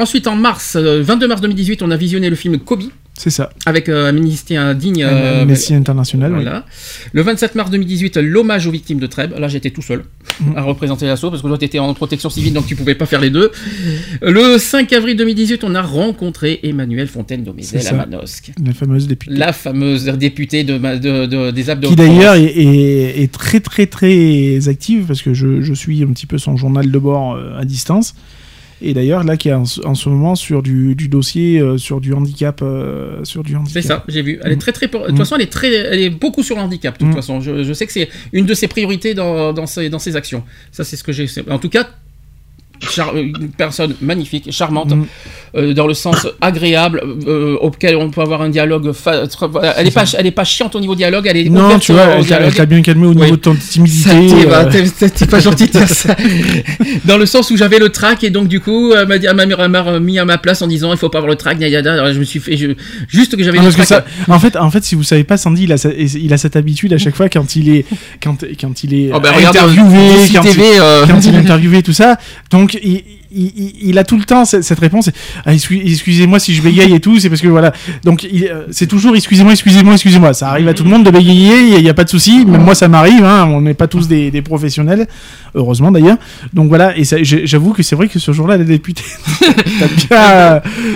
Ensuite, en mars, 22 mars 2018, on a visionné le film Kobe. C'est ça. Avec Amnesty Indigne. Amnesty International. Voilà. Oui. Le 27 mars 2018, l'hommage aux victimes de Trèbes. Là, j'étais tout seul à représenter l'assaut parce que toi, t'étais en protection civile, donc tu pouvais pas faire les deux. Le 5 avril 2018, on a rencontré Emmanuel Fontaine-Domézel à Manosque. La fameuse députée des Abdos. Qui d'ailleurs est très, très, très active parce que je suis un petit peu son journal de bord à distance. Et d'ailleurs, là, qui est en ce moment sur du dossier, sur du handicap. C'est ça, j'ai vu. Elle est très, très. De toute façon, elle est beaucoup sur le handicap. De toute façon, je sais que c'est une de ses priorités dans ses actions. Ça, c'est ce que j'ai. En tout cas, une personne magnifique, charmante, dans le sens agréable, auquel on peut avoir un dialogue. Elle n'est pas chiante au niveau dialogue, elle est non, tu vois, elle t'a bien calmé au niveau de ton timidité. T'es pas gentil de dire ça. Dans le sens où j'avais le trac, et donc du coup, elle m'a mis à ma place en disant il faut pas avoir le trac. Je me suis fait juste que j'avais le trac. En fait, si vous savez pas, Sandy, il a cette habitude à chaque fois quand il est interviewé, quand il est interviewé, tout ça. Donc il a tout le temps cette réponse, excusez-moi si je bégaye et tout, c'est parce que voilà, donc c'est toujours excusez-moi, ça arrive à tout le monde de bégayer, il n'y a pas de souci, même moi ça m'arrive, hein, on n'est pas tous des professionnels, heureusement d'ailleurs, donc voilà, et ça, j'avoue que c'est vrai que ce jour-là, la députée,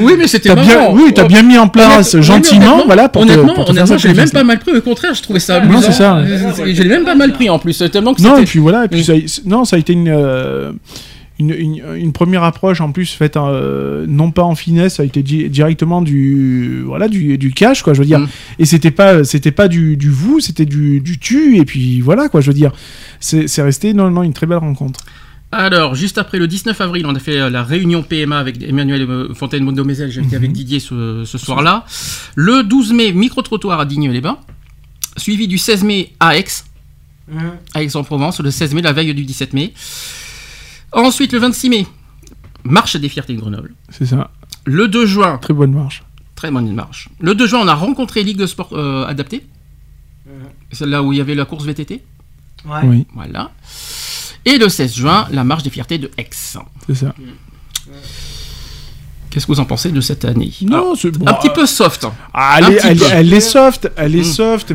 oui mais c'était marrant, oui, t'as bien mis en place gentiment, voilà, honnêtement, je l'ai même pas mal pris, au contraire, je trouvais ça amusant, non, c'est ça, je l'ai même pas mal pris en plus, tellement que non, et puis voilà, et puis ça a été une première approche en plus faite non pas en finesse, ça a été directement du cash, quoi, je veux dire, et c'était pas du vous, c'était du tu, et puis voilà, quoi, je veux dire, c'est resté non une très belle rencontre. Alors, juste après le 19 avril, on a fait la réunion PMA avec Emmanuel Fontaine-Domézel, j'étais avec Didier ce soir-là. Le 12 mai, micro-trottoir à Digne les Bains, suivi du 16 mai à Aix, à Aix en Provence, le 16 mai, la veille du 17 mai. Ensuite, le 26 mai, marche des fiertés de Grenoble. C'est ça. Le 2 juin... Très bonne marche. Le 2 juin, on a rencontré Ligue de Sport Adaptée. Celle-là où il y avait la course VTT. Ouais. Oui. Voilà. Et le 16 juin, la marche des fiertés de Aix. C'est ça. Qu'est-ce que vous en pensez de cette année ? Non, c'est bon. Un petit peu soft. Ah, elle est soft,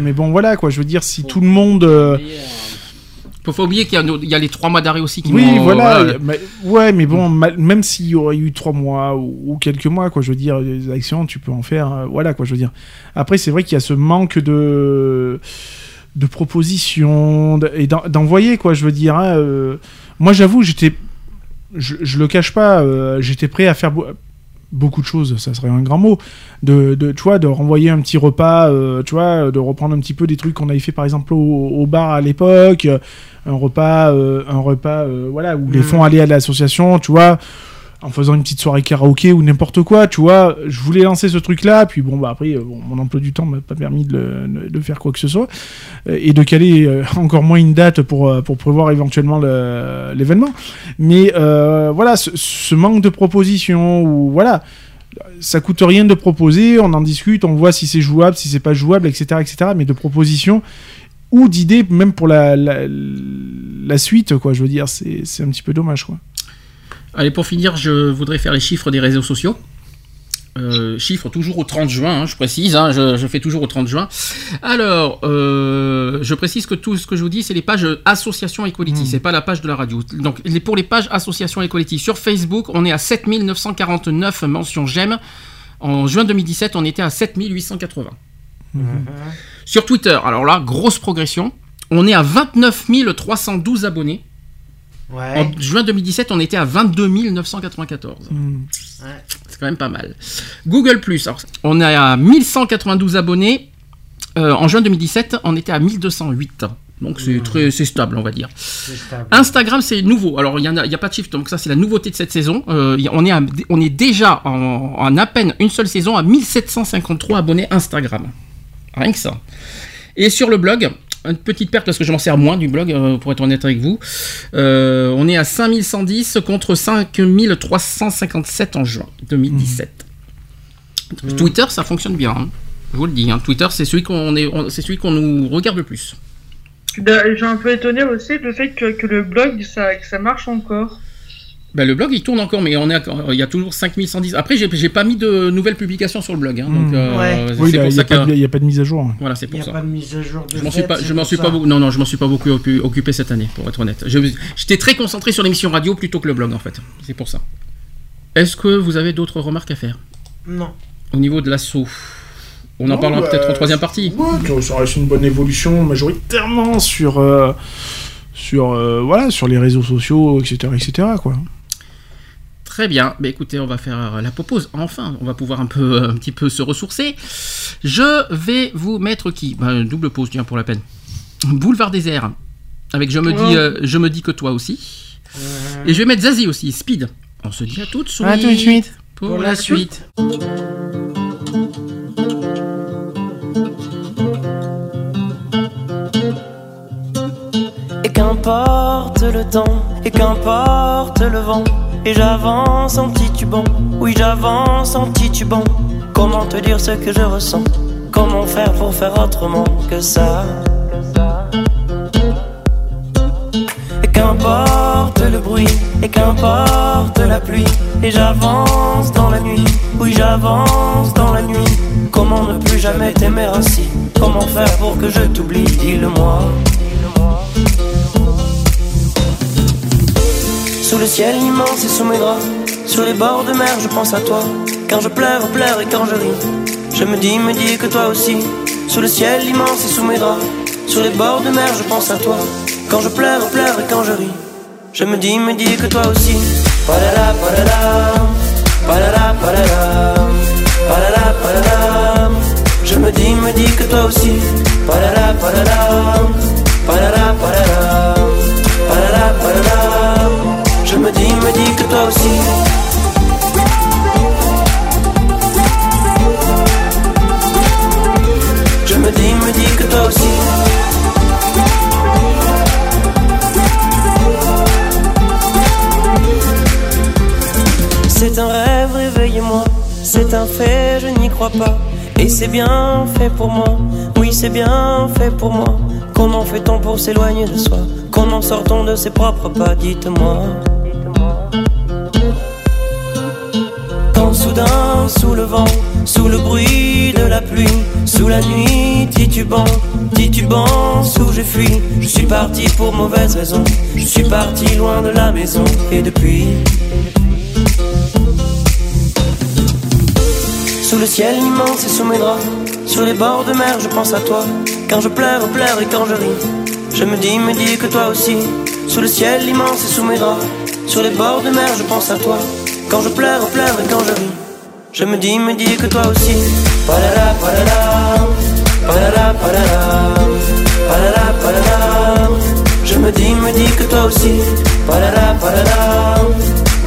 mais bon, voilà, quoi. Je veux dire, si tout le monde... Faut oublier qu'il y a les 3 mois d'arrêt aussi qui voilà. Mais, ouais, mais bon, même s'il y aurait eu 3 mois ou quelques mois, quoi, je veux dire, les actions, tu peux en faire, voilà, quoi, je veux dire. Après, c'est vrai qu'il y a ce manque de propositions et d'envoyer, quoi, je veux dire. Hein, moi, j'avoue, je le cache pas, j'étais prêt à faire beaucoup de choses, ça serait un grand mot, tu vois, de renvoyer un petit repas, tu vois, de reprendre un petit peu des trucs qu'on avait fait par exemple au bar à l'époque, un repas, voilà, où les fonds allaient à l'association, tu vois, en faisant une petite soirée karaoké ou n'importe quoi, tu vois, je voulais lancer ce truc-là, puis bon, bah après, mon emploi du temps m'a pas permis de faire quoi que ce soit, et de caler encore moins une date pour prévoir éventuellement l'événement. Mais voilà, ce manque de propositions, ou voilà, ça coûte rien de proposer, on en discute, on voit si c'est jouable, si c'est pas jouable, etc., etc., mais de propositions ou d'idées, même pour la suite, quoi, je veux dire, c'est un petit peu dommage, quoi. Allez, pour finir, je voudrais faire les chiffres des réseaux sociaux. Chiffres toujours au 30 juin, hein, je précise, hein, je fais toujours au 30 juin. Alors, je précise que tout ce que je vous dis, c'est les pages Association Equality, c'est pas la page de la radio. Donc, pour les pages Association Equality, sur Facebook, on est à 7949 mentions j'aime. En juin 2017, on était à 7880. Sur Twitter, alors là, grosse progression, on est à 29 312 abonnés. Ouais. En juin 2017, on était à 22 994. Ouais. C'est quand même pas mal. Google+, alors, on est à 1192 abonnés. En juin 2017, on était à 1208. Donc c'est très stable, on va dire. C'est stable. Instagram, c'est nouveau. Alors, il n'y a pas de chiffre, donc ça, c'est la nouveauté de cette saison. On est déjà, en à peine une seule saison, à 1753 abonnés Instagram. Rien que ça. Et sur le blog... Une petite perte parce que je m'en sers moins du blog, pour être honnête avec vous. On est à 5110 contre 5357 en juin 2017. Twitter, ça fonctionne bien, hein. Je vous le dis, hein. Twitter, c'est celui qu'on nous regarde le plus. J'ai un peu étonné aussi le fait que le blog, ça marche encore. Ben, le blog, il tourne encore, mais il y a toujours 5110. Après, j'ai pas mis de nouvelles publications sur le blog. Hein, donc, il n'y a pas de mise à jour. Voilà, c'est pour ça. Il n'y a pas de mise à jour. Je m'en suis pas beaucoup occupé cette année, pour être honnête. J'étais très concentré sur l'émission radio plutôt que le blog, en fait. C'est pour ça. Est-ce que vous avez d'autres remarques à faire ? Non. Au niveau de l'assaut, on en parlera peut-être en troisième partie. Ouais, ça reste une bonne évolution majoritairement sur les réseaux sociaux, etc., etc., quoi. Très bien, mais écoutez, on va faire la pause. Enfin, on va pouvoir un petit peu se ressourcer. Je vais vous mettre qui ? Double pause, tiens, pour la peine. Boulevard des Airs, avec Je me dis que toi aussi. Et je vais mettre Zazie aussi, Speed. On se dit à tout de suite. À tout de suite. Pour la suite. Et qu'importe le temps, et qu'importe le vent, et j'avance en titubant, oui j'avance en titubant. Comment te dire ce que je ressens? Comment faire pour faire autrement que ça? Et qu'importe le bruit, et qu'importe la pluie, et j'avance dans la nuit, oui j'avance dans la nuit. Comment ne plus jamais t'aimer ainsi? Comment faire pour que je t'oublie? Dis-le-moi. Sous le ciel immense et sous mes draps, sur les bords de mer je pense à toi. Quand je pleure, pleure et quand je ris, je me dis que toi aussi. Sous le ciel immense et sous mes draps, sur les bords de mer je pense à toi. Quand je pleure, pleure et quand je ris, je me dis que toi aussi. Palala, palala, palala, palala, palala, palala. Je me dis que toi aussi. Palala, palala, palala, palala, palala, palala. Je me dis que toi aussi. Me dis que toi aussi. C'est un rêve, réveillez-moi. C'est un fait, je n'y crois pas. Et c'est bien fait pour moi. Oui, c'est bien fait pour moi. Comment fait-on pour s'éloigner de soi? Comment sort-on de ses propres pas? Dites-moi. Quand soudain, sous le vent, sous le bruit de la pluie, sous la nuit titubant, titubant, sous je fuis. Je suis parti pour mauvaise raison, je suis parti loin de la maison. Et depuis, sous le ciel immense et sous mes draps, sur les bords de mer je pense à toi. Quand je pleure, pleure et quand je ris, je me dis que toi aussi. Sous le ciel immense et sous mes draps, sur les bords de mer je pense à toi. Quand je pleure, pleure et quand je ris, je me dis que toi aussi. Palala, palala, palala, palala, palala, palala. Je me dis que toi aussi. Palala, palala,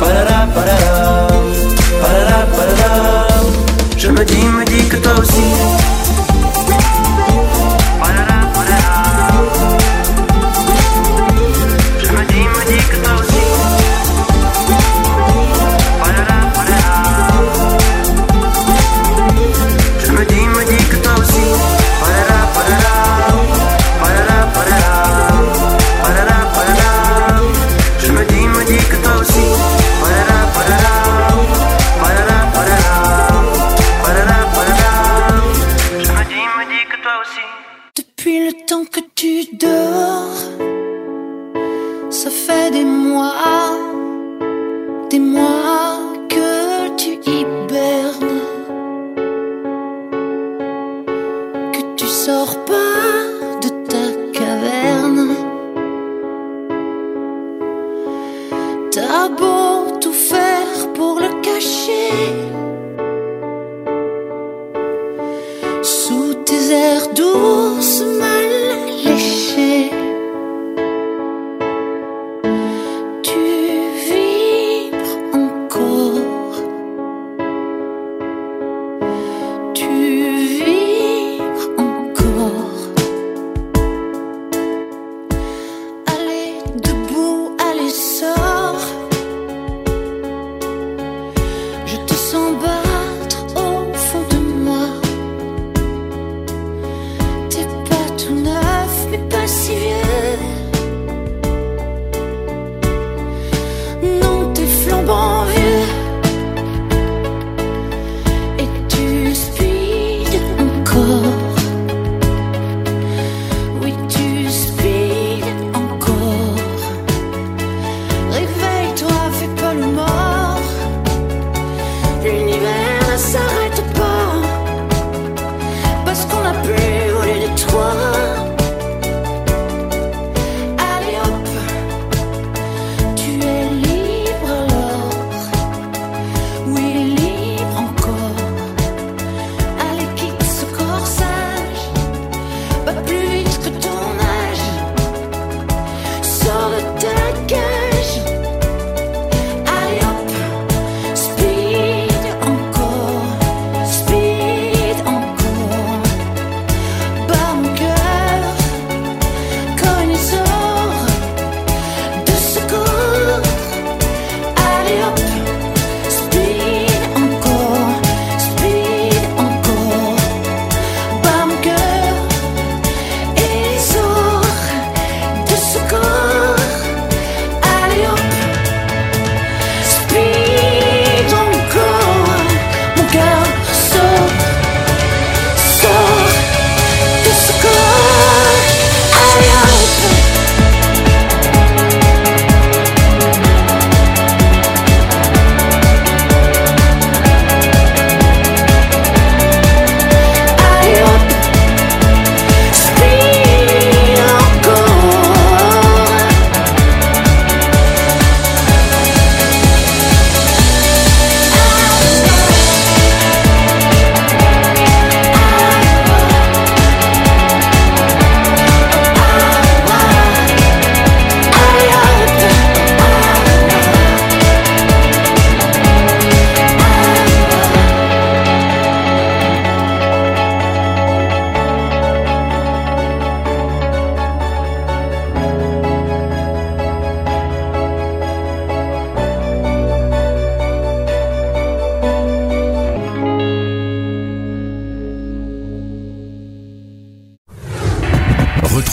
palala, palala, palala, palala. Je me dis que toi aussi. Palala, palala. Je me dis que toi aussi. Je me dis que toi aussi.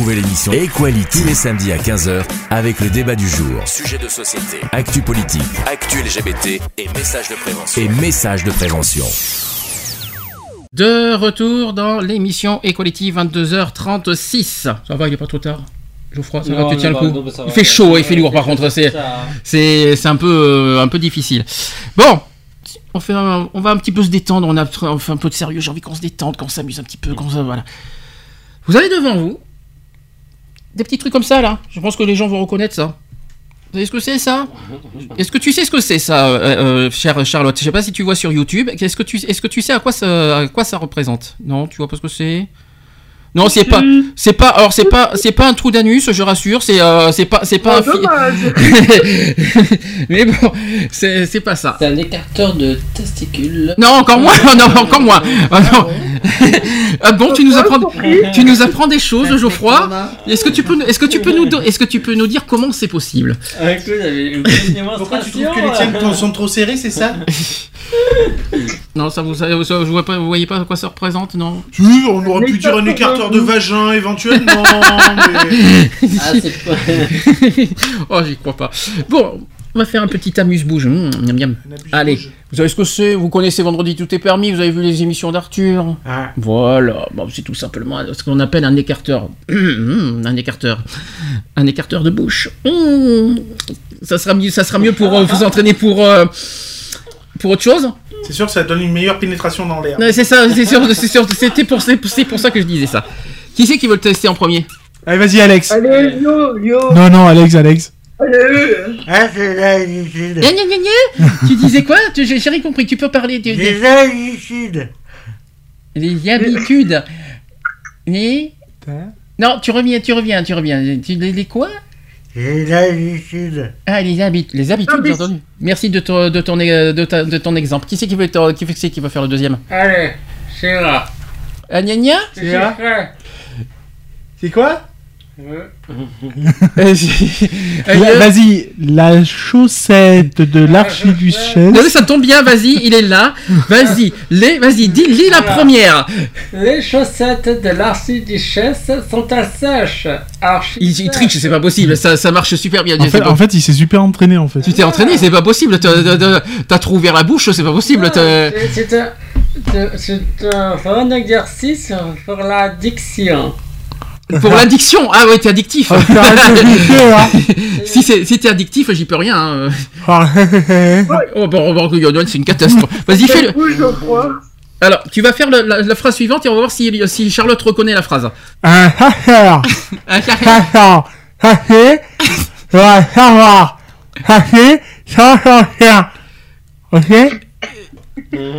retrouver l'émission Equality tous les samedis à 15h avec le débat du jour, sujet de société, actu politique, actu LGBT et messages de prévention. De retour dans l'émission Equality, 22h36. Ça va, il n'est pas trop tard, Geoffroy, ça va, tu tiens le coup. Il fait chaud, il fait lourd par contre, c'est un peu difficile. Bon, on va un petit peu se détendre, on fait un peu de sérieux, j'ai envie qu'on se détende, qu'on s'amuse un petit peu, voilà. Vous avez devant vous des petits trucs comme ça là, je pense que les gens vont reconnaître ça. Vous savez ce que c'est ça ? Est-ce que tu sais ce que c'est ça, chère Charlotte ? Je sais pas si tu vois sur YouTube. Est-ce que tu sais à quoi ça représente ? Non, tu vois pas ce que c'est ? Non, c'est pas un trou d'anus, je rassure, c'est pas un mais bon, c'est pas ça. C'est un écarteur de testicules. Non, encore moins. Ah, non. Ah bon, tu nous apprends des choses, Geoffroy. Est-ce que tu peux nous dire comment c'est possible ? Avec lui, pourquoi tu trouves que les tiennes sont trop serrées, c'est ça ? Non, vous voyez pas à quoi ça représente, non ? Si, on aurait pu dire un écarteur de vagin éventuellement. Mais... ah, c'est pas. Oh, j'y crois pas. Bon, on va faire un petit amuse-bouge. Allez, vous savez ce que c'est ? Vous connaissez Vendredi Tout est permis, vous avez vu les émissions d'Arthur. Ah. Voilà, bon, c'est tout simplement ce qu'on appelle un écarteur. Un écarteur de bouche. Ça sera mieux pour vous entraîner pour autre chose. C'est sûr, ça donne une meilleure pénétration dans l'air. Non, c'est sûr. C'est pour ça que je disais ça. Qui c'est qui veut le tester en premier ? Allez, vas-y, Alex. Allez, yo. Non, Alex. Allez. Tu disais quoi ? J'ai rien compris. Tu peux parler des habitudes. Les habitudes. Les. Non, tu reviens. Les quoi ? Les habitudes. Ah, les habitudes, j'ai entendu. Merci de ton exemple. Qui veut faire le deuxième ? Allez, c'est là. Ah, gna. C'est là. C'est quoi ? Vas-y, la chaussette de l'archiduchesse. Non, mais ça tombe bien, vas-y, il est là. Vas-y, dis la première. Les chaussettes de l'archiduchesse sont-elles sèches ? Il triche, c'est pas possible, ça marche super bien. En fait, il s'est super entraîné en fait. Tu t'es entraîné, c'est pas possible. T'as trop ouvert la bouche, c'est pas possible. C'est un bon exercice pour la diction. Pour l'addiction, ah ouais, t'es addictif. Si t'es addictif, j'y peux rien. Hein. Oh bon, c'est une catastrophe. Vas-y, fais-le. Alors, tu vas faire la phrase suivante et on va voir si Charlotte reconnaît la phrase. Ok.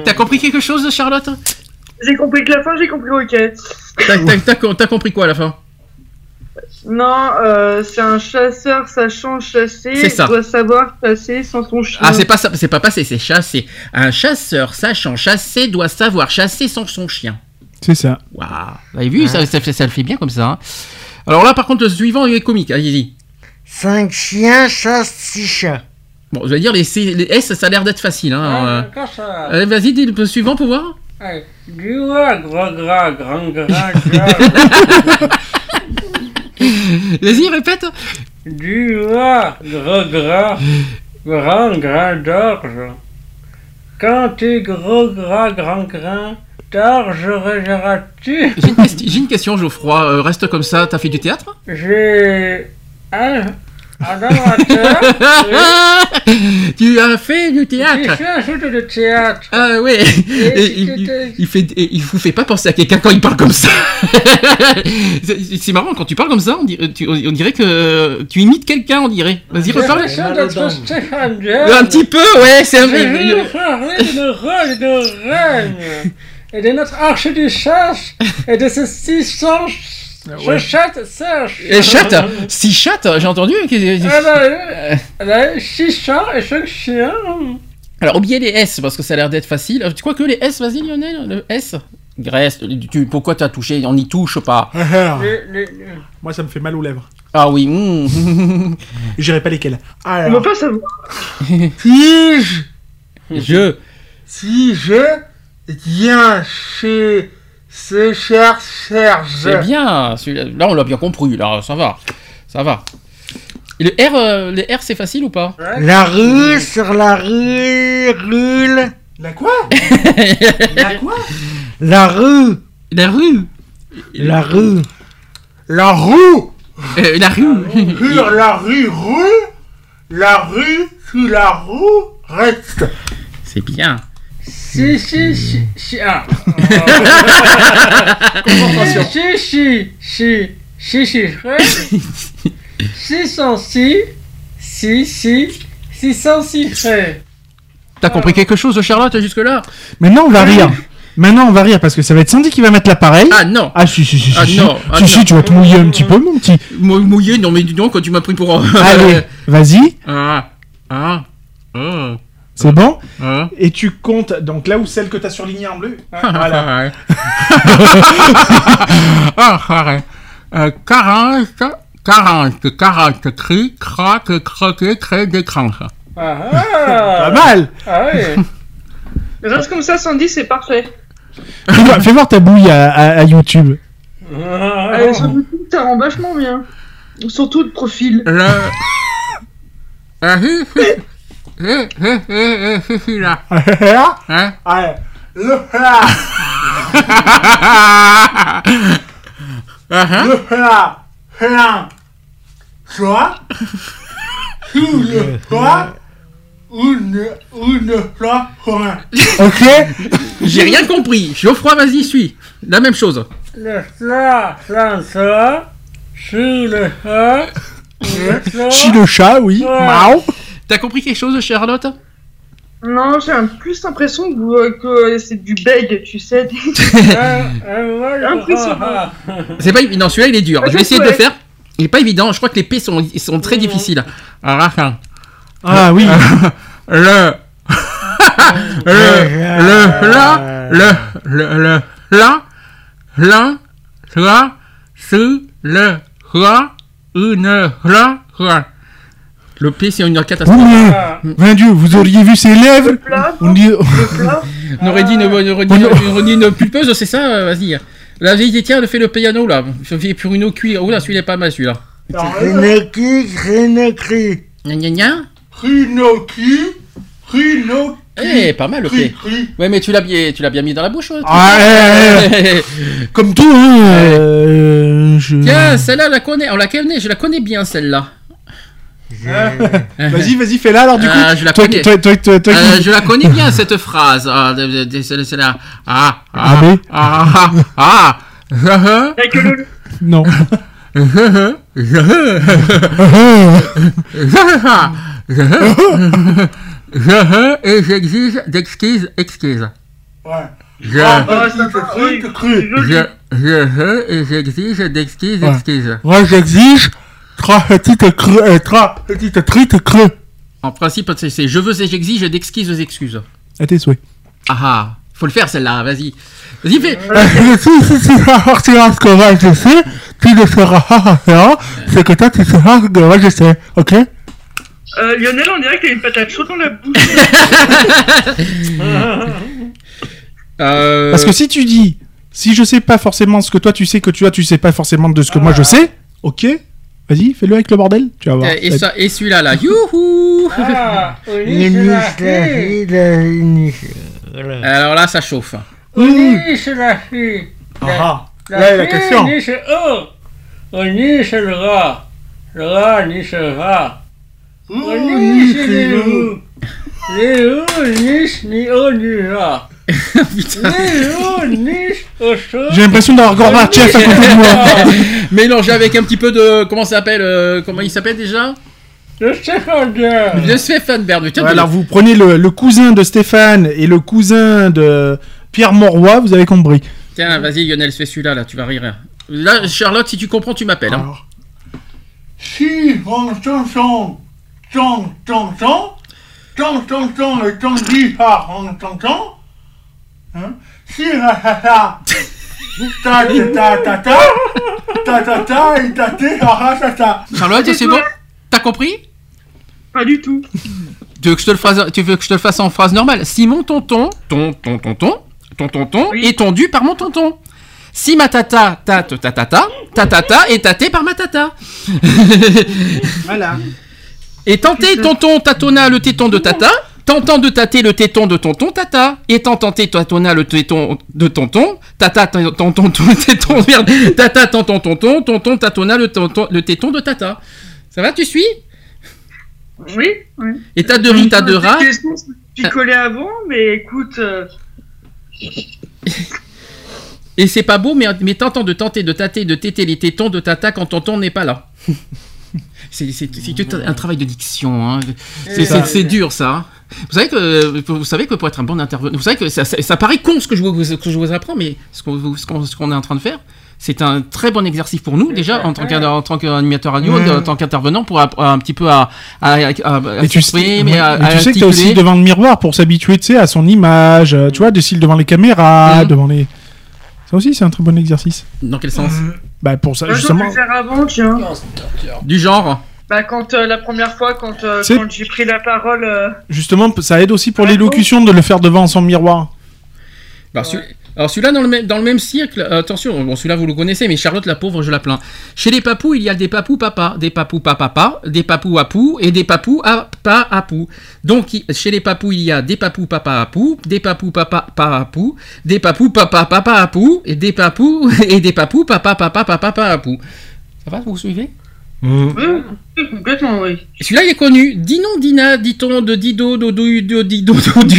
T'as compris quelque chose, Charlotte ? J'ai compris que la fin, j'ai compris ok. T'as compris quoi à la fin ? Non, c'est un chasseur sachant chasser, il doit savoir chasser sans son chien. Ah, c'est pas passé, c'est chasser. Un chasseur sachant chasser doit savoir chasser sans son chien. C'est ça. Waouh, vous avez vu, ouais. Ça le fait bien comme ça. Hein. Alors là, par contre, le suivant est comique, allez-y. 5 chiens chassent 6 chats. Bon, je vais dire, les S, ça a l'air d'être facile. Hein. Ouais, allez, vas-y, dis le suivant pour voir. Allez. Vas-y, répète. Quand tu regeras-tu. J'ai une question, Geoffroy. Reste comme ça, t'as fait du théâtre ? J'ai... Tu as fait du théâtre. Ah oui. Il vous fait pas penser à quelqu'un quand il parle comme ça. C'est marrant quand tu parles comme ça, on dirait que tu imites quelqu'un, on dirait. Vas-y, reparle. Un petit peu, ouais, c'est vrai. Et de notre archiduchesse et de ses 600. Ouais. Six chattes, j'ai entendu. Six chats et chaque chien. Alors, oubliez les S parce que ça a l'air d'être facile. Tu crois que les S, vas-y Lionel, le S. Grèce, pourquoi t'as touché ? On n'y touche pas. Moi, ça me fait mal aux lèvres. Ah oui. J'irai pas lesquelles. On va pas savoir. Si je viens chez C'est cher, Serge. C'est bien. Là, on l'a bien compris. Là, ça va. Ça va. Et le R, les R, c'est facile ou pas? La rue sur la rue, rule. La quoi? La quoi? La rue. La rue. La rue. La rue. La rue. Sur la rue, rue. La rue sur la rue, reste. C'est bien. T'as compris quelque chose de Charlotte jusque-là? Maintenant on va rire. Maintenant on va rire parce que ça va être Sandy qui va mettre l'appareil. Ah non. Ah si si si si. Ah, non. Ah, si, non. Si tu vas te mouiller un petit peu mon petit. Mouiller non mais dis donc quand tu m'as pris pour. Allez vas-y. Ah ah oh. C'est bon ah. Et tu comptes, donc là où celle que tu as surlignée en bleu. Voilà. Ah, 40, cri, craque, croquer, crée des cranches. Ah, ah. Pas mal. Ah oui. Reste comme ça, Sandy, c'est parfait. Fais voir ta bouille à YouTube. Ah, elle est sur YouTube, ça rend vachement bien. Surtout le profil. Celui-là. Hein? Allez. Le plat. Le plat. Plein. Soit. Une fois. Une fois. Ok? J'ai rien compris. Geoffroy, vas-y, suis. La même chose. Le plat. Plein. Soit. Suis le chat. Suis le chat, oui. Mao. T'as compris quelque chose, Charlotte? Non, j'ai plus l'impression que c'est du beg, tu sais. Impressionnant. C'est pas évident. Celui-là, il est dur. Je vais essayer de le faire. Il est pas évident. Je crois que les P sont très difficiles. Ah oui. Le P, c'est une catastrophe. Oui, mon Dieu, vous auriez vu ses lèvres. On aurait dit une pulpeuse, c'est ça? Vas-y. La vieille, tiens, fais le piano, là. Pour une eau cuire. Oh là, celui-là, pas mal, celui-là. Rinoki, Rinoki. Gna gna gna. Rinoki, Rinoki. Eh, pas mal, le P. Ouais, mais tu l'as bien mis dans la bouche. Ah, comme tout, tiens, celle-là, je la connais bien, celle-là. Vas-y, fais-la alors du coup. Je la connais bien cette phrase. C'est là. Non. Et j'exige d'exquise. Ouais. J'exige d'exquise. Moi j'exige. Trois petites creux. En principe, c'est je veux et j'exige d'exquises excuses. À tes souhaits. Ah, faut le faire celle-là, vas-y. Vas-y, fais. Si tu vas sortir ce que moi je sais, tu ne seras pas référent, c'est que toi tu seras ce que moi je sais, ok? Lionel, on dirait qu'il y a une patate chaude dans la bouche. Parce que si tu dis, si je sais pas forcément ce que toi tu sais, que tu sais pas forcément de ce que moi je sais, ok? Vas-y, fais-le avec le bordel, tu vas voir. Et celui-là, là, youhou! Ah, alors là, ça chauffe. Ah, là, la question. J'ai l'impression d'avoir Gorbatchev à côté de moi. Mélangé avec un petit peu de. Comment il s'appelle déjà? Le Stéphane Bern. Le Stéphane Bern. Alors vous prenez le cousin de Stéphane et le cousin de Pierre Mauroy, vous avez compris. Tiens, vas-y Lionel, fais celui-là, là, tu vas rire. Là, Charlotte, si tu comprends, tu m'appelles. Alors. Hein. Si, bon, Charlotte, c'est bon? T'as compris? Pas du tout. Tu veux que je te le fasse en phrase normale? Si mon tonton, ton tonton, ton tonton, est tondu par mon tonton. Si ma tata tâte ta tata, ta tata est tâtée par ma tata. Voilà. Et tenter tonton tatona le téton de tata, tentant de tâter le téton de tonton tata, étant tenté tatona le téton de tonton, tata tonton téton, merde, tata tonton tatona le téton de tata. Ça va, tu suis ? Oui, oui. Et t'as de rat. Picolé avant, mais écoute. Et c'est pas beau, mais tentant de tenter de tâter, de téter les tétons de tata quand tonton n'est pas là. C'est un travail de diction, hein. C'est dur, ça. Vous savez que pour être un bon intervenant, vous savez que ça paraît con ce que je vous apprends, mais ce qu'on est en train de faire, c'est un très bon exercice pour nous, déjà, en tant qu'animateur radio, en tant qu'intervenant, pour un petit peu à s'exprimer, mais tu sais que t'es aussi devant le miroir pour s'habituer, tu sais, à son image, tu vois, de style devant les caméras, devant les... Ça aussi, c'est un très bon exercice. Dans quel sens ? Bah, pour ça, justement... Je vais le faire avant, tiens. Du genre ? Bah, quand la première fois, quand j'ai pris la parole... Justement, ça aide aussi pour l'élocution de le faire devant son miroir. Bah, alors celui-là, dans le même siècle, attention, bon, celui-là vous le connaissez, mais Charlotte la pauvre, je la plains. Chez les papous, il y a des papous papa, des papous papapa, des papous apou et des papous apa apou. Donc chez les papous, il y a des papous papa apou, des papous papa papa apou, des papous papa papa apou et des papous papa papa papa apou. Ça va, vous suivez ? Oui, complètement, oui. Celui-là, il est connu. Dis non, Dina, dit-on, de dido, dodo, dido, du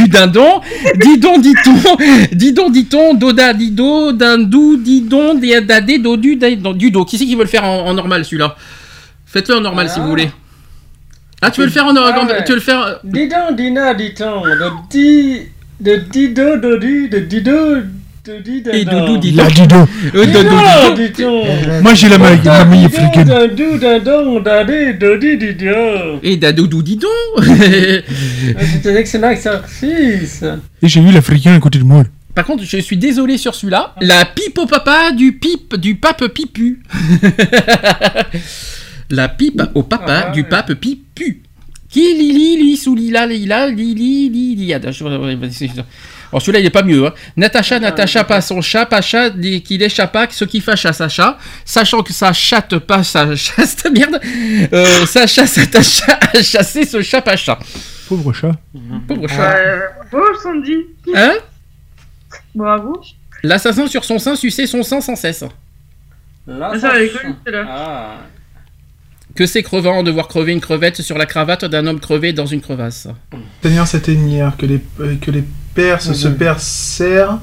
dindon. Didon, dit-on, didon, dit-on, doda, dido, dindou, didon, dadé, dodu, dudo. Qui c'est qui veut le faire en normal, celui-là ? Faites-le en normal, si vous voulez. Ah, tu veux le faire en normal ? Tu veux le faire. Didon, Dina, dit-on, de dido, dodu, de dido. Et doudou dit la dido. Moi j'ai la maille africaine. Dadou dadon dadé dodi dido. Et dadoudou didon. C'est un excellent exercice. Et j'ai eu l'africain à côté de moi. Par contre, je suis désolé sur celui-là. La pipe au papa du pape Pipu. La pipe au papa du pape Pipu. Qui lili li sou lila lila lili lili. Alors celui-là, il n'est pas mieux. Hein. Natacha, Natacha, pas son chat, pas chat, qu'il échappa, ce qui fâche à Sacha, sachant que sa chatte pas sa chasse, merde, Sacha s'attacha à chasser ce chat, pas chat. Pauvre chat. Pauvre chat. Pauvre Sandy. Hein ? Bravo. L'assassin sur son sein, suçait son sein sans cesse. L'assassin. Ah. Que c'est crevant de voir crever une crevette sur la cravate d'un homme crevé dans une crevasse. Seigneur, c'était hier que les Perse se percèrent,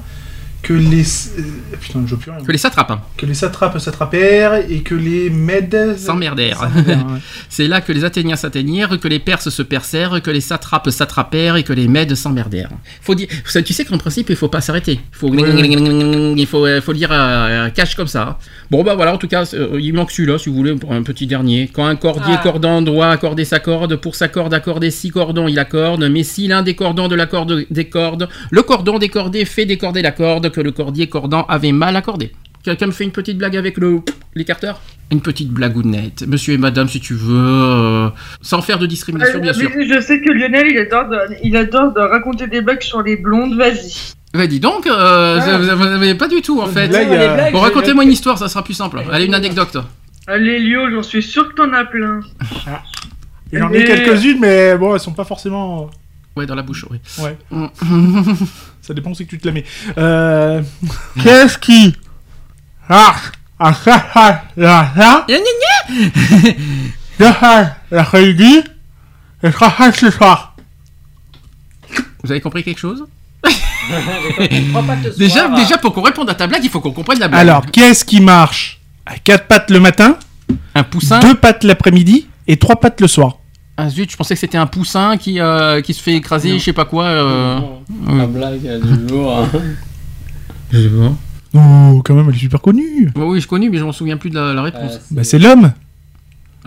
que les putain, je plus rien. Que les satrapes. Que les satrapes s'attrapèrent et que les Mèdes s'emmerdèrent. Ouais. C'est là que les Athéniens s'atteignirent, que les Perses se percèrent, que les satrapes s'attrapèrent et que les Mèdes s'emmerdèrent. Faut dire, tu sais qu'en principe il faut pas s'arrêter. Il faut lire cache comme ça. Bon bah voilà, en tout cas il manque celui-là si vous voulez pour un petit dernier. Quand un cordier cordant doit accorder sa corde, pour sa corde accorder 6 cordons, il accorde. Mais si l'un des cordons de la corde décorde, le cordon décordé fait décorder la corde. Que le cordier cordant avait mal accordé. Quelqu'un me fait une petite blague avec l'écarteur ? Une petite blagounette. Monsieur et madame, si tu veux, sans faire de discrimination, bien sûr. Je sais que Lionel, il adore de raconter des blagues sur les blondes, vas-y. Bah dis donc, vous n'avez pas du tout, en fait. Bon, racontez-moi une histoire, ça sera plus simple. Allez, une anecdote. Allez, Lio, j'en suis sûr que t'en as plein. Il en a quelques-unes, mais bon, elles sont pas forcément... Ouais, dans la bouche, oui. Ouais. Ça dépend où c'est que tu te la mets. Qu'est-ce qui... Vous avez compris quelque chose ? Déjà, pour qu'on réponde à ta blague, il faut qu'on comprenne la blague. Alors, qu'est-ce qui marche à 4 pattes le matin, un poussin, 2 pattes l'après-midi et 3 pattes le soir ? Ah zut, je pensais que c'était un poussin qui se fait écraser, je sais pas quoi. La blague, elle est lourde. Je sais pas. Oh, quand même, elle est super connue. Bah oui, je connais, mais je m'en souviens plus de la réponse. Bah c'est l'homme.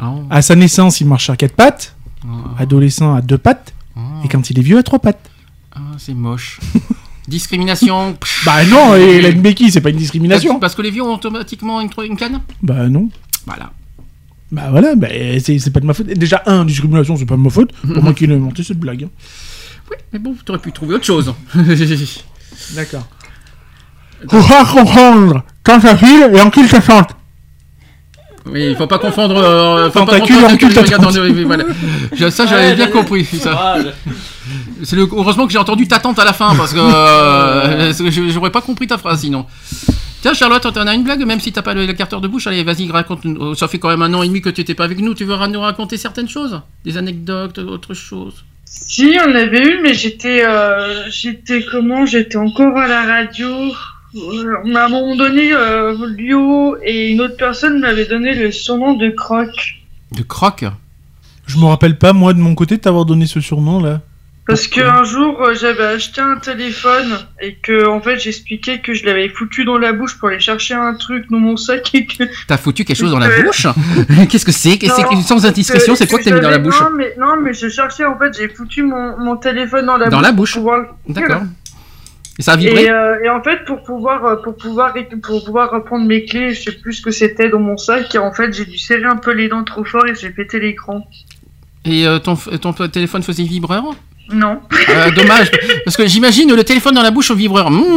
Oh. À sa naissance, il marche à 4 pattes. Oh. Adolescent, à 2 pattes. Oh. Et quand il est vieux, à 3 pattes. Ah, c'est moche. Discrimination. Bah non, et la béquille, c'est pas une discrimination. Parce que les vieux ont automatiquement une canne ? Bah non. Voilà. Bah voilà, bah c'est pas de ma faute. Déjà, discrimination, c'est pas de ma faute. Pour moi qui l'ai inventé cette blague. Oui, mais bon, t'aurais pu trouver autre chose. D'accord. Comprendre tentacule et encule chassante. Oui, il faut pas confondre tentacule et encule chassante. Voilà. Ça, j'avais bien compris. Ça. C'est le... Heureusement que j'ai entendu ta tante à la fin, parce que j'aurais pas compris ta phrase sinon. Tiens, Charlotte, t'en as une blague, même si t'as pas le carteur de bouche. Allez, vas-y, raconte. Ça fait quand même 1 an et demi que tu n'étais pas avec nous. Tu veux nous raconter certaines choses, des anecdotes, autre chose? Si, on avait eu, mais j'étais encore à la radio. À un moment donné, Lio et une autre personne m'avaient donné le surnom de Croc. De Croc? Je me rappelle pas, moi, de mon côté, de t'avoir donné ce surnom, là. Parce qu'un jour, j'avais acheté un téléphone et que, en fait, j'expliquais que je l'avais foutu dans la bouche pour aller chercher un truc dans mon sac et que... T'as foutu quelque chose dans la bouche? Qu'est-ce que c'est? Non, sans indiscrétion, c'est quoi que t'as mis dans la bouche? Non, mais je cherchais, en fait, j'ai foutu mon téléphone dans la bouche. Pour pouvoir... D'accord. Et ça a vibré? Et en fait, pour pouvoir prendre mes clés, je sais plus ce que c'était dans mon sac, et en fait, j'ai dû serrer un peu les dents trop fort et j'ai pété l'écran. Et ton téléphone faisait vibreur? Non. Dommage, parce que j'imagine le téléphone dans la bouche au vibreur. Souvenir.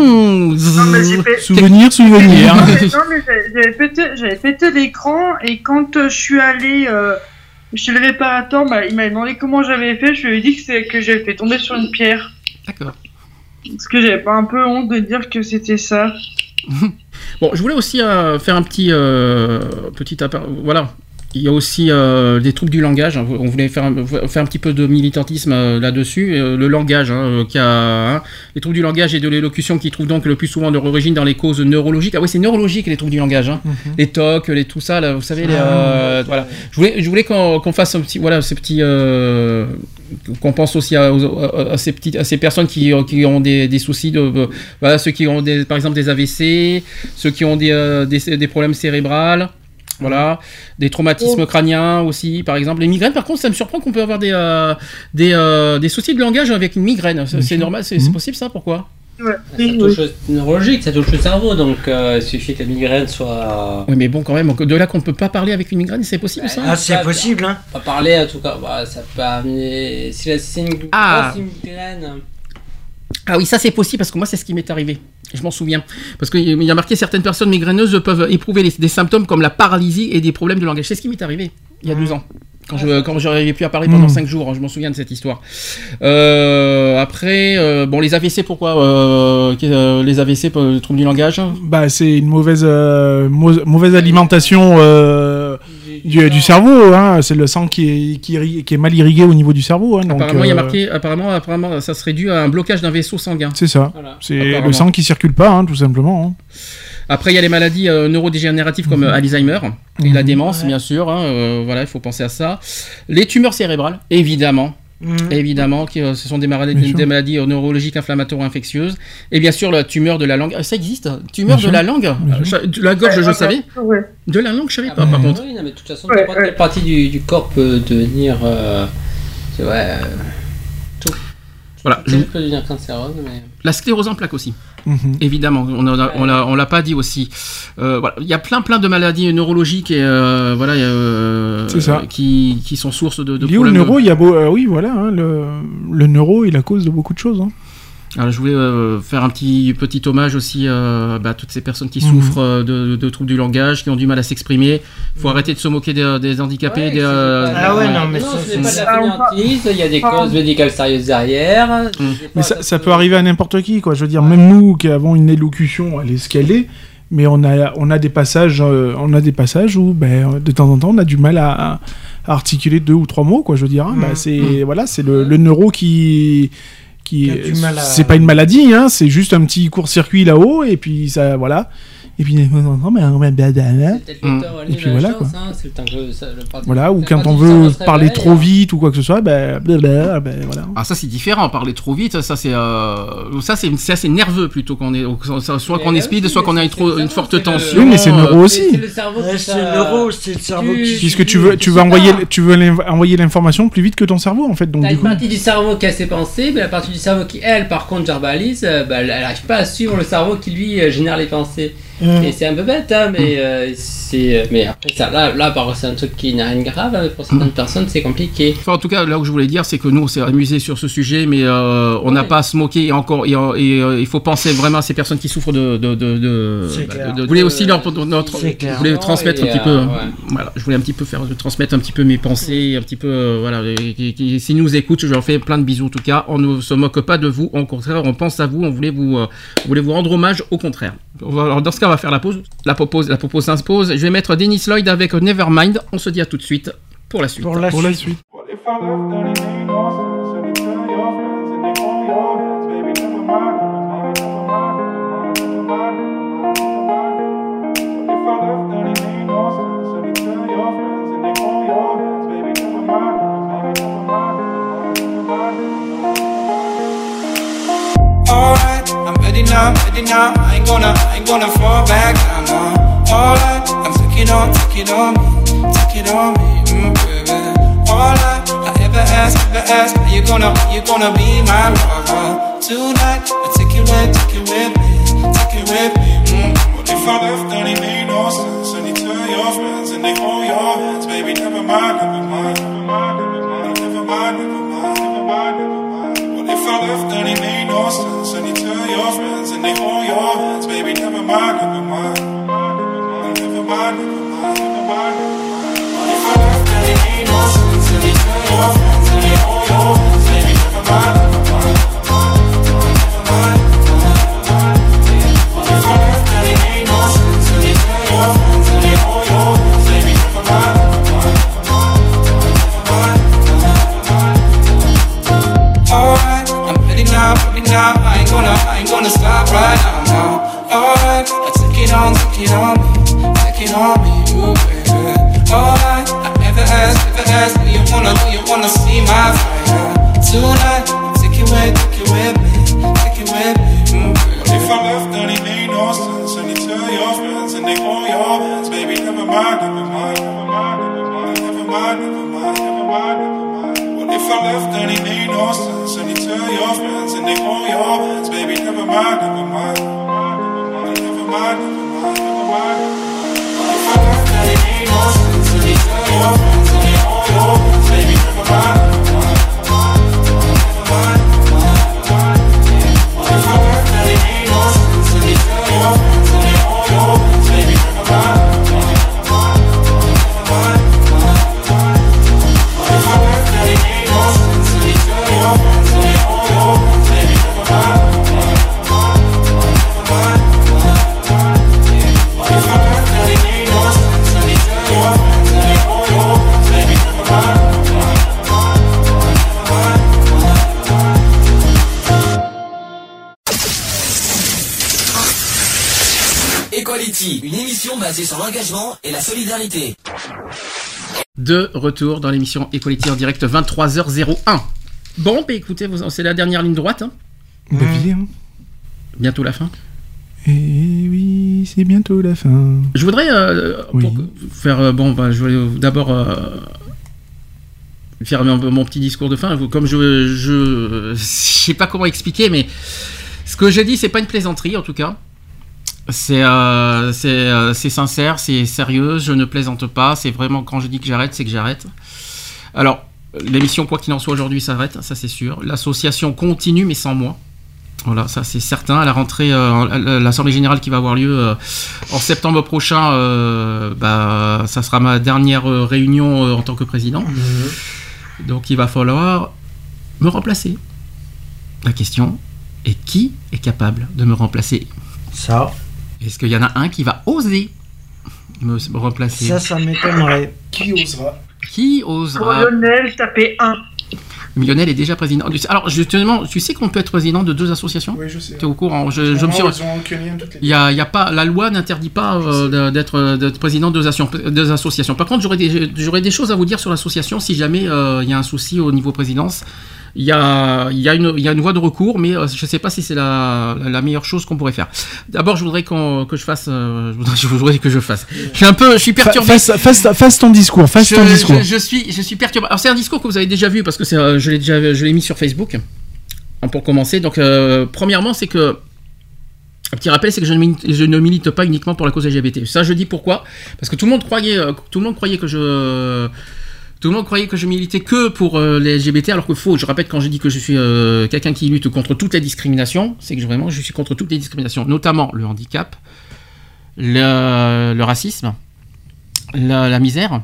Non mais j'avais pété l'écran et quand je suis allé chez le réparateur, il m'a demandé comment j'avais fait. Je lui ai dit que j'avais fait tomber sur une pierre. D'accord. Parce que j'avais pas un peu honte de dire que c'était ça. Bon, je voulais aussi faire un petit aparté. Voilà. Il y a aussi des troubles du langage. On voulait faire un petit peu de militantisme là-dessus. Le langage, les troubles du langage et de l'élocution qui trouvent donc le plus souvent leur origine dans les causes neurologiques. Ah oui, c'est neurologique les troubles du langage. Les TOC, tout ça, là, vous savez. Voilà. Je voulais qu'on fasse un petit, voilà, ces petits, qu'on pense aussi à ces personnes qui ont des soucis de, voilà, ceux qui ont par exemple des AVC, ceux qui ont des problèmes cérébraux. Voilà, des traumatismes crâniens aussi, par exemple. Les migraines, par contre, ça me surprend qu'on peut avoir des soucis de langage avec une migraine. C'est normal, c'est possible ça, pourquoi ? Ça touche neurologique, ça touche le cerveau, donc il suffit que la migraine soit... Oui, mais bon, quand même, de là qu'on ne peut pas parler avec une migraine, c'est possible ça ? Ah, c'est possible, hein ? Pas parler, en tout cas, ça peut amener... C'est une grosse migraine... Ah oui, ça c'est possible, parce que moi c'est ce qui m'est arrivé, je m'en souviens, parce qu'il y a marqué certaines personnes migraineuses peuvent éprouver des symptômes comme la paralysie et des problèmes de langage, c'est ce qui m'est arrivé il y a 2 ans, quand je n'arrivais plus à parler pendant 5 jours, je m'en souviens de cette histoire. Après, bon, les AVC, pourquoi les AVC, le trouble du langage? C'est une mauvaise alimentation du cerveau, hein. C'est le sang qui est mal irrigué au niveau du cerveau. Hein, donc, apparemment, il y a marqué, apparemment, ça serait dû à un blocage d'un vaisseau sanguin. C'est ça, voilà. C'est le sang qui ne circule pas, hein, tout simplement. Hein. Après, il y a les maladies neurodégénératives comme Alzheimer et la démence, bien sûr. Hein, voilà, il faut penser à ça. Les tumeurs cérébrales, évidemment. Évidemment, ce sont des maladies neurologiques, inflammatoires, infectieuses. Et bien sûr, la tumeur de la langue. Ça existe, tumeur de la langue. La gorge, je savais. Ouais. De la langue, je savais pas, par contre. Oui, non, mais de toute façon, quelle partie du corps peut devenir... tout. Voilà. Peut devenir cancéreux, mais... La sclérose en plaques aussi. Évidemment, on l'a pas dit aussi. Voilà, il y a plein de maladies neurologiques et qui sont source de problèmes. Le neuro, il y a le neuro est la cause de beaucoup de choses. Hein. Alors, je voulais faire un petit hommage aussi à toutes ces personnes qui souffrent de troubles du langage, qui ont du mal à s'exprimer. Il faut arrêter de se moquer des handicapés. C'est pas de la fainéantise, il y a des causes médicales sérieuses derrière. Mais ça peut arriver à n'importe qui, quoi. Je veux dire, même nous qui avons une élocution, elle est ce qu'elle est, mais on a des passages où, de temps en temps, on a du mal à articuler 2 ou 3 mots, quoi. Je veux dire, c'est le neuro qui c'est pas une maladie, hein, c'est juste un petit court-circuit là-haut et puis ça, voilà, et puis voilà, quoi. Voilà, ou quand on veut parler trop vite ou quoi que ce soit, voilà. Ah, ça c'est différent, parler trop vite, ça c'est assez nerveux plutôt qu'on est, soit qu'on est speed, soit qu'on a une forte tension. Oui, mais c'est neuro aussi. C'est le cerveau qui... Puisque tu veux envoyer l'information plus vite que ton cerveau, en fait, donc du coup. La partie du cerveau qui a ses pensées, mais la partie du cerveau qui, elle, par contre, verbalise, elle n'arrive pas à suivre le cerveau qui lui génère les pensées. Et c'est un peu bête, hein, mais c'est... Mais après, ça, là c'est un truc qui n'a rien de grave, hein, mais pour certaines personnes, c'est compliqué. Enfin, en tout cas, là où je voulais dire, c'est que nous, on s'est amusé sur ce sujet, mais on n'a pas à se moquer. Et il faut penser vraiment à ces personnes qui souffrent de vous voulez aussi leur transmettre un petit peu. Voilà, je voulais un petit peu transmettre un petit peu mes pensées, un petit peu, voilà. Et s'ils nous écoutent, je leur fais plein de bisous en tout cas. On ne se moque pas de vous, au contraire, on pense à vous, on voulait vous rendre hommage, au contraire. Alors, dans ce cas, on va faire la pause. La propose s'impose. Je vais mettre Dennis Lloyd avec Nevermind. On se dit à tout de suite pour la suite. Pour la suite. Now, I ain't gonna fall back. I'm all right. I'm taking on me, baby. All right. I ever ask, are you gonna be my lover tonight? I take you with me. What if I left and it made no sense? And you tell your friends and they hold your hands, baby. Never mind. What if I left and it made no sense? And you tell your friends. They hold your hands, baby, never mind. What if I left and it ain't no sense? And they tell your friends and they hold your hands, baby, never mind. What if I left and it ain't no sense? And they tell your friends and they hold your hands, baby, never mind. Alright, I'm ready now. I ain't gonna stop right now. Alright, I take it on me, ooh baby. Alright, I ever ask, do you wanna see my fire tonight? Take it with me, baby. What if I left and it made no sense? And you tell your friends and they hold your hands, baby, never mind. What if I left and it made no sense? And you tell your friends and they hold your hands, baby, never mind. What if I left and it made no sense? And you tell your friends and they hold your hands, baby, never mind. What if I left and it made no sense? And you tell your friends and they hold your hands, baby, never mind. Equality, une émission basée sur l'engagement et la solidarité. De retour dans l'émission Equality en direct 23h01. Bon, bah écoutez, c'est la dernière ligne droite. Hein. Bientôt la fin. Et oui, c'est bientôt la fin. Je voudrais faire mon petit discours de fin. Comme je sais pas comment expliquer, mais ce que j'ai dit, c'est pas une plaisanterie en tout cas. C'est sincère, c'est sérieux, je ne plaisante pas, c'est vraiment quand je dis que j'arrête, c'est que j'arrête. Alors, l'émission, quoi qu'il en soit aujourd'hui, s'arrête, ça c'est sûr. L'association continue, mais sans moi. Voilà, ça c'est certain. À la rentrée, l'Assemblée Générale qui va avoir lieu en septembre prochain, ça sera ma dernière réunion en tant que président. Donc il va falloir me remplacer. La question est qui est capable de me remplacer ? Ça. Est-ce qu'il y en a un qui va oser me remplacer ? Ça m'étonnerait. Qui osera ? Lionel, tapez 1. Lionel est déjà président. Alors, justement, tu sais qu'on peut être président de deux associations ? Oui, je sais. Tu es au courant ? Il y a pas, la loi n'interdit pas d'être président de deux associations. Par contre, j'aurais des choses à vous dire sur l'association si jamais il y a un souci au niveau présidence. Il y a une voie de recours, mais je ne sais pas si c'est la meilleure chose qu'on pourrait faire. D'abord, je voudrais que je fasse. Je suis perturbé. Fasse ton discours. Je suis perturbé. Alors c'est un discours que vous avez déjà vu parce que je l'ai mis sur Facebook. Pour commencer, donc premièrement, c'est que Un petit rappel, c'est que je ne milite pas uniquement pour la cause LGBT. Ça, je dis pourquoi. Parce que tout le monde croyait que je militais que pour les LGBT, alors que faux. Je répète, quand je dis que je suis quelqu'un qui lutte contre toutes les discriminations, c'est que vraiment, je suis contre toutes les discriminations, notamment le handicap, le racisme, la misère,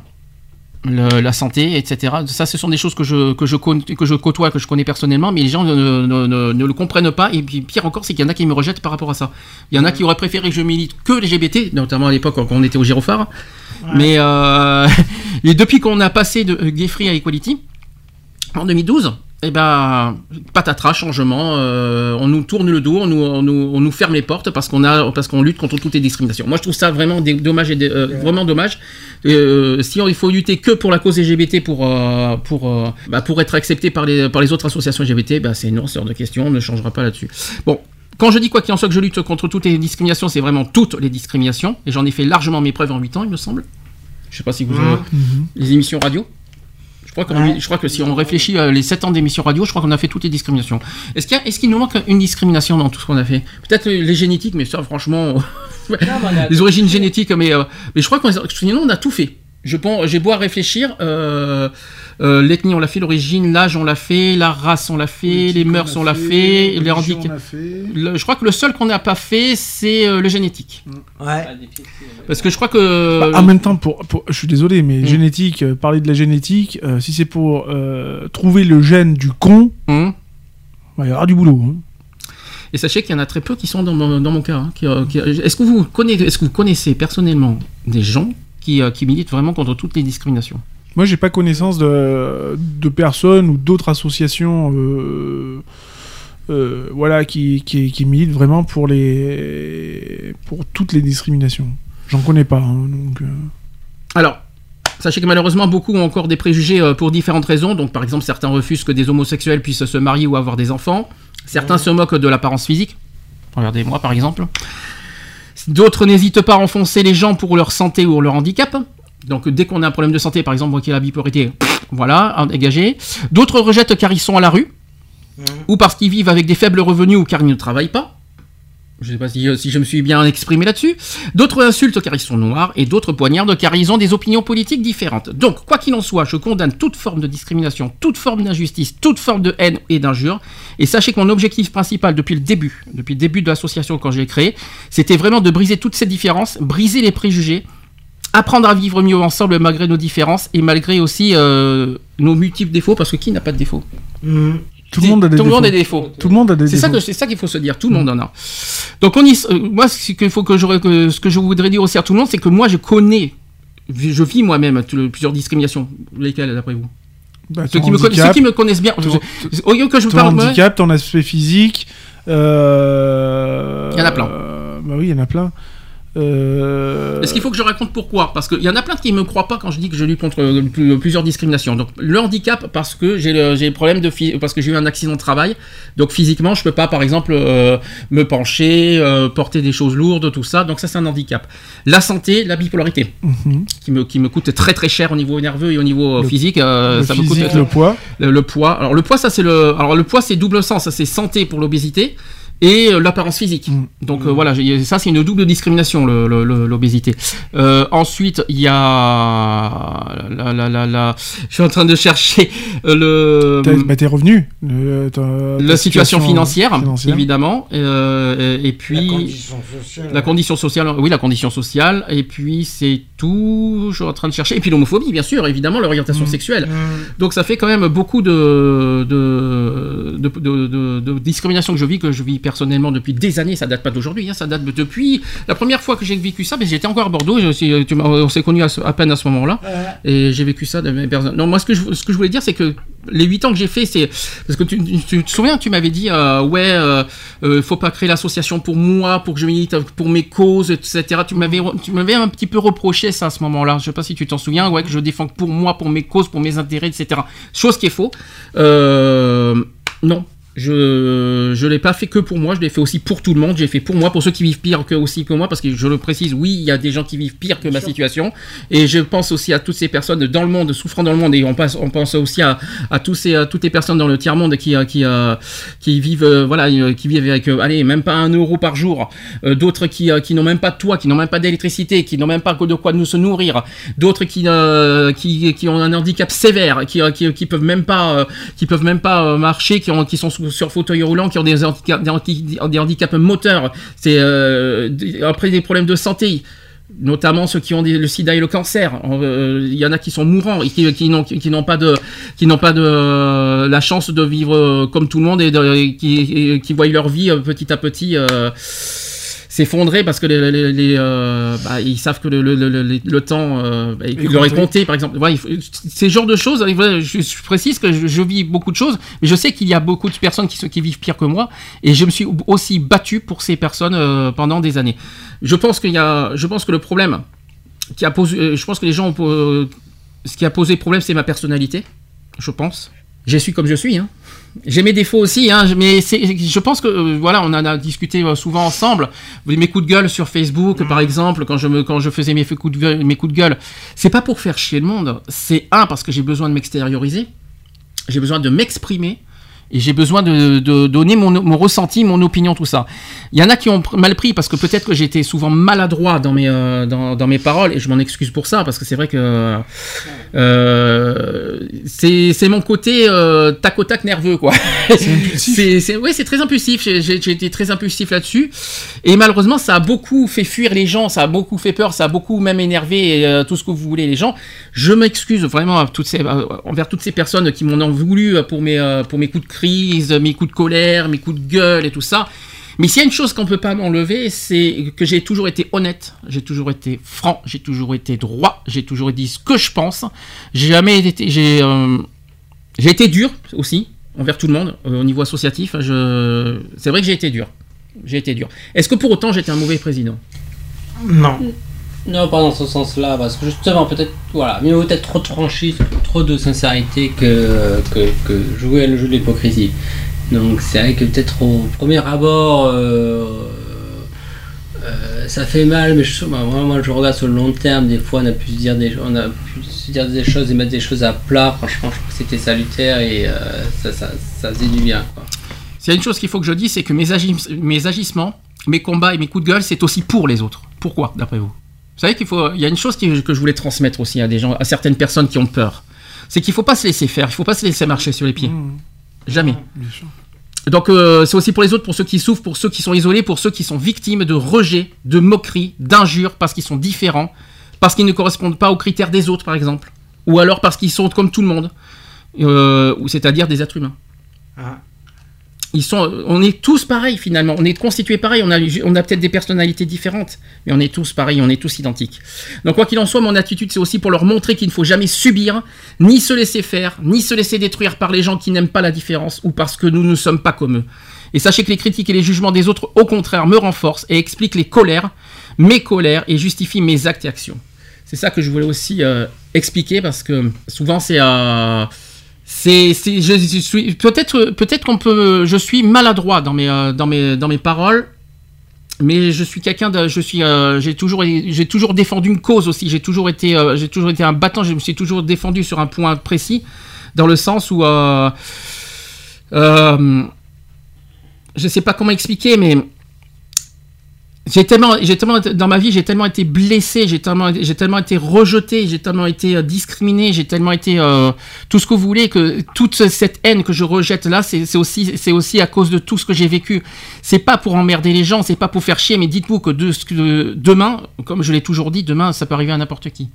la santé, etc. Ça, ce sont des choses que je côtoie, que je connais personnellement, mais les gens ne le comprennent pas. Et pire encore, c'est qu'il y en a qui me rejettent par rapport à ça. Il y en a qui auraient préféré que je milite que les LGBT, notamment à l'époque quand on était au Gyrophare. Ouais. Mais et depuis qu'on a passé de Gay Free à Equality en 2012, eh ben, patatras, changement, on nous tourne le dos, on nous ferme les portes parce qu'on lutte contre toutes les discriminations. Moi, je trouve ça vraiment dommage, vraiment dommage. Si il faut lutter que pour la cause LGBT pour être accepté par les autres associations LGBT, bah, c'est non, c'est hors de question, on ne changera pas là-dessus. Bon. Quand je dis quoi qu'il en soit que je lutte contre toutes les discriminations, c'est vraiment toutes les discriminations. Et j'en ai fait largement mes preuves en 8 ans, il me semble. Je ne sais pas si vous avez les émissions radio. Je crois que si on réfléchit les 7 ans d'émissions radio, je crois qu'on a fait toutes les discriminations. Est-ce qu'il nous manque une discrimination dans tout ce qu'on a fait ? Peut-être les génétiques, mais ça, franchement... les origines génétiques, mais je crois qu'on sinon, on a tout fait. J'ai beau à réfléchir, l'ethnie on l'a fait, l'origine, l'âge on l'a fait, la race on l'a fait, les mœurs on l'a fait, les handicaps. Je crois que le seul qu'on n'a pas fait, c'est le génétique. Ouais. Parce que je crois que. Bah, en même temps, je suis désolé, mais génétique, parler de la génétique, si c'est pour trouver le gène du con, bah, il y aura du boulot. Hein. Et sachez qu'il y en a très peu qui sont dans mon cas. Hein, est-ce que vous connaissez personnellement des gens qui militent vraiment contre toutes les discriminations. Moi, j'ai pas connaissance de personnes ou d'autres associations qui militent vraiment pour toutes les discriminations. J'en connais pas. Hein, donc. Alors, sachez que malheureusement, beaucoup ont encore des préjugés pour différentes raisons. Donc, par exemple, certains refusent que des homosexuels puissent se marier ou avoir des enfants. Certains se moquent de l'apparence physique. Regardez-moi, par exemple. D'autres n'hésitent pas à enfoncer les gens pour leur santé ou leur handicap. Donc dès qu'on a un problème de santé, par exemple, moi qui ai la bipolarité, voilà, dégagé. D'autres rejettent car ils sont à la rue, ou parce qu'ils vivent avec des faibles revenus ou car ils ne travaillent pas. Je ne sais pas si je me suis bien exprimé là-dessus. D'autres insultent car ils sont noirs, et d'autres poignardent car ils ont des opinions politiques différentes. Donc, quoi qu'il en soit, je condamne toute forme de discrimination, toute forme d'injustice, toute forme de haine et d'injure. Et sachez que mon objectif principal depuis le début de l'association quand je l'ai créée, c'était vraiment de briser toutes ces différences, briser les préjugés, apprendre à vivre mieux ensemble malgré nos différences et malgré aussi nos multiples défauts, parce que qui n'a pas de défauts ? Tout le monde a des défauts. Tout le monde a des défauts. C'est ça qu'il faut se dire. Tout le monde en a. Donc moi, ce que je voudrais dire aussi à tout le monde, c'est que moi, je vis moi-même plusieurs discriminations. Lesquelles, d'après vous ? Bah, ceux qui me connaissent bien. Au lieu que je me parle de moi. Ton handicap, ton aspect physique. Il y en a plein. Bah oui, il y en a plein. Est-ce qu'il faut que je raconte pourquoi ? Parce qu'il y en a plein qui ne me croient pas quand je dis que je lutte contre plusieurs discriminations. Donc le handicap, parce que j'ai problème parce que j'ai eu un accident de travail. Donc physiquement, je peux pas, par exemple, me pencher, porter des choses lourdes, tout ça. Donc ça, c'est un handicap. La santé, la bipolarité, qui me coûte très très cher au niveau nerveux et au niveau physique. Me coûte le poids. Le poids. Alors le poids, ça c'est le poids, c'est double sens. Ça c'est santé pour l'obésité. Et l'apparence physique. Donc voilà, ça c'est une double discrimination, l'obésité. Ensuite, il y a... Je suis en train de chercher tes revenus. La situation financière. Évidemment. Et puis... La condition sociale. Oui, la condition sociale. Et puis c'est tout. Je suis en train de chercher. Et puis l'homophobie, bien sûr. Évidemment, l'orientation sexuelle. Donc ça fait quand même beaucoup de discrimination que je vis personnellement depuis des années, ça date pas d'aujourd'hui, hein, ça date depuis la première fois que j'ai vécu ça, mais j'étais encore à Bordeaux, on s'est connus à peine à ce moment-là, et j'ai vécu ça de mes personnes. Non, moi ce que je voulais dire, c'est que les 8 ans que j'ai fait, c'est parce que tu te souviens, tu m'avais dit faut pas créer l'association pour moi, pour que je milite pour mes causes, etc. Tu m'avais un petit peu reproché ça à ce moment-là. Je sais pas si tu t'en souviens, que je défends pour moi, pour mes causes, pour mes intérêts, etc. Chose qui est faux. Non. Je ne l'ai pas fait que pour moi, je l'ai fait aussi pour tout le monde, j'ai fait pour moi, pour ceux qui vivent pire que, aussi que moi, parce que je le précise, oui, il y a des gens qui vivent pire que ma situation, et je pense aussi à toutes ces personnes dans le monde, souffrant dans le monde, et on pense aussi à toutes les personnes dans le tiers-monde qui vivent, voilà, qui vivent avec, allez, même pas 1 euro par jour, d'autres qui n'ont même pas de toit, qui n'ont même pas d'électricité, qui n'ont même pas de quoi nous se nourrir, d'autres qui ont un handicap sévère, qui peuvent même pas, marcher, qui sont sur fauteuil roulant, qui ont des handicaps moteurs, c'est après des problèmes de santé, notamment ceux qui ont le sida et le cancer. Il y en a qui sont mourants et qui n'ont pas la chance de vivre comme tout le monde et qui voient leur vie petit à petit s'effondrer parce que ils savent que le temps il leur est compté, par exemple. Voilà, ces genres de choses, voilà, je précise que je vis beaucoup de choses, mais je sais qu'il y a beaucoup de personnes qui vivent pire que moi, et je me suis aussi battu pour ces personnes pendant des années. Je pense que le problème qui a posé, je pense que les gens ce qui a posé problème, c'est ma personnalité, je pense. Je suis comme je suis, hein. J'ai mes défauts aussi, hein, mais je pense que voilà, on en a discuté souvent ensemble. Mes coups de gueule sur Facebook, par exemple, quand je faisais mes coups de gueule, c'est pas pour faire chier le monde. C'est parce que j'ai besoin de m'extérioriser, j'ai besoin de m'exprimer. Et j'ai besoin de donner mon ressenti, mon opinion, tout ça. Il y en a qui ont mal pris, parce que peut-être que j'étais souvent maladroit dans mes paroles, et je m'en excuse pour ça, parce que c'est vrai que c'est mon côté tac au tac nerveux, quoi. C'est impulsif. Oui, c'est très impulsif. J'ai été très impulsif là-dessus. Et malheureusement, ça a beaucoup fait fuir les gens, ça a beaucoup fait peur, ça a beaucoup même énervé tout ce que vous voulez, les gens. Je m'excuse vraiment envers toutes ces personnes qui m'en ont voulu pour mes coups de crise, mes coups de colère, mes coups de gueule et tout ça. Mais s'il y a une chose qu'on ne peut pas m'enlever, c'est que j'ai toujours été honnête, j'ai toujours été franc, j'ai toujours été droit, j'ai toujours dit ce que je pense. J'ai été dur aussi envers tout le monde au niveau associatif. C'est vrai que j'ai été dur. Est-ce que pour autant j'étais un mauvais président ? Non. Non, pas dans ce sens-là, parce que justement, peut-être, voilà, mieux vaut être trop tranché, trop de sincérité que jouer à le jeu de l'hypocrisie. Donc c'est vrai que peut-être au premier abord, ça fait mal, mais moi je regarde sur le long terme, des fois on a pu se dire des choses et mettre des choses à plat. Franchement, je trouve que c'était salutaire et ça faisait du bien, quoi. S'il y a une chose qu'il faut que je dise, c'est que mes agissements, mes combats et mes coups de gueule, c'est aussi pour les autres. Pourquoi, d'après vous ? Vous savez il y a une chose que je voulais transmettre aussi à des gens, à certaines personnes qui ont peur. C'est qu'il ne faut pas se laisser faire, il ne faut pas se laisser marcher sur les pieds. Mmh. Jamais. Donc c'est aussi pour les autres, pour ceux qui souffrent, pour ceux qui sont isolés, pour ceux qui sont victimes de rejets, de moqueries, d'injures, parce qu'ils sont différents, parce qu'ils ne correspondent pas aux critères des autres, par exemple. Ou alors parce qu'ils sont comme tout le monde, c'est-à-dire des êtres humains. Ah. On est tous pareils finalement, on est constitués pareils, on a peut-être des personnalités différentes, mais on est tous pareils, on est tous identiques. Donc quoi qu'il en soit, mon attitude, c'est aussi pour leur montrer qu'il ne faut jamais subir, ni se laisser faire, ni se laisser détruire par les gens qui n'aiment pas la différence ou parce que nous ne sommes pas comme eux. Et sachez que les critiques et les jugements des autres, au contraire, me renforcent et expliquent mes colères et justifient mes actes et actions. C'est ça que je voulais aussi expliquer, parce que souvent je suis maladroit dans mes paroles, mais je suis quelqu'un de j'ai toujours défendu une cause aussi, j'ai toujours été un battant, je me suis toujours défendu sur un point précis, dans le sens où je sais pas comment expliquer, mais dans ma vie j'ai tellement été blessé, j'ai tellement été rejeté, j'ai tellement été discriminé, j'ai tellement été tout ce que vous voulez, que toute cette haine que je rejette là, c'est aussi à cause de tout ce que j'ai vécu. C'est pas pour emmerder les gens, c'est pas pour faire chier, mais dites-vous que demain, comme je l'ai toujours dit, demain ça peut arriver à n'importe qui.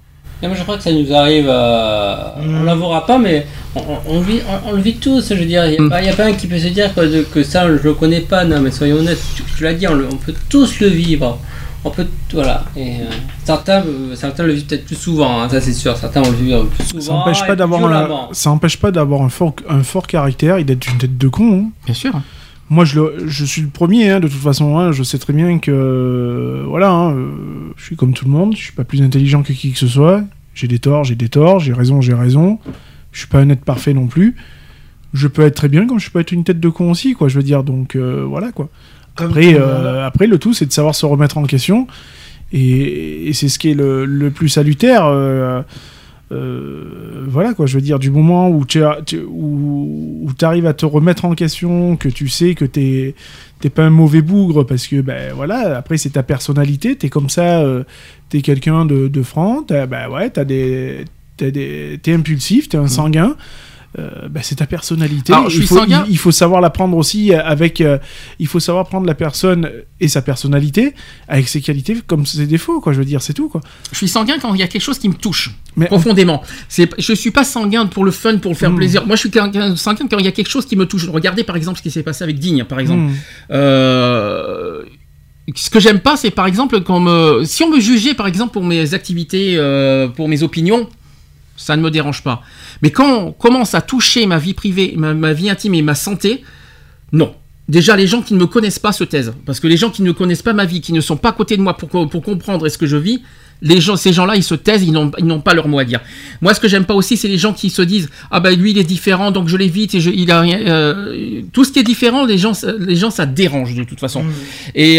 Et moi je crois que ça nous arrive, on l'avouera pas, mais on le vit tous, je veux dire, il n'y a pas un qui peut se dire que ça je le connais pas. Non, mais soyons honnêtes, tu l'as dit, on peut tous le vivre, on peut, voilà, et certains le vivent peut-être plus souvent, hein, ça c'est sûr, certains vont le vivre plus souvent, ça n'empêche pas d'avoir un fort caractère et d'être une tête de con, hein. Bien sûr. Moi, je suis le premier, hein, de toute façon, hein, je sais très bien que, voilà, hein, je suis comme tout le monde, je suis pas plus intelligent que qui que ce soit, j'ai des torts, j'ai raison, je suis pas un être parfait non plus, je peux être très bien comme je peux être une tête de con aussi, quoi, je veux dire, donc voilà, quoi. Après, après, le tout, c'est de savoir se remettre en question, et c'est ce qui est le plus salutaire, voilà, quoi, je veux dire, du moment où tu arrives à te remettre en question, que tu sais que t'es pas un mauvais bougre, parce que, ben, voilà, après, c'est ta personnalité, t'es comme ça, t'es quelqu'un de franc, ben, ouais, t'es impulsif, t'es un sanguin, bah, c'est ta personnalité. Alors, il faut savoir la prendre aussi avec. Il faut savoir prendre la personne et sa personnalité avec ses qualités comme ses défauts, quoi. Je veux dire, c'est tout, quoi. Je suis sanguin quand il y a quelque chose qui me touche profondément. Je suis pas sanguin pour le fun, pour le faire plaisir. Moi, je suis sanguin quand il y a quelque chose qui me touche. Regardez par exemple ce qui s'est passé avec Digne, par exemple. Ce que j'aime pas, c'est par exemple si on me jugeait par exemple pour mes activités, pour mes opinions. Ça ne me dérange pas. Mais quand on commence à toucher ma vie privée, ma vie intime et ma santé, non. Déjà, les gens qui ne me connaissent pas se taisent. Parce que les gens qui ne connaissent pas ma vie, qui ne sont pas à côté de moi pour comprendre ce que je vis, ces gens-là, ils se taisent, ils n'ont pas leur mot à dire. Moi, ce que j'aime pas aussi, c'est les gens qui se disent « Ah ben lui, il est différent, donc je l'évite. » Tout ce qui est différent, les gens, ça dérange de toute façon. Et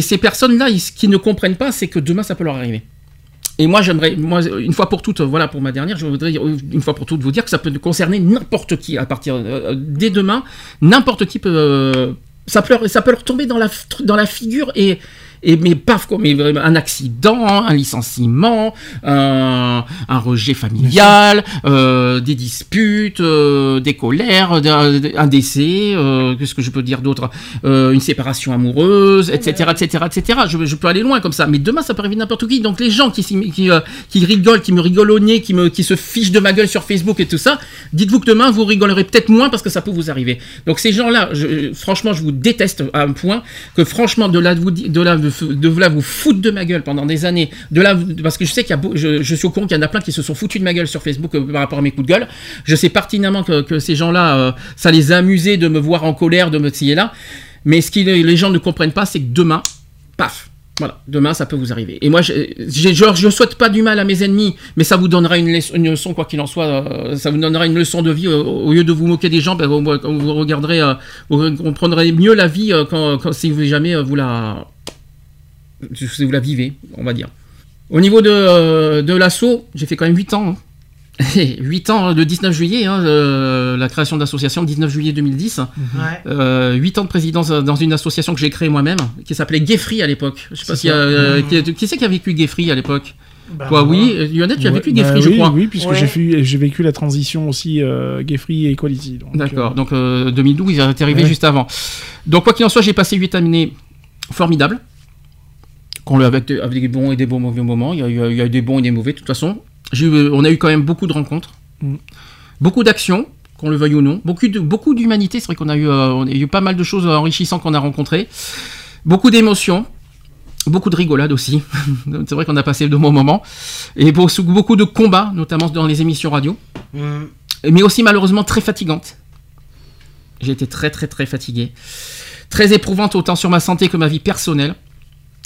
ces personnes-là, qui ne comprennent pas, c'est que demain, ça peut leur arriver. Et moi, une fois pour toutes, voilà pour ma dernière, je voudrais une fois pour toutes vous dire que ça peut concerner n'importe qui à partir dès demain, n'importe qui peut, ça peut leur tomber dans la figure et mais paf quoi, mais un accident, un licenciement, un rejet familial, des disputes, des colères, un décès, qu'est-ce que je peux dire d'autre, une séparation amoureuse, etc. Je peux aller loin comme ça, mais demain ça peut arriver n'importe qui. Donc les gens qui rigolent, qui me rigolent au nez, qui se fichent de ma gueule sur Facebook et tout ça, dites-vous que demain vous rigolerez peut-être moins parce que ça peut vous arriver. Donc ces gens-là, franchement, je vous déteste à un point que franchement de là vous foutre de ma gueule pendant des années, de là, parce que je sais je suis au courant qu'il y en a plein qui se sont foutus de ma gueule sur Facebook par rapport à mes coups de gueule. Je sais pertinemment que ces gens-là, ça les a amusés de me voir en colère, de me tirer là. Mais ce que les gens ne comprennent pas, c'est que demain, paf, voilà, demain ça peut vous arriver. Et moi, je souhaite pas du mal à mes ennemis, mais ça vous donnera une leçon, quoi qu'il en soit. Ça vous donnera une leçon de vie. Au lieu de vous moquer des gens, ben, vous regarderez, vous comprendrez mieux la vie si jamais vous la vivez, on va dire. Au niveau de l'assaut, j'ai fait quand même 8 ans. Hein. 8 ans le 19 juillet, hein, la création de l'association, 19 juillet 2010. Mm-hmm. 8 ans de présidence dans une association que j'ai créée moi-même, qui s'appelait Gay Free à l'époque. Je sais pas qui c'est qui a vécu Gay Free à l'époque. Bah, toi, oui, Lionel, tu as vécu Gay Free, je crois. Oui, puisque j'ai vécu la transition aussi Gay Free et Equality. D'accord, donc 2012, il est arrivé juste avant. Donc, quoi qu'il en soit, j'ai passé 8 années formidables. Avec des bons et des mauvais moments, il y a eu des bons et des mauvais, de toute façon. On a eu quand même beaucoup de rencontres, beaucoup d'actions, qu'on le veuille ou non, beaucoup d'humanité, c'est vrai qu'on a eu, pas mal de choses enrichissantes qu'on a rencontrées, beaucoup d'émotions, beaucoup de rigolades aussi, c'est vrai qu'on a passé de bons moments, et beaucoup de combats, notamment dans les émissions radio, mais aussi malheureusement très fatigantes. J'ai été très très très fatigué, très éprouvante autant sur ma santé que ma vie personnelle,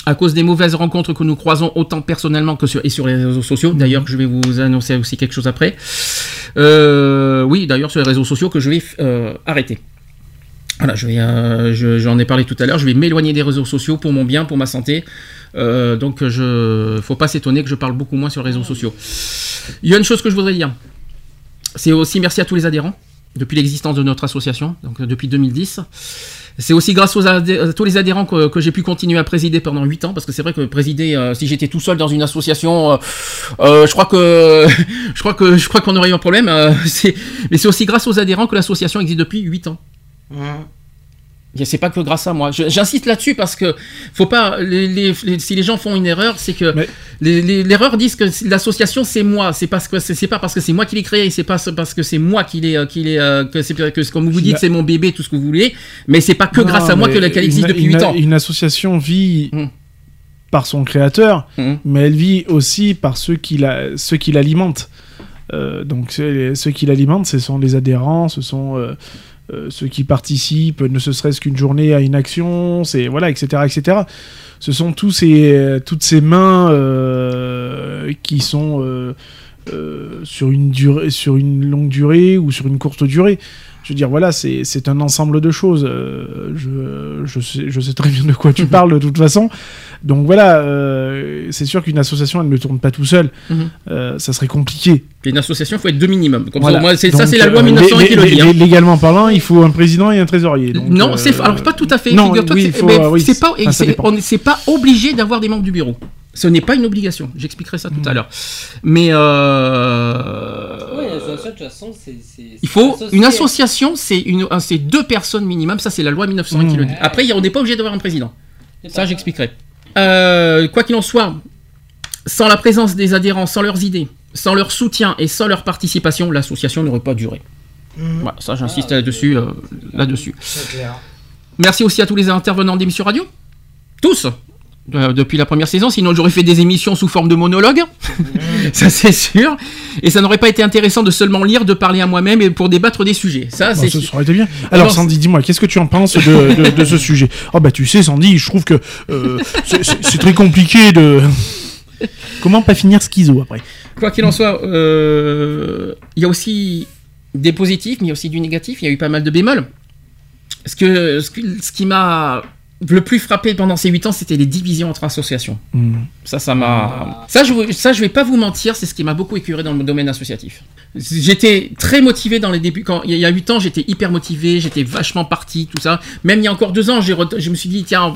à cause des mauvaises rencontres que nous croisons autant personnellement que sur les réseaux sociaux. D'ailleurs, je vais vous annoncer aussi quelque chose après. Oui, d'ailleurs, sur les réseaux sociaux que je vais arrêter. Voilà, j'en ai parlé tout à l'heure. Je vais m'éloigner des réseaux sociaux pour mon bien, pour ma santé. Donc, faut pas s'étonner que je parle beaucoup moins sur les réseaux sociaux. Il y a une chose que je voudrais dire. C'est aussi merci à tous les adhérents depuis l'existence de notre association, donc depuis 2010. C'est aussi grâce à tous les adhérents que j'ai pu continuer à présider pendant 8 ans, parce que c'est vrai que présider, si j'étais tout seul dans une association, je crois qu'on aurait eu un problème. Mais c'est aussi grâce aux adhérents que l'association existe depuis 8 ans. Et c'est pas que grâce à moi. J'insiste là-dessus parce que faut pas. Si les gens font une erreur, c'est que l'erreur disent que l'association c'est moi. C'est parce que c'est pas parce que c'est moi qui l'ai créé. C'est pas parce que c'est moi qui l'ai que comme vous dites c'est mon bébé, tout ce que vous voulez. Mais c'est pas que grâce à moi qu'elle existe depuis 8 ans. Une association vit par son créateur, mais elle vit aussi par ceux qui l'alimentent. Donc ceux qui l'alimentent, ce sont les adhérents, ce sont ceux qui participent, ne ce serait-ce qu'une journée à une action, c'est voilà, etc., etc. Ce sont toutes ces mains qui sont sur une longue durée ou sur une courte durée. Je veux dire, voilà, c'est un ensemble de choses. Je sais très bien de quoi tu parles de toute façon. Donc voilà, c'est sûr qu'une association, elle ne tourne pas tout seul. Ça serait compliqué. Une association, il faut être deux minimum. Comme voilà. Moi, donc, ça, c'est la loi 1901 qui le dit. Hein. Légalement parlant, il faut un président et un trésorier. Donc, non, alors pas tout à fait. Non, oui, c'est pas obligé d'avoir des membres du bureau. Ce n'est pas une obligation. J'expliquerai ça tout à l'heure. Mais oui, de toute façon, il faut associé. Une association, c'est deux personnes minimum. Ça, c'est la loi 1901 qui le dit. Après, on n'est pas obligé d'avoir un président. Ça, j'expliquerai. Quoi qu'il en soit, sans la présence des adhérents, sans leurs idées, sans leur soutien et sans leur participation, l'association n'aurait pas duré. Voilà, ça, j'insiste là-dessus. C'est clair. Merci aussi à tous les intervenants d'émissions radio. Tous. Depuis la première saison, sinon j'aurais fait des émissions sous forme de monologue, ça c'est sûr, et ça n'aurait pas été intéressant de seulement lire, de parler à moi-même et pour débattre des sujets. Ça, bon, ça aurait été bien. Alors Sandy, dis-moi, qu'est-ce que tu en penses de ce sujet ? Oh bah tu sais Sandy, je trouve que c'est très compliqué de... Comment pas finir schizo après ? Quoi qu'il en soit, il y a aussi des positifs, mais il y a aussi du négatif, il y a eu pas mal de bémols. Ce qui m'a... Le plus frappé pendant ces 8 ans, c'était les divisions entre associations. Ça m'a... Ça, je vais pas vous mentir, c'est ce qui m'a beaucoup écœuré dans le domaine associatif. J'étais très motivé dans les débuts. Quand, il y a 8 ans, j'étais hyper motivé, j'étais vachement parti, tout ça. Même il y a encore 2 ans, je me suis dit, tiens,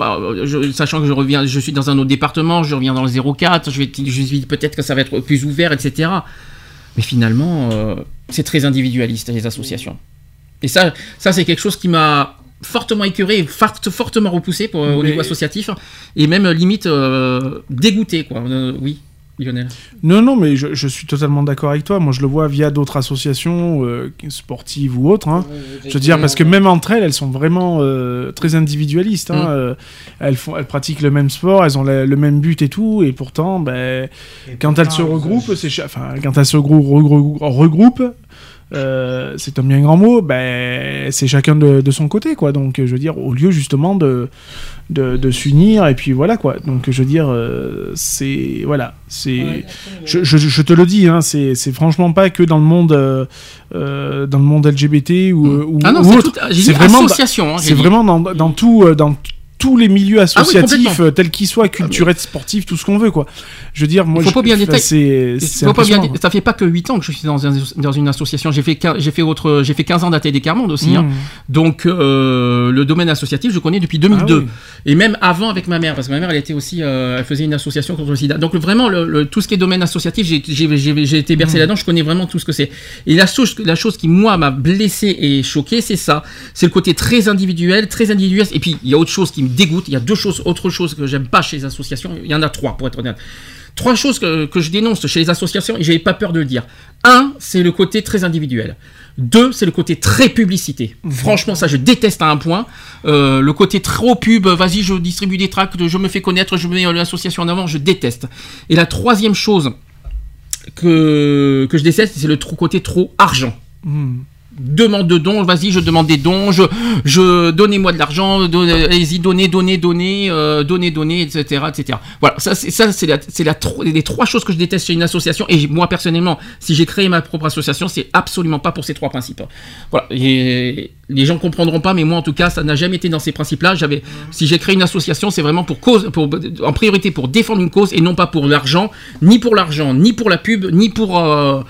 sachant que je suis dans un autre département, je reviens dans le 04, je me suis dit peut-être que ça va être plus ouvert, etc. Mais finalement, c'est très individualiste, les associations. Et ça c'est quelque chose qui m'a... fortement écœuré, fortement repoussé au niveau associatif, et même limite dégoûté, quoi. Oui, Lionel. Non, mais je suis totalement d'accord avec toi. Moi, je le vois via d'autres associations sportives ou autres. Hein. Je veux dire, parce que même entre elles, elles sont vraiment très individualistes. Hein. Elles pratiquent le même sport, elles ont le même but et tout, et pourtant, quand elles se regroupent, c'est un bien grand mot, c'est chacun de son côté, quoi. Donc, je veux dire, au lieu justement de s'unir, et puis voilà, quoi. Donc, je veux dire, c'est... Voilà, c'est... Ouais, je te le dis, hein, c'est franchement pas que dans le monde... dans le monde LGBT ou ah non, ou c'est autre. J'ai dit vraiment, association. Hein, c'est vraiment dans tout... tous les milieux associatifs, tels qu'ils soient, culturels, sportifs, tout ce qu'on veut, quoi. Je veux dire, moi, ça fait pas que 8 ans que je suis dans une association. J'ai fait 15 ans d'ATD Carmonde aussi. Hein. Donc, le domaine associatif, je connais depuis 2002. Ah, oui. Et même avant avec ma mère, parce que ma mère, elle était aussi, elle faisait une association contre le sida. Donc, vraiment, tout ce qui est domaine associatif, j'ai été bercé là-dedans. Je connais vraiment tout ce que c'est. Et la chose qui, moi, m'a blessé et choqué, c'est ça. C'est le côté très individuel, très individualiste. Et puis, il y a autre chose qui me dégoûte. Il y a autre chose que j'aime pas chez les associations. Il y en a 3, pour être honnête. 3 choses que je dénonce chez les associations et j'avais pas peur de le dire. 1, c'est le côté très individuel. 2, c'est le côté très publicité. Franchement, ça, je déteste à un point. Le côté trop pub, vas-y, je distribue des tracts, je me fais connaître, je mets l'association en avant, je déteste. Et la 3e chose que je déteste, c'est le côté trop argent. Demande de dons, vas-y, je demande des dons, donnez-moi de l'argent, allez-y, donnez, etc. Voilà, les 3 choses que je déteste chez une association, et moi, personnellement, si j'ai créé ma propre association, c'est absolument pas pour ces 3 principes. Voilà, et les gens comprendront pas, mais moi, en tout cas, ça n'a jamais été dans ces principes-là. Si j'ai créé une association, c'est vraiment en priorité pour défendre une cause, et non pas pour l'argent, ni pour la pub, ni pour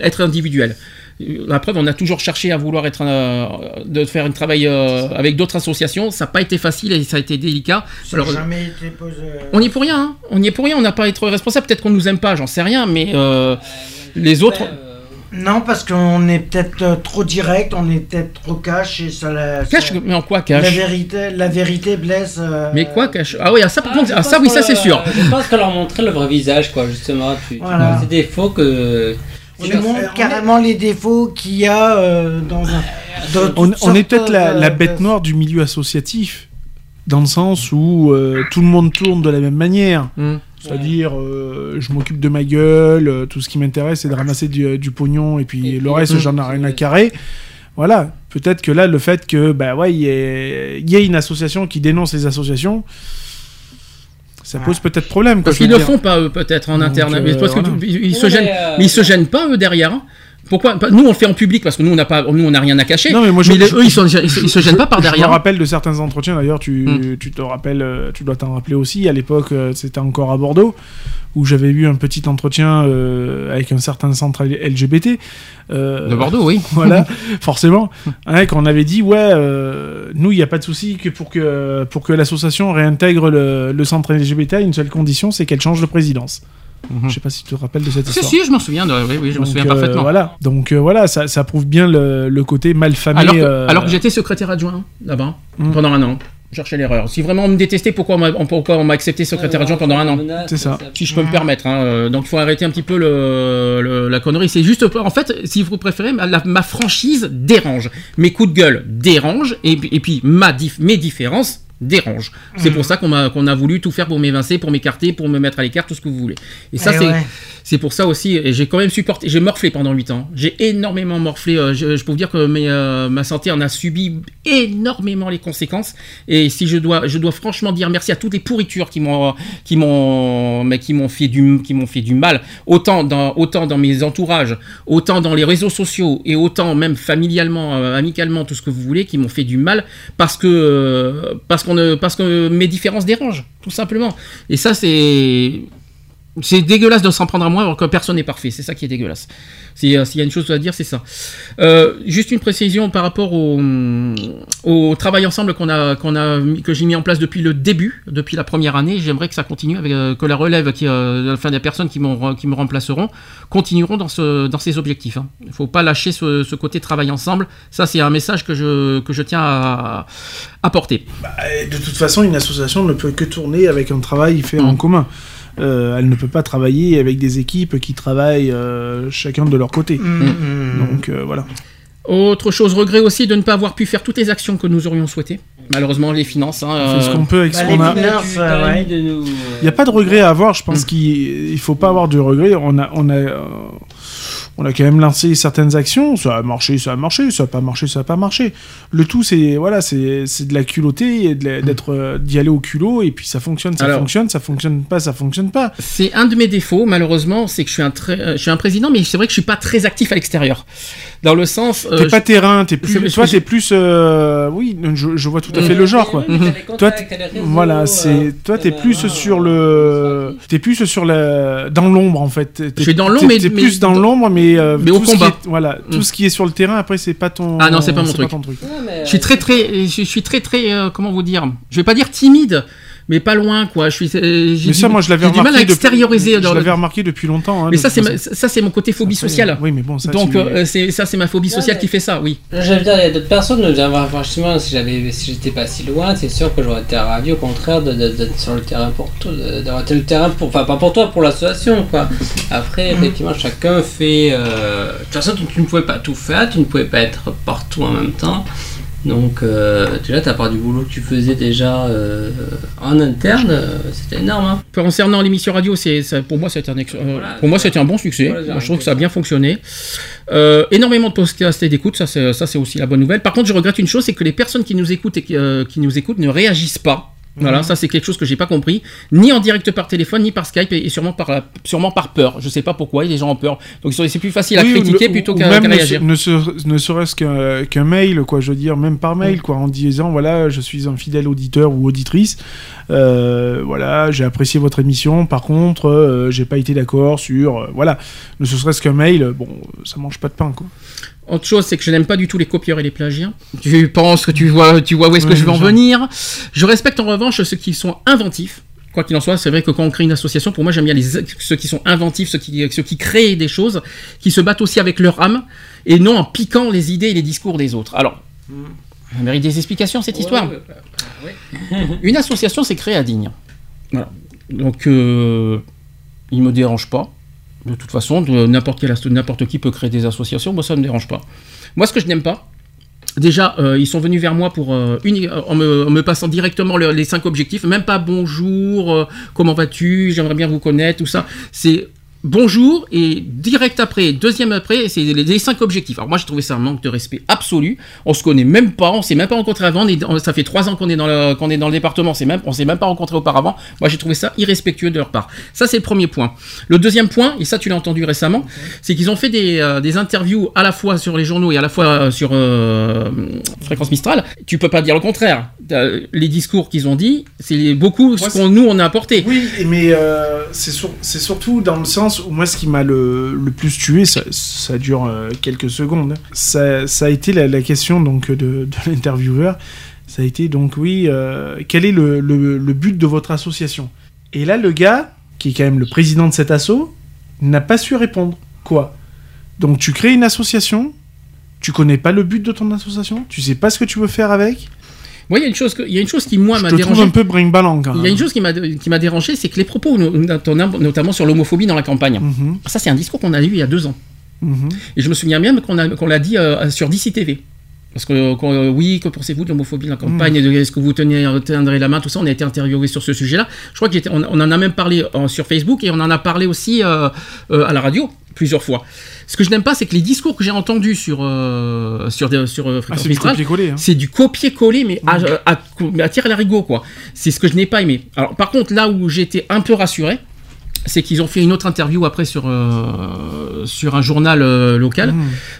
être individuel. La preuve, on a toujours cherché à vouloir de faire un travail avec d'autres associations. Ça n'a pas été facile et ça a été délicat. Alors, jamais été posé... On n'y est pour rien. Hein. On n'y est pour rien. On n'a pas à être responsable. Peut-être qu'on ne nous aime pas, j'en sais rien. Mais les autres... Non, parce qu'on est peut-être trop direct, on est peut-être trop cash et ça... Mais en quoi cash ? La vérité blesse... Mais quoi cash ? Ah oui, ça c'est sûr. Je pense qu'on leur montrait le vrai visage, quoi, justement. Voilà. C'est des faux que... On montre carrément les défauts qu'il y a dans un... On est peut-être la bête noire du milieu associatif, dans le sens où tout le monde tourne de la même manière. C'est-à-dire, je m'occupe de ma gueule, tout ce qui m'intéresse, c'est de ramasser du pognon, et puis le reste, j'en ai rien à carrer. Voilà. Peut-être que là, le fait que, il y ait une association qui dénonce les associations... Ça pose peut-être problème. Parce qu'ils ne le font pas, eux, peut-être, en interne. Mais ils se gênent pas, eux, derrière. Pourquoi nous on le fait en public parce que nous on n'a pas, nous on n'a rien à cacher. Non mais moi eux ils se gênent pas par derrière. Je me rappelle de certains entretiens d'ailleurs. Tu te rappelles, tu dois t'en rappeler aussi. À l'époque, c'était encore à Bordeaux où j'avais eu un petit entretien avec un certain centre LGBT de Bordeaux, oui. Voilà, forcément. Hein, qu'on avait dit ouais, nous il n'y a pas de souci que pour que l'association réintègre le centre LGBT, à une seule condition, c'est qu'elle change de présidence. Je ne sais pas si tu te rappelles de cette histoire. Si, je m'en souviens. Je me souviens parfaitement. Voilà. Donc voilà, ça prouve bien le côté malfamé. Alors que j'étais secrétaire adjoint là-bas pendant un an. Je cherchais l'erreur. Si vraiment on me détestait, pourquoi on m'a accepté secrétaire adjoint pendant un an ? C'est ça. Si je peux me permettre. Hein. Donc il faut arrêter un petit peu la connerie. C'est juste, en fait, si vous préférez, ma franchise dérange. Mes coups de gueule dérangent. Et puis mes différences dérange. C'est pour ça qu'on a voulu tout faire pour m'évincer, pour m'écarter, pour me mettre à l'écart, tout ce que vous voulez. Et ça, c'est pour ça aussi. Et j'ai quand même supporté. J'ai morflé pendant 8 ans. J'ai énormément morflé. Je peux vous dire que ma santé en a subi énormément les conséquences. Et si je dois franchement dire merci à toutes les pourritures qui m'ont fait du mal, autant dans mes entourages, autant dans les réseaux sociaux et autant même familialement, amicalement, tout ce que vous voulez, qui m'ont fait du mal parce que mes différences dérangent, tout simplement. Et ça, c'est dégueulasse de s'en prendre à moi alors que personne n'est parfait. C'est ça qui est dégueulasse. S'il y a une chose à dire, c'est ça. Juste une précision par rapport au travail ensemble que j'ai mis en place depuis le début, depuis la première année. J'aimerais que ça continue, que la relève, enfin des personnes qui me remplaceront, continueront dans ces objectifs. Hein. Il ne faut pas lâcher ce côté travail ensemble. Ça, c'est un message que je tiens à apporter. De toute façon, une association ne peut que tourner avec un travail fait en commun. Elle ne peut pas travailler avec des équipes qui travaillent chacun de leur côté. Donc voilà. Autre chose, regret aussi de ne pas avoir pu faire toutes les actions que nous aurions souhaitées. Malheureusement, les finances. C'est ce qu'on peut avec ce qu'on a. Il n'y a pas de regret à avoir. Je pense qu'il ne faut pas avoir de regret. On a quand même lancé certaines actions. Ça a marché, ça a marché. Ça n'a pas marché, ça n'a pas marché. Le tout, c'est de la culottée et d'y aller au culot. Et puis ça fonctionne, ça fonctionne pas, ça fonctionne pas. C'est un de mes défauts, malheureusement, c'est que je suis un président, mais c'est vrai que je suis pas très actif à l'extérieur. Dans le sens, je vois tout à fait le genre, quoi. Toi, voilà, c'est toi, t'es plus sur le, t'es plus sur la, dans l'ombre en fait. Je suis dans l'ombre, mais t'es plus dans l'ombre, mais au combat. Voilà, tout ce qui est sur le terrain, après, c'est pas ton. Ah non, c'est pas mon truc. Je suis très, comment vous dire ? Je vais pas dire timide. Mais pas loin, quoi. Je l'avais remarqué depuis longtemps. Hein, mais c'est mon côté phobie sociale. Oui, mais bon, ça. Donc c'est ma phobie sociale qui fait ça, oui. J'allais dire, il y a d'autres personnes. Franchement, si j'étais pas si loin, c'est sûr que j'aurais été ravi, au contraire, d'être sur le terrain pour tout, d'avoir été le terrain pour, enfin pas pour toi, pour l'association, quoi. Après, effectivement, chacun fait. De toute façon, tu ne pouvais pas tout faire, tu ne pouvais pas être partout en même temps. Donc, déjà, t'as part du boulot que tu faisais déjà en interne, c'était énorme. Hein. Concernant l'émission radio, pour moi, c'était un bon succès. Voilà, je trouve que ça a bien fonctionné. Énormément de podcasts et d'écoute, ça, c'est aussi la bonne nouvelle. Par contre, je regrette une chose, c'est que les personnes qui nous écoutent, ne réagissent pas. Voilà, ça c'est quelque chose que j'ai pas compris, ni en direct par téléphone, ni par Skype, et sûrement par peur. Je sais pas pourquoi, les gens ont peur. Donc c'est plus facile à critiquer plutôt qu'à réagir. Ne serait-ce qu'un mail, quoi, je veux dire, même par mail, quoi, en disant voilà, je suis un fidèle auditeur ou auditrice, voilà, j'ai apprécié votre émission, par contre, j'ai pas été d'accord sur, voilà, ne serait-ce qu'un mail, bon, ça mange pas de pain, quoi. Autre chose, c'est que je n'aime pas du tout les copieurs et les plagiats. Tu penses que tu vois où est-ce que je veux en venir. Je respecte en revanche ceux qui sont inventifs. Quoi qu'il en soit, c'est vrai que quand on crée une association, pour moi, j'aime bien ceux qui sont inventifs, ceux qui créent des choses, qui se battent aussi avec leur âme, et non en piquant les idées et les discours des autres. Alors, on mérite des explications, cette histoire. Une association, c'est créée à Digne. Voilà. Donc, il ne me dérange pas. De toute façon, n'importe qui peut créer des associations, moi ça ne me dérange pas. Moi ce que je n'aime pas, déjà ils sont venus vers moi pour en me passant directement les 5 objectifs, même pas bonjour, comment vas-tu, j'aimerais bien vous connaître, tout ça. C'est bonjour, et direct après, deuxième après, c'est les 5 objectifs. Alors moi j'ai trouvé ça un manque de respect absolu, on se connaît même pas, on s'est même pas rencontré avant, ça fait 3 ans qu'on est dans le département, on s'est même pas rencontré auparavant. Moi j'ai trouvé ça irrespectueux de leur part. Ça c'est le premier point. Le deuxième point, et ça tu l'as entendu récemment, c'est qu'ils ont fait des interviews à la fois sur les journaux et à la fois sur Fréquence Mistral. Tu peux pas dire le contraire. Les discours qu'ils ont dit, c'est beaucoup ce qu'on nous on a apporté. Oui, mais c'est surtout dans le sens où moi ce qui m'a le plus tué, ça dure quelques secondes. Ça a été la question donc de l'intervieweur. Ça a été donc quel est le but de votre association ? Et là le gars qui est quand même le président de cet asso n'a pas su répondre. Quoi ? Donc tu crées une association, tu connais pas le but de ton association, tu sais pas ce que tu veux faire avec. Moi, il y a une chose qui moi m'a dérangé. Je te trouve un peu brinque-ballant quand même. Il y a une chose qui m'a dérangé, c'est que les propos notamment sur l'homophobie dans la campagne. Mm-hmm. Ça, c'est un discours qu'on a eu il y a 2 ans. Mm-hmm. Et je me souviens bien qu'on l'a dit sur DCTV. Parce que oui, que pensez-vous de l'homophobie dans la campagne, est-ce que vous tiendrez la main, tout ça, on a été interviewé sur ce sujet-là. Je crois qu'on en a même parlé sur Facebook et on en a parlé aussi à la radio. Plusieurs fois. Ce que je n'aime pas, c'est que les discours que j'ai entendus sur Fréquence Mistral, c'est du copier-coller, mais à tirer l'arigot, quoi. C'est ce que je n'ai pas aimé. Alors, par contre, là où j'étais un peu rassuré, c'est qu'ils ont fait une autre interview après sur un journal local,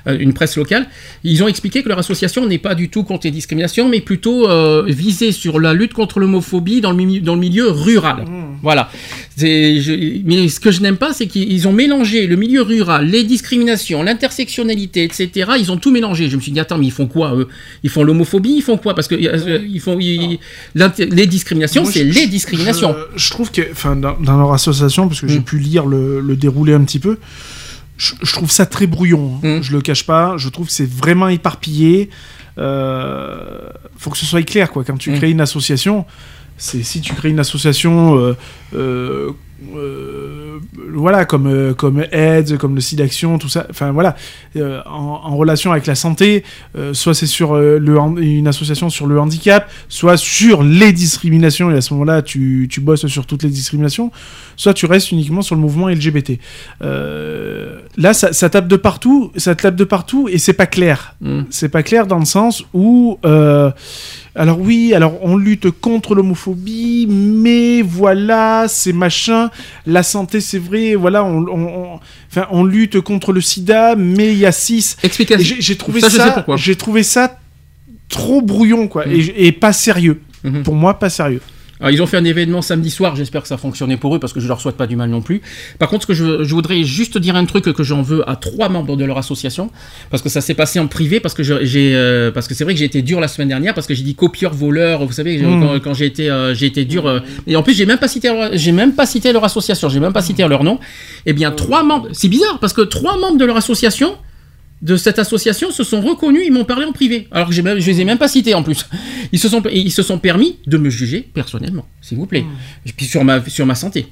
une presse locale. Ils ont expliqué que leur association n'est pas du tout contre les discriminations, mais plutôt visée sur la lutte contre l'homophobie dans le milieu rural. Voilà. Mais ce que je n'aime pas, c'est qu'ils ont mélangé le milieu rural, les discriminations, l'intersectionnalité, etc. Ils ont tout mélangé. Je me suis dit, attends, mais ils font quoi, eux ? Ils font l'homophobie, ils font quoi ? Parce que les discriminations, moi, c'est les discriminations. Je trouve que, enfin, dans leur association, parce que j'ai pu lire le déroulé un petit peu, je trouve ça très brouillon. Hein. Je le cache pas. Je trouve que c'est vraiment éparpillé. Faut que ce soit clair, quoi. Quand tu crées une association... Si tu crées une association voilà, comme AIDS, comme le Sida Action, tout ça, enfin voilà, en relation avec la santé, soit c'est sur une association sur le handicap, soit sur les discriminations, et à ce moment-là tu bosses sur toutes les discriminations, soit tu restes uniquement sur le mouvement LGBT. Là ça tape de partout et c'est pas clair. C'est pas clair dans le sens où alors on lutte contre l'homophobie, mais voilà, c'est machin, la santé c'est vrai, voilà, on lutte contre le sida, mais il y a 6. Explication. J'ai trouvé ça trop brouillon, quoi, et pas sérieux. Pour moi, pas sérieux. Alors, ils ont fait un événement samedi soir, j'espère que ça fonctionnait pour eux, parce que je leur souhaite pas du mal non plus. Par contre, ce que je voudrais juste dire un truc que j'en veux à 3 membres de leur association, parce que ça s'est passé en privé, parce que parce que c'est vrai que j'ai été dur la semaine dernière, parce que j'ai dit copieur voleur, vous savez, quand j'ai été dur. Et en plus, j'ai même pas cité leur association, j'ai même pas cité leur nom. Eh bien, 3 membres, c'est bizarre, parce que 3 membres de leur association. De cette association se sont reconnus, ils m'ont parlé en privé, alors que je les ai même pas cités en plus. Ils se sont permis de me juger personnellement, s'il vous plaît, puis sur ma santé.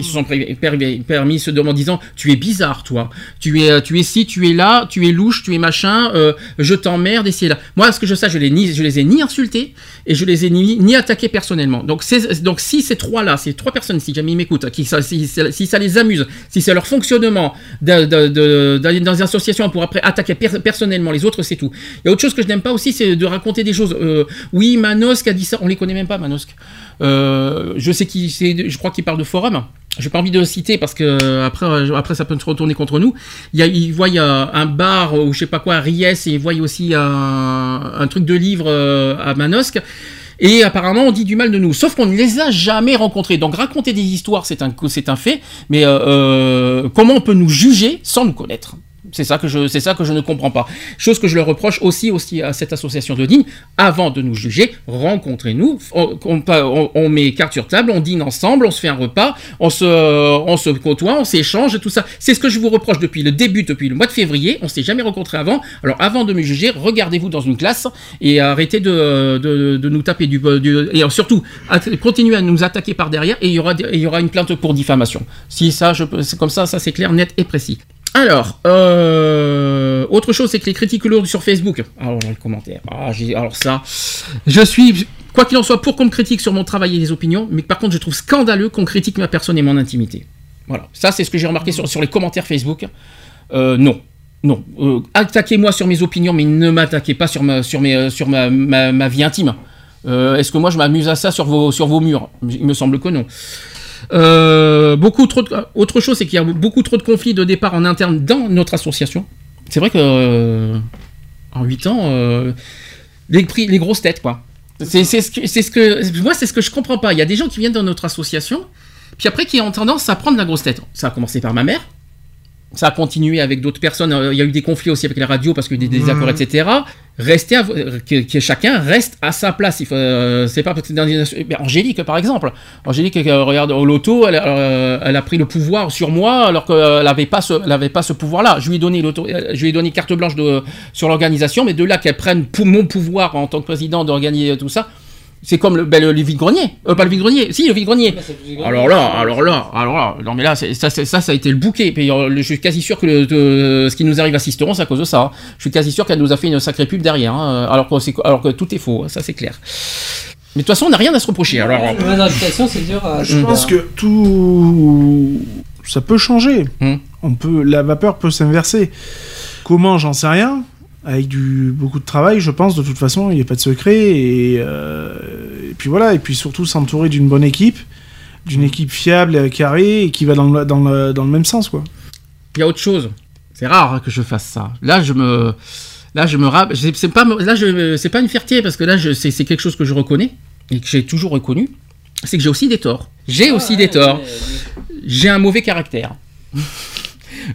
Ils se sont permis se demander en disant « Tu es bizarre, toi. Tu es ci, tu es là, tu es louche, tu es machin, je t'emmerde, et c'est là. » Moi, ce que je sais, je les ai ni insultés et je les ai ni attaqués personnellement. Donc si ces 3-là, ces 3 personnes, si jamais ils m'écoutent, si ça les amuse, si c'est leur fonctionnement d'aller dans une association pour après attaquer personnellement les autres, c'est tout. Il y a autre chose que je n'aime pas aussi, c'est de raconter des choses. Oui, Manosque a dit ça. On les connaît même pas, Manosque. Je sais qui c'est, je crois qu'il parle de forum. J'ai pas envie de le citer parce que après ça peut se retourner contre nous. Ils voient un bar ou je sais pas quoi à Ries, et ils voient aussi un truc de livre à Manosque. Et apparemment, on dit du mal de nous. Sauf qu'on ne les a jamais rencontrés. Donc, raconter des histoires, c'est un fait. Mais comment on peut nous juger sans nous connaître ? C'est ça que je ne comprends pas. Chose que je leur reproche aussi à cette association de Digne. Avant de nous juger, rencontrez-nous. On met carte sur table, on dîne ensemble, on se fait un repas, on se côtoie, on s'échange, tout ça. C'est ce que je vous reproche depuis le mois de février. On s'est jamais rencontrés avant. Alors, avant de me juger, regardez-vous dans une classe et arrêtez de nous taper et surtout, continuez à nous attaquer par derrière, et il y aura une plainte pour diffamation. Si ça, comme ça c'est clair, net et précis. Alors, autre chose, c'est que les critiques lourdes sur Facebook. Alors, dans le commentaire. Alors ça, je suis, quoi qu'il en soit, pour qu'on me critique sur mon travail et les opinions, mais par contre, je trouve scandaleux qu'on critique ma personne et mon intimité. Voilà, ça c'est ce que j'ai remarqué sur les commentaires Facebook. Non. Attaquez-moi sur mes opinions, mais ne m'attaquez pas sur ma vie intime. Est-ce que moi je m'amuse à ça sur vos murs ? Il me semble que non. Autre chose, c'est qu'il y a beaucoup trop de conflits de départ en interne dans notre association. C'est vrai que en 8 ans, les grosses têtes, quoi. C'est ce que je comprends pas. Il y a des gens qui viennent dans notre association, puis après qui ont tendance à prendre la grosse tête. Ça a commencé par ma mère. Ça a continué avec d'autres personnes. Il y a eu des conflits aussi avec la radio parce qu'il y a eu des désaccords, etc. Que chacun reste à sa place. Il faut, c'est pas peut-être Angélique, par exemple. Angélique, regarde au loto, elle a pris le pouvoir sur moi alors qu'elle n'avait pas ce pouvoir-là. Je lui ai donné carte blanche sur l'organisation, mais de là qu'elle prenne mon pouvoir en tant que président d'organiser tout ça. C'est comme le vide-grenier. Pas le vide-grenier. Si, le vide-grenier. Alors là. Non, mais là, ça a été le bouquet. Puis, je suis quasi sûr que ce qui nous arrive à Sisteron, c'est à cause de ça. Hein. Je suis quasi sûr qu'elle nous a fait une sacrée pub derrière. Hein, alors que tout est faux. Hein, ça, c'est clair. Mais de toute façon, on n'a rien à se reprocher. Alors, c'est dur. Je pense que tout. Ça peut changer. La vapeur peut s'inverser. Comment, j'en sais rien. Avec beaucoup de travail, je pense, de toute façon, il n'y a pas de secret. Et puis voilà, et puis surtout s'entourer d'une bonne équipe, d'une équipe fiable, carrée, et qui va dans le même sens, quoi. Il y a autre chose. C'est rare que je fasse ça. C'est pas une fierté, parce que là, c'est quelque chose que je reconnais, et que j'ai toujours reconnu, c'est que j'ai aussi des torts. J'ai un mauvais caractère.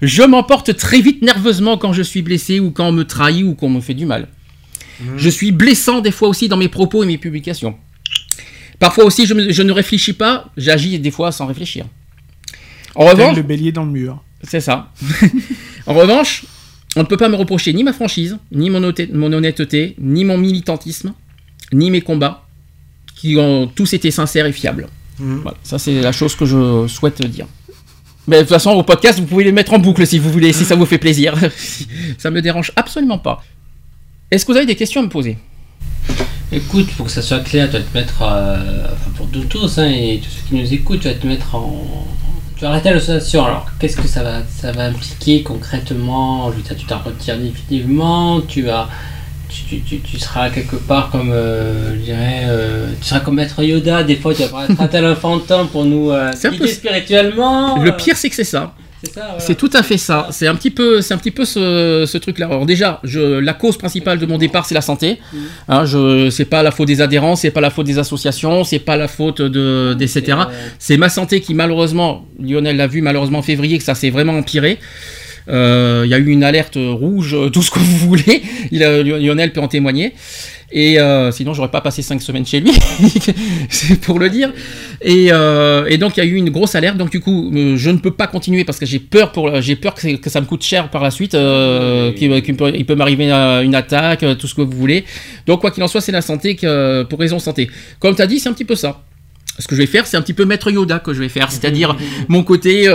Je m'emporte très vite nerveusement quand je suis blessé ou quand on me trahit ou qu'on me fait du mal. Je suis blessant des fois aussi dans mes propos et mes publications. Parfois aussi, je ne réfléchis pas, j'agis des fois sans réfléchir. En revanche, le bélier dans le mur. C'est ça. En revanche, on ne peut pas me reprocher ni ma franchise, ni mon honnêteté, ni mon militantisme, ni mes combats, qui ont tous été sincères et fiables. Voilà, ça, c'est la chose que je souhaite dire. Mais de toute façon, au podcast, vous pouvez les mettre en boucle si vous voulez, si ça vous fait plaisir. Ça me dérange absolument pas. Est-ce que vous avez des questions à me poser ? Écoute, pour que ça soit clair, tu vas te mettre, pour nous tous, hein, et tous ceux qui nous écoutent, tu vas te mettre en... Tu vas arrêter l'association, alors qu'est-ce que ça va impliquer concrètement ? Je veux dire, tu t'en retires définitivement, tu seras quelque part comme, je dirais, tu seras comme Maître Yoda, des fois tu vas être un tel enfantin pour nous guider spirituellement. Le pire, c'est que c'est ça. C'est ça, voilà. C'est tout à fait ça. C'est un petit peu ce truc-là. Alors déjà, la cause principale de mon départ, c'est la santé. Hein, c'est pas la faute des adhérents, c'est pas la faute des associations, c'est pas la faute etc. C'est ma santé qui, malheureusement, Lionel l'a vu, malheureusement en février, que ça s'est vraiment empiré. Il y a eu une alerte rouge, tout ce que vous voulez. Lionel peut en témoigner. Et sinon, j'aurais pas passé 5 semaines chez lui, c'est pour le dire. Et donc, il y a eu une grosse alerte. Donc, du coup, je ne peux pas continuer parce que j'ai peur que ça me coûte cher par la suite. Il peut m'arriver une attaque, tout ce que vous voulez. Donc, quoi qu'il en soit, c'est la santé pour raison santé. Comme tu as dit, c'est un petit peu ça. Ce que je vais faire, c'est un petit peu Maître Yoda que je vais faire, c'est-à-dire mon côté,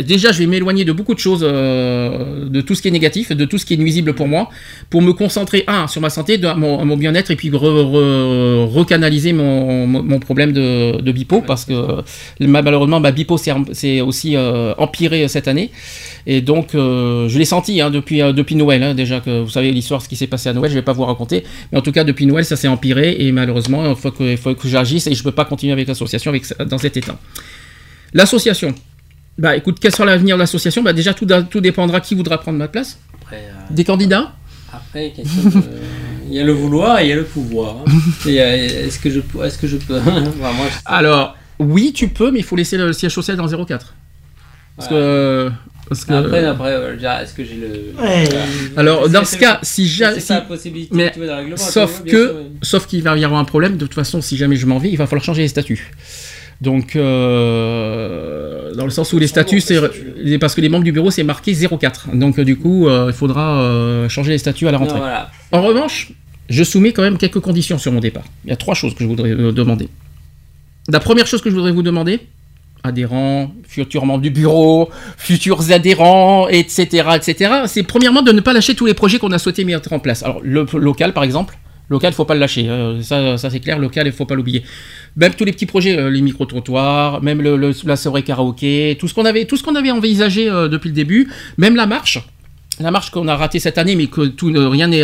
déjà je vais m'éloigner de beaucoup de choses, de tout ce qui est négatif, de tout ce qui est nuisible pour moi, pour me concentrer sur ma santé, mon bien-être, et puis recanaliser mon problème de bipo, parce que malheureusement ma bipo s'est aussi empirée cette année, et donc je l'ai senti depuis Noël, déjà que vous savez l'histoire, ce qui s'est passé à Noël, je vais pas vous raconter, mais en tout cas depuis Noël ça s'est empiré, et malheureusement il faut que j'agisse, et je ne peux pas continuer avec l'association dans cet état. L'association. Écoute, quel sera l'avenir de l'association ? Déjà, tout dépendra qui voudra prendre ma place. Après, des candidats ? Après, il y a le vouloir et il y a le pouvoir. Hein. Est-ce que je peux ? Alors, oui, tu peux, mais il faut laisser le siège social dans 04. Parce que... Après, est-ce que j'ai le... Ouais. Alors, dans ce cas, si jamais... C'est pas la possibilité, mais tu vois, dans le règlement... Sauf qu'il va y avoir un problème, de toute façon, si jamais je m'en vais, il va falloir changer les statuts. Donc, dans le sens où les statuts, c'est parce que les membres du bureau, c'est marqué 04. Donc, du coup, il faudra changer les statuts à la rentrée. Non, voilà. En revanche, je soumets quand même quelques conditions sur mon départ. Il y a 3 choses que je voudrais demander. La première chose que je voudrais vous demander... adhérents, futurs membres du bureau, futurs adhérents, etc., etc. C'est premièrement de ne pas lâcher tous les projets qu'on a souhaité mettre en place. Alors, le local, par exemple, Local, il ne faut pas le lâcher, ça c'est clair, local, il ne faut pas l'oublier. Même tous les petits projets, les micro-trottoirs, même la soirée karaoké, tout ce qu'on avait envisagé depuis le début, même la marche qu'on a ratée cette année, mais que rien n'est,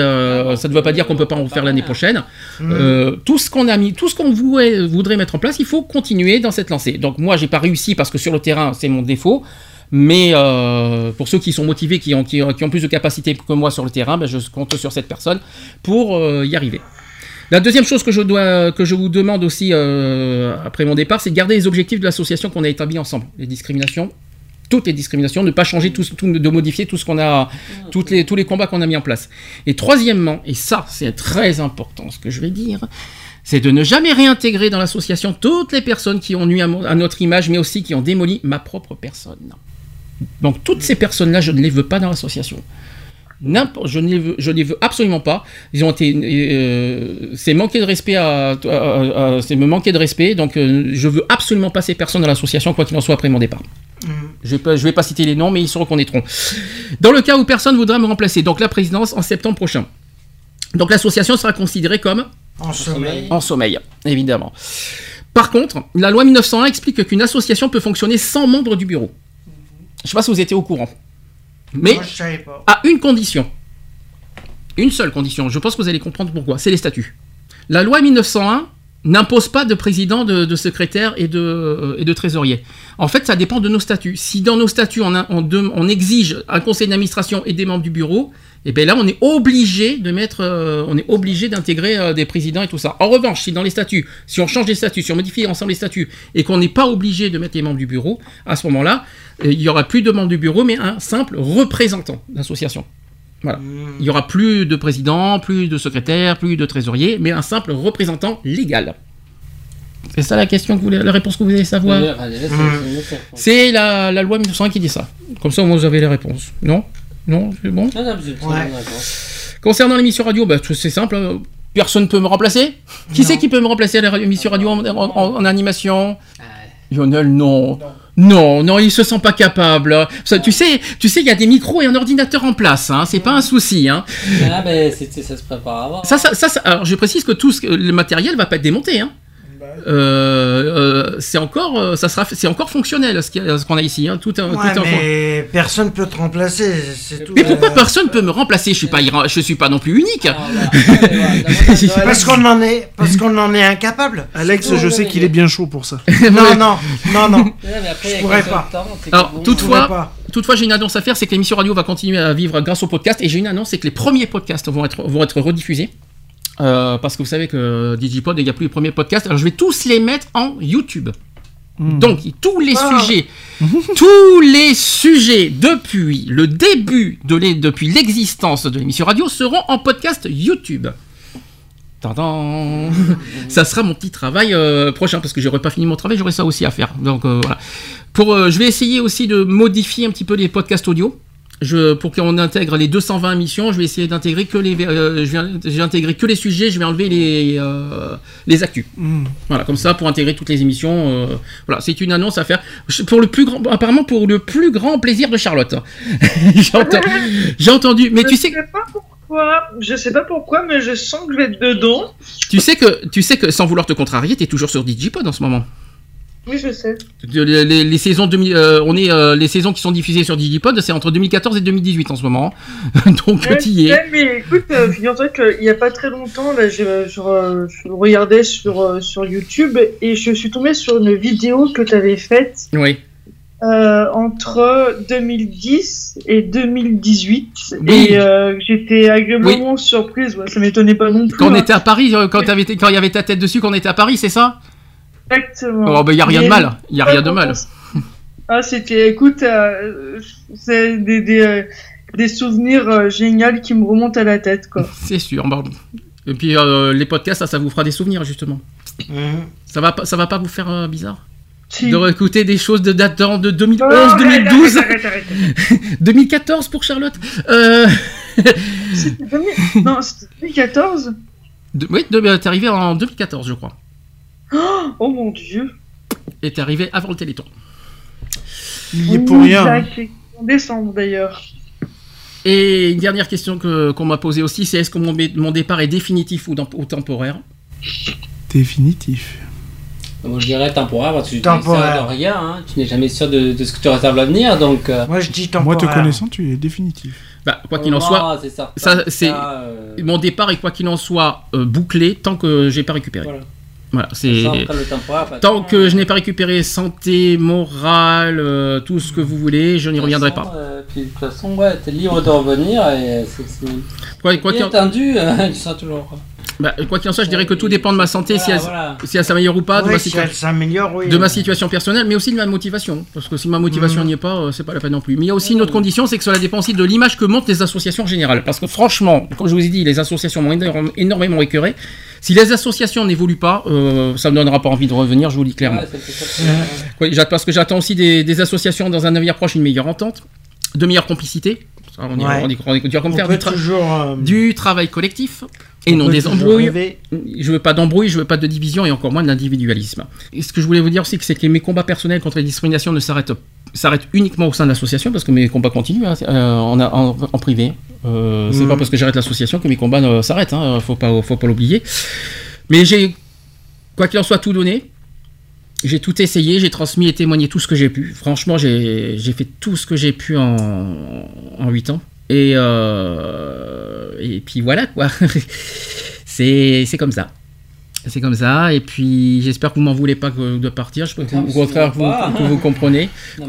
ça ne veut pas dire qu'on ne peut pas en faire l'année prochaine. Tout ce qu'on a mis, tout ce qu'on voudrait mettre en place, il faut continuer dans cette lancée. Donc moi, j'ai pas réussi parce que sur le terrain, c'est mon défaut. Mais pour ceux qui sont motivés, qui ont plus de capacité que moi sur le terrain, ben je compte sur cette personne pour y arriver. La deuxième chose que je vous demande aussi après mon départ, c'est de garder les objectifs de l'association qu'on a établis ensemble. Les discriminations, toutes les discriminations, ne pas changer, de modifier tout ce qu'on a, tous les combats qu'on a mis en place. Et troisièmement, et ça c'est très important ce que je vais dire, c'est de ne jamais réintégrer dans l'association toutes les personnes qui ont nui à notre image, mais aussi qui ont démoli ma propre personne. Donc toutes ces personnes-là, je ne les veux pas dans l'association. Je ne les veux absolument pas. Ils ont été, c'est manquer de respect c'est me manquer de respect. Donc je veux absolument pas ces personnes dans l'association, quoi qu'il en soit après mon départ. Je vais pas citer les noms, mais ils se reconnaîtront. Dans le cas où personne voudra me remplacer, donc la présidence en septembre prochain. Donc l'association sera considérée comme en sommeil, évidemment. Par contre, la loi 1901 explique qu'une association peut fonctionner sans membre du bureau. Je ne sais pas si vous étiez au courant, mais moi, je savais pas. À une condition, une seule condition, je pense que vous allez comprendre pourquoi, c'est les statuts. La loi 1901 n'impose pas de président, de secrétaire et de trésorier. En fait, ça dépend de nos statuts. Si dans nos statuts, on exige un conseil d'administration et des membres du bureau, et bien là, on est obligé d'intégrer des présidents et tout ça. En revanche, si dans les statuts, si on change les statuts, si on modifie ensemble les statuts et qu'on n'est pas obligé de mettre les membres du bureau, à ce moment-là, il n'y aura plus de membres du bureau, mais un simple représentant d'association. Voilà. Il n'y aura plus de président, plus de secrétaire, plus de trésorier, mais un simple représentant légal. C'est ça la réponse que vous voulez savoir. C'est la loi 1901 qui dit ça. Comme ça, au moins, vous avez les réponses. Non, c'est bon. Ouais. Concernant l'émission radio, c'est simple. Personne ne peut me remplacer. Qui c'est qui peut me remplacer à l'émission radio en animation? Lionel, non. Non, il se sent pas capable. Ça, tu sais, il y a des micros et un ordinateur en place. Hein, c'est pas un souci. Hein. Ah, mais ça se prépare avant. Ça. Alors, je précise que le matériel va pas être démonté. Hein. C'est encore fonctionnel ce qu'on a ici. Hein, mais personne peut te remplacer. Mais pourquoi personne peut me remplacer? Je suis pas non plus unique. Parce qu'on en est incapable. Alex, je sais qu'il est bien chaud pour ça. Non. Je pourrais pas. Alors toutefois, j'ai une annonce à faire, c'est que l'émission radio va continuer à vivre grâce au podcast, et j'ai une annonce, c'est que les premiers podcasts vont être rediffusés. Parce que vous savez que Digipod, il n'y a plus les premiers podcasts, alors je vais tous les mettre en YouTube. Donc tous les sujets depuis le début, depuis l'existence de l'émission radio, seront en podcast YouTube. Ça sera mon petit travail prochain, parce que j'aurais pas fini mon travail, j'aurai ça aussi à faire. Donc voilà. Je vais essayer aussi de modifier un petit peu les podcasts audio. Pour qu'on intègre les 220 émissions, je vais essayer d'intégrer que les sujets, je vais enlever les actus. Voilà, comme ça, pour intégrer toutes les émissions. Voilà, c'est une annonce à faire. Apparemment, pour le plus grand plaisir de Charlotte. J'ai entendu, mais tu sais. Je sais pas pourquoi, mais je sens que je vais être dedans. Tu sais que, sans vouloir te contrarier, t'es toujours sur Digipod en ce moment. Oui, je sais. Les saisons les saisons qui sont diffusées sur Digipod, c'est entre 2014 et 2018 en ce moment. Donc tu y es. Mais écoute, figure-toi qu'il n'y a pas très longtemps, là, je regardais sur YouTube et je suis tombée sur une vidéo que tu avais faite. Oui. Entre 2010 et 2018, oui. Et j'étais agréablement surprise. Ouais, ça m'étonnait pas non plus. Quand on était à Paris, quand il y avait ta tête dessus, quand on était à Paris, c'est ça? Exactement. Oh, il n'y a rien de mal. Ah, c'était, écoute, c'est des souvenirs géniaux qui me remontent à la tête, quoi. C'est sûr, pardon. Et puis les podcasts, ça vous fera des souvenirs, justement. Ça va pas vous faire bizarre si. De réécouter des choses de datant de 2011, 2012, arrête. 2014 pour Charlotte. C'était 2014. T'es arrivé en 2014, je crois. Oh mon Dieu! Et t'es arrivé avant le Téléthon. Il est pour rien. En décembre d'ailleurs. Et une dernière question qu'on m'a posée aussi, c'est est-ce que mon départ est définitif ou temporaire? Définitif. Moi je dirais temporaire, parce que tu n'es sûr de rien, hein. Tu n'es jamais sûr de ce que tu réserves à l'avenir, donc... Moi je dis temporaire. Moi te connaissant, tu es définitif. Bah, quoi qu'il en soit, c'est ça. Mon départ est quoi qu'il en soit bouclé tant que je n'ai pas récupéré. Voilà. Voilà, c'est... Tant que je n'ai pas récupéré santé, morale, tout ce que vous voulez, je n'y reviendrai pas. Puis, de toute façon, ouais, t'es libre de revenir et c'est tendu, tu seras toujours... Bah, quoi qu'il en soit, je dirais que tout dépend de ma santé, si elle s'améliore ou pas, de ma situation personnelle, mais aussi de ma motivation. Parce que si ma motivation n'y est pas, c'est pas la peine non plus. Mais il y a aussi une autre condition, c'est que cela dépend aussi de l'image que montent les associations générales. Parce que franchement, comme je vous ai dit, les associations m'ont énormément écœuré. Si les associations n'évoluent pas, ça ne me donnera pas envie de revenir, je vous le dis clairement. Parce que j'attends aussi des associations dans un avenir proche une meilleure entente, de meilleures complicités. Du travail collectif et non des embrouilles. Je veux pas d'embrouilles, je veux pas de division et encore moins de l'individualisme. Et ce que je voulais vous dire aussi, c'est que mes combats personnels contre les discriminations ne s'arrêtent uniquement au sein de l'association, parce que mes combats continuent en privé. C'est pas parce que j'arrête l'association que mes combats s'arrêtent, hein, faut pas l'oublier. Mais j'ai, quoi qu'il en soit, tout donné. J'ai tout essayé, j'ai transmis et témoigné tout ce que j'ai pu. Franchement, j'ai fait tout ce que j'ai pu en 8 ans. Et puis voilà quoi. C'est comme ça. C'est comme ça. Et puis j'espère que vous m'en voulez pas de partir. Au contraire, que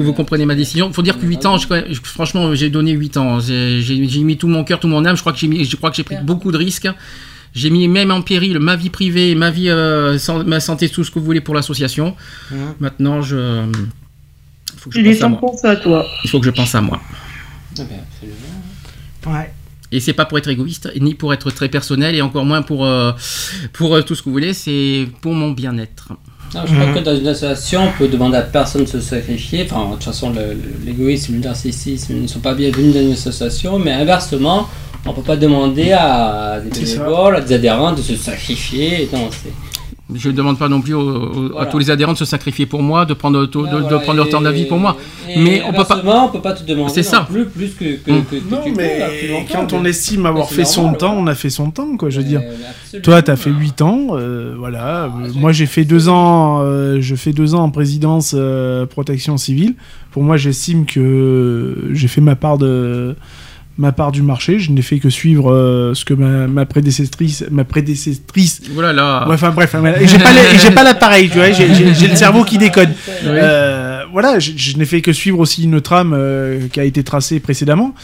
vous comprenez ma décision. Il faut dire que 8 ans, franchement, j'ai donné 8 ans. J'ai mis tout mon cœur, tout mon âme. Je crois que j'ai pris beaucoup de risques. J'ai mis même en péril ma vie privée, ma vie, ma santé, tout ce que vous voulez pour l'association. Mmh. Maintenant, il faut que je pense à moi. Ah ben absolument. Ouais. Et c'est pas pour être égoïste, ni pour être très personnel, et encore moins pour tout ce que vous voulez. C'est pour mon bien-être. Non, je crois que dans une association, on peut demander à personne de se sacrifier. Enfin, de toute façon, l'égoïsme, le narcissisme, ils ne sont pas bienvenus dans une association. Mais inversement, on ne peut pas demander à des bénévoles, à des adhérents de se sacrifier. Non, je ne demande pas non plus à tous les adhérents de se sacrifier pour moi, de prendre, leur temps de la vie pour moi. Mais on peut pas te demander plus que quand on estime avoir fait son temps, on a fait son temps, quoi. Je veux dire, toi, tu as fait 8 ans, voilà. Moi, j'ai fait 2 ans, en présidence protection civile. Pour moi, j'estime que j'ai fait ma part du marché, je n'ai fait que suivre ce que ma prédécessrice. Voilà là. Ouais, enfin bref, j'ai pas l'appareil, tu vois, j'ai le cerveau qui déconne. Oui. Voilà, je n'ai fait que suivre aussi une trame qui a été tracée précédemment.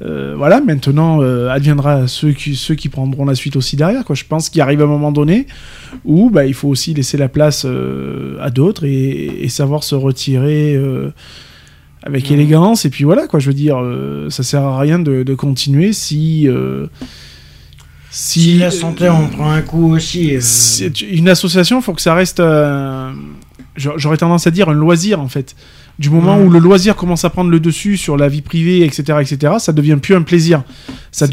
Voilà, maintenant adviendra ceux qui prendront la suite aussi derrière, quoi. Je pense qu'il arrive un moment donné où il faut aussi laisser la place à d'autres et savoir se retirer. Avec élégance, et puis voilà, quoi, je veux dire, ça sert à rien de continuer si la santé en prend un coup aussi. Une association, faut que ça reste, j'aurais tendance à dire, un loisir, en fait. Du moment où le loisir commence à prendre le dessus sur la vie privée, etc., ça devient plus un plaisir. Ça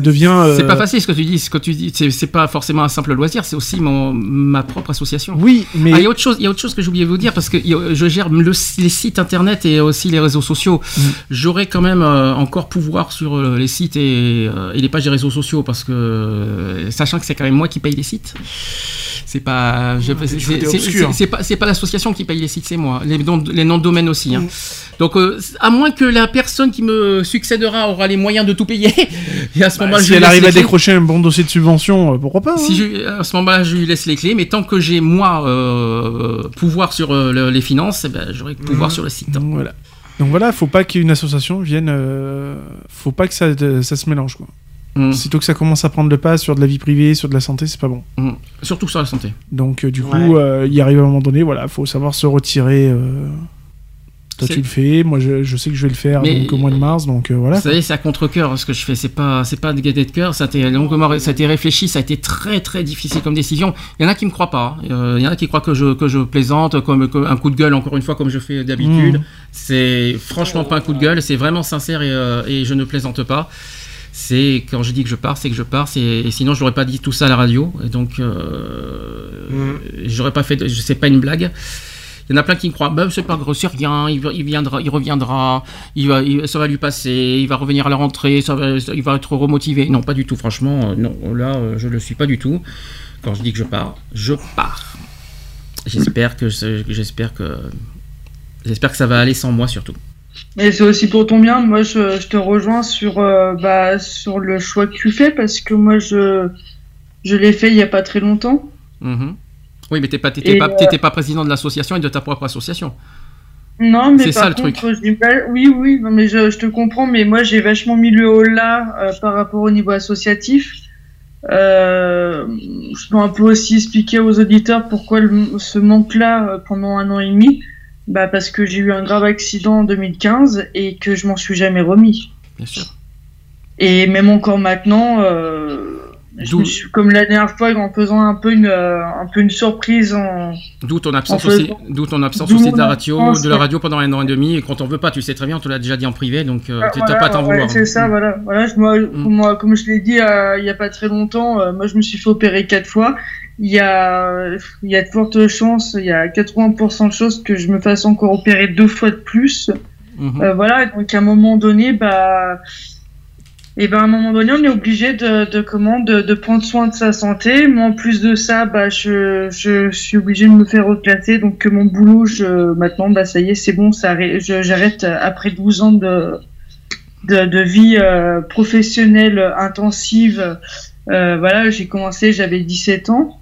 devient... C'est pas facile ce que tu dis. C'est pas forcément un simple loisir, c'est aussi ma propre association. Oui, mais... Il y a autre chose que j'ai oublié de vous dire, parce que je gère les sites internet et aussi les réseaux sociaux. Mmh. J'aurais quand même encore pouvoir sur les sites et les pages des réseaux sociaux, parce que, sachant que c'est quand même moi qui paye les sites, c'est pas... C'est pas l'association qui paye les sites, c'est moi. Les noms de domaine aussi, hein. Donc à moins que la personne qui me succédera aura les moyens de tout payer, et à ce moment-là, si elle arrive à décrocher un bon dossier de subvention, pourquoi pas, hein. À ce moment-là, je lui laisse les clés, mais tant que j'ai moi pouvoir sur les finances, j'aurai pouvoir sur le site, hein. Voilà. Donc voilà, faut pas qu'une association vienne, faut pas que ça se mélange, quoi. Sitôt que ça commence à prendre le pas sur de la vie privée, sur de la santé, c'est pas bon. Surtout sur la santé. Donc du coup, il arrive à un moment donné, voilà, faut savoir se retirer. Toi, tu le fais, moi je sais que je vais le faire donc, au mois de mars, donc voilà. Vous savez, c'est à contre-cœur ce que je fais, c'est pas de gaieté de cœur, ça a été réfléchi, ça a été très très difficile comme décision. Il y en a qui me croient pas, il y en a qui croient que je plaisante, comme un coup de gueule, encore une fois, comme je fais d'habitude. C'est franchement pas un coup de gueule, c'est vraiment sincère et je ne plaisante pas. C'est quand je dis que je pars, c'est que je pars, et sinon je n'aurais pas dit tout ça à la radio, et donc j'aurais pas fait, c'est pas une blague. Il y en a plein qui croient, bah, c'est pas gros, c'est rien, il reviendra, ça va lui passer, il va revenir à la rentrée, il va être remotivé. Non, pas du tout, franchement, non, là, je le suis pas du tout. Quand je dis que je pars, je pars. J'espère que ça va aller sans moi surtout. Et c'est aussi pour ton bien. Moi, je te rejoins sur le choix que tu fais, parce que moi, je l'ai fait il n'y a pas très longtemps. Mmh. Oui, mais t'étais pas président de l'association et de ta propre association. Non, mais c'est par ça, contre, le truc. Oui, non, mais je te comprends, mais moi, j'ai vachement mis le haut là par rapport au niveau associatif. Je peux un peu aussi expliquer aux auditeurs pourquoi ce manque-là pendant 1 an et demi. Bah parce que j'ai eu un grave accident en 2015 et que je m'en suis jamais remis. Bien sûr. Et même encore maintenant, comme la dernière fois, en faisant un peu une surprise. D'où ton absence aussi de la radio pendant 1 an et demi. Et quand on veut pas, tu sais très bien, on te l'a déjà dit en privé, donc t'as pas à t'en vouloir. Ouais, c'est ça, voilà. Moi, comme je l'ai dit il y a pas très longtemps, moi je me suis fait opérer 4 fois. Il y a de fortes chances, il y a 80% de chances que je me fasse encore opérer 2 fois de plus. Mmh. Voilà, donc à un moment donné, on est obligé de prendre soin de sa santé. Moi, en plus de ça, je suis obligé de me faire reclasser. Donc mon boulot, maintenant, ça y est, c'est bon, j'arrête après 12 ans de vie professionnelle intensive. J'ai commencé, j'avais 17 ans.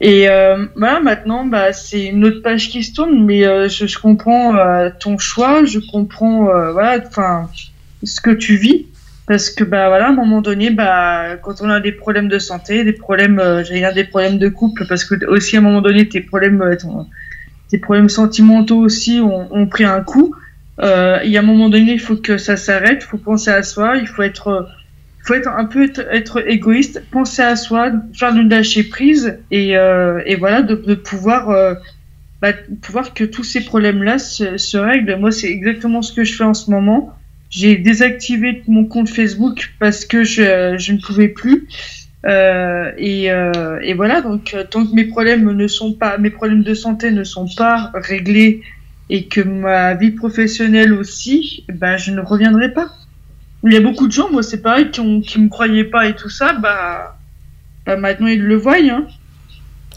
Et maintenant, c'est une autre page qui se tourne, mais je comprends ton choix, je comprends ce que tu vis, parce que à un moment donné, quand on a des problèmes de santé, des problèmes de couple, parce que aussi à un moment donné, tes problèmes sentimentaux aussi ont pris un coup. Il y a un moment donné, il faut que ça s'arrête, il faut penser à soi, il faut être égoïste, penser à soi, faire du lâcher prise et pouvoir que tous ces problèmes-là se règlent. Moi, c'est exactement ce que je fais en ce moment. J'ai désactivé mon compte Facebook parce que je ne pouvais plus. Donc tant que mes problèmes de santé ne sont pas réglés et que ma vie professionnelle aussi, je ne reviendrai pas. Il y a beaucoup de gens, moi c'est pareil, qui me croyaient pas et tout ça, maintenant ils le voient. Hein.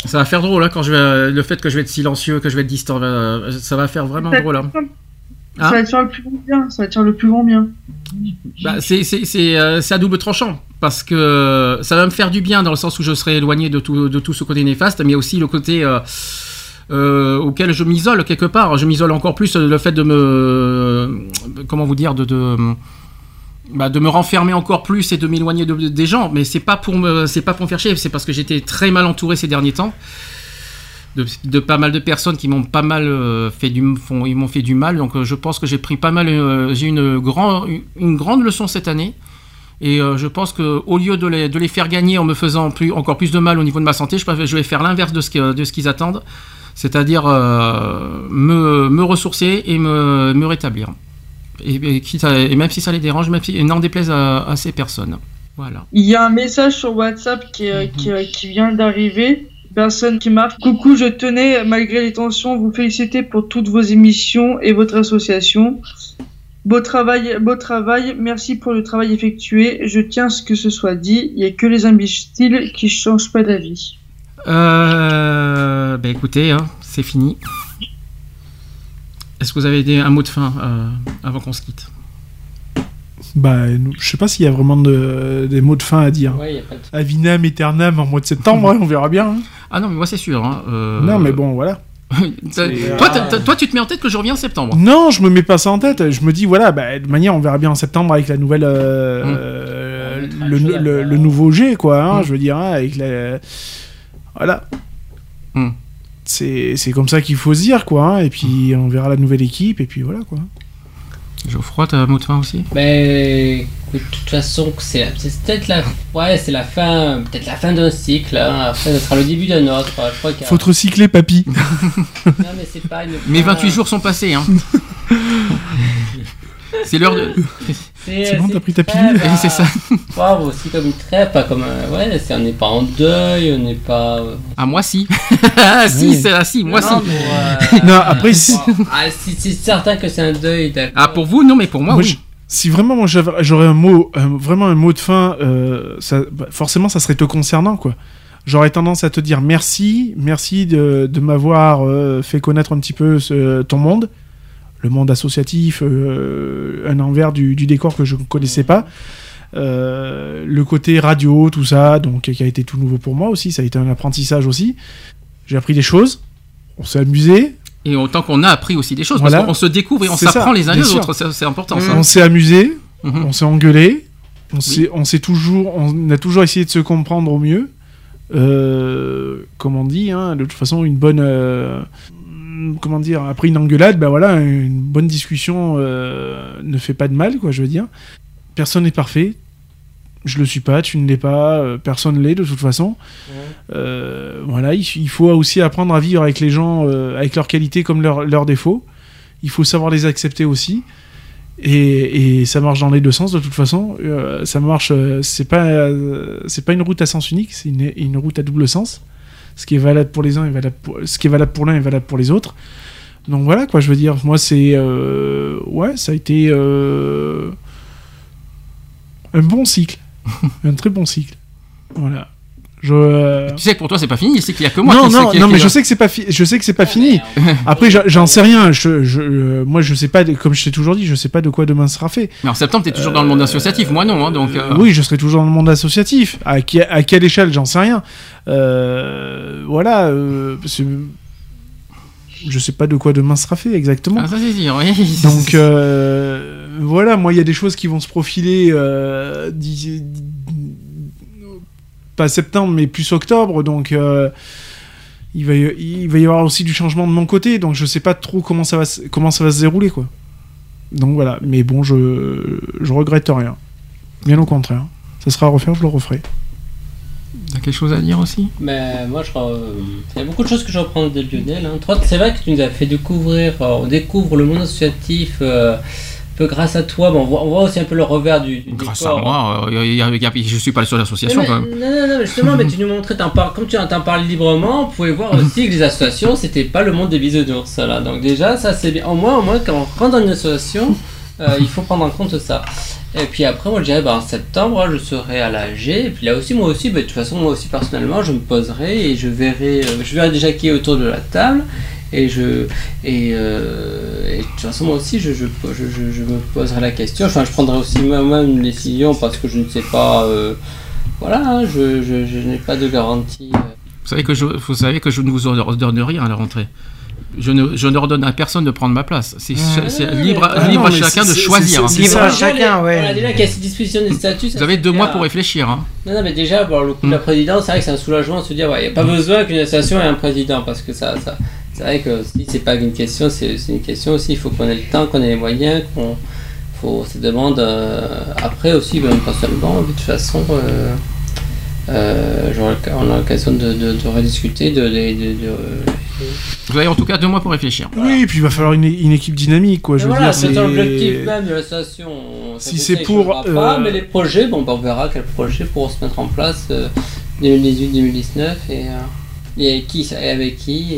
Ça va faire drôle, quand le fait que je vais être silencieux, que je vais être distant, ça va faire vraiment drôle. Ça va te faire le plus grand bien, c'est à double tranchant, parce que ça va me faire du bien dans le sens où je serai éloigné de tout ce côté néfaste, mais aussi le côté... auquel je m'isole quelque part. Je m'isole encore plus, le fait de me... Comment vous dire de me renfermer encore plus et de m'éloigner des gens, mais c'est pas pour me faire chier, c'est parce que j'étais très mal entouré ces derniers temps de pas mal de personnes qui m'ont pas mal fait du mal, donc je pense que j'ai pris pas mal, j'ai une grande leçon cette année, et je pense que au lieu de les faire gagner en me faisant encore plus de mal au niveau de ma santé, je vais faire l'inverse de ce qu'ils attendent, c'est-à-dire me ressourcer et me rétablir. Et même si ça les dérange, n'en déplaise à ces personnes. Voilà. Il y a un message sur WhatsApp qui vient d'arriver. Personne qui marque. Coucou, je tenais, malgré les tensions, vous féliciter pour toutes vos émissions et votre association. Beau travail, merci pour le travail effectué. Je tiens à ce que ce soit dit. Il n'y a que les imbéciles qui ne changent pas d'avis. Écoutez, c'est fini. Est-ce que vous avez un mot de fin avant qu'on se quitte ? Je sais pas s'il y a vraiment des mots de fin à dire. Ouais, ad vinam aeternam en mois de septembre, on verra bien. Hein. Ah non, mais moi c'est sûr. Non, mais bon, voilà. Toi, tu te mets en tête que je reviens en septembre. Non, je me mets pas ça en tête. Je me dis, de manière, on verra bien en septembre avec la nouvelle... le nouveau G, quoi. Hein, je veux dire, avec la... Voilà. C'est comme ça qu'il faut se dire, quoi, hein, et puis on verra la nouvelle équipe, et puis voilà, quoi. Geoffroy, t'as un mot de fin aussi ? De toute façon, c'est peut-être la fin, peut-être la fin d'un cycle, hein. Après, ce sera le début d'un autre. Je crois qu'il faut te recycler, papy. Non, mais c'est pas une... Mes 28 jours sont passés, hein. C'est l'heure de... C'est bon, t'as pris ta pilule, bah, oui, c'est ça. Waouh, wow, c'est comme une trêve, pas comme un... Ouais, c'est, on n'est pas en deuil, on n'est pas... Ah, moi si. Ah, si, oui. C'est, ah, si, moi non, si. Pour, non, après... Si... Ah, c'est certain que c'est un deuil, d'accord. Ah, pour vous, non, mais pour moi, oui. Si vraiment moi j'aurais un mot, vraiment un mot de fin, ça, bah, forcément, ça serait te concernant, quoi. J'aurais tendance à te dire merci de m'avoir fait connaître un petit peu ton monde. Le monde associatif, un envers du décor que je ne connaissais pas. Le côté radio, tout ça, donc, qui a été tout nouveau pour moi aussi. Ça a été un apprentissage aussi. J'ai appris des choses. On s'est amusé. Et autant qu'on a appris aussi des choses. Voilà. Parce qu'on se découvre et on s'apprend les uns les autres. C'est important, ça. On s'est amusé. Mm-hmm. On s'est engueulé. On a toujours essayé de se comprendre au mieux. Comme on dit, hein, de toute façon, une bonne... comment dire, après une engueulade, ben voilà, une bonne discussion ne fait pas de mal, quoi, je veux dire. Personne n'est parfait, je le suis pas, tu ne l'es pas, personne ne l'est de toute façon. Voilà, il faut aussi apprendre à vivre avec les gens, avec leurs qualités comme leurs défauts. Il faut savoir les accepter aussi. Et ça marche dans les deux sens de toute façon. Ça marche, c'est pas une route à sens unique, c'est une route à double sens. Ce qui est valable pour les uns ce qui est valable pour l'un est valable pour les autres. Donc voilà, quoi, je veux dire, moi c'est ouais, ça a été un bon cycle. Un très bon cycle. Voilà. Tu sais que pour toi c'est pas fini, c'est qu'il y a que moi. Non, mais je sais que c'est pas fini. Après j'en sais rien, moi je sais pas, comme je t'ai toujours dit, je sais pas de quoi demain sera fait. Mais en septembre t'es toujours dans le monde associatif, moi non, hein, donc. Oui, je serai toujours dans le monde associatif. À quelle échelle, j'en sais rien. Voilà. Je sais pas de quoi demain sera fait exactement. Ah, ça c'est sûr, oui. Donc voilà, moi il y a des choses qui vont se profiler. Pas septembre mais plus octobre, donc il va y avoir aussi du changement de mon côté, donc je sais pas trop comment ça va se dérouler, quoi. Donc voilà, mais bon, je regrette rien, bien au contraire, ça sera à refaire, je le referai. T'as quelque chose à dire aussi? Mais moi il y a beaucoup de choses que je reprends de Lionel, hein. Toi, c'est vrai que tu nous as fait découvrir, on découvre le monde associatif grâce à toi, bon, on voit aussi un peu le revers du grâce décor. Grâce à moi, je suis pas le seul association, quand même. Non, justement, mais tu nous montrais, comme tu en parles librement, vous pouvez voir aussi que les associations, c'était pas le monde des bisounours, là. Donc déjà, ça c'est bien. Au moins, quand on rentre dans une association, il faut prendre en compte ça. Et puis après, moi je dirais, en septembre, je serai à l'AG, et puis là aussi, de toute façon, personnellement, je me poserai et je verrai déjà qui est autour de la table. Et de toute façon, moi aussi, je me poserai la question. Enfin, je prendrai aussi moi-même une décision parce que je ne sais pas. Voilà, je n'ai pas de garantie. Vous savez que je ne vous ordonne rien à la rentrée. Je n'ordonne à personne de prendre ma place. C'est libre à chacun de choisir. C'est libre à chacun, ouais. On a déjà qu'à cette disposition des statuts. Vous avez 2 mois pour réfléchir. Hein. Non, mais déjà, pour le coup de la présidence, c'est vrai que c'est un soulagement de se dire, il n'y a pas besoin qu'une association ait un président, parce que ça... C'est vrai que si c'est pas une question, c'est une question aussi. Il faut qu'on ait le temps, qu'on ait les moyens, ça demande après aussi, même pas seulement. De toute façon, on a l'occasion de rediscuter. Vous avez en tout cas 2 mois pour réfléchir. Voilà. Oui, et puis il va falloir une équipe dynamique, quoi. Voilà, c'est l'objectif même de l'association. Si c'est pour. Pas, mais les projets, on verra quels projets pourront se mettre en place 2018-2019 et avec qui.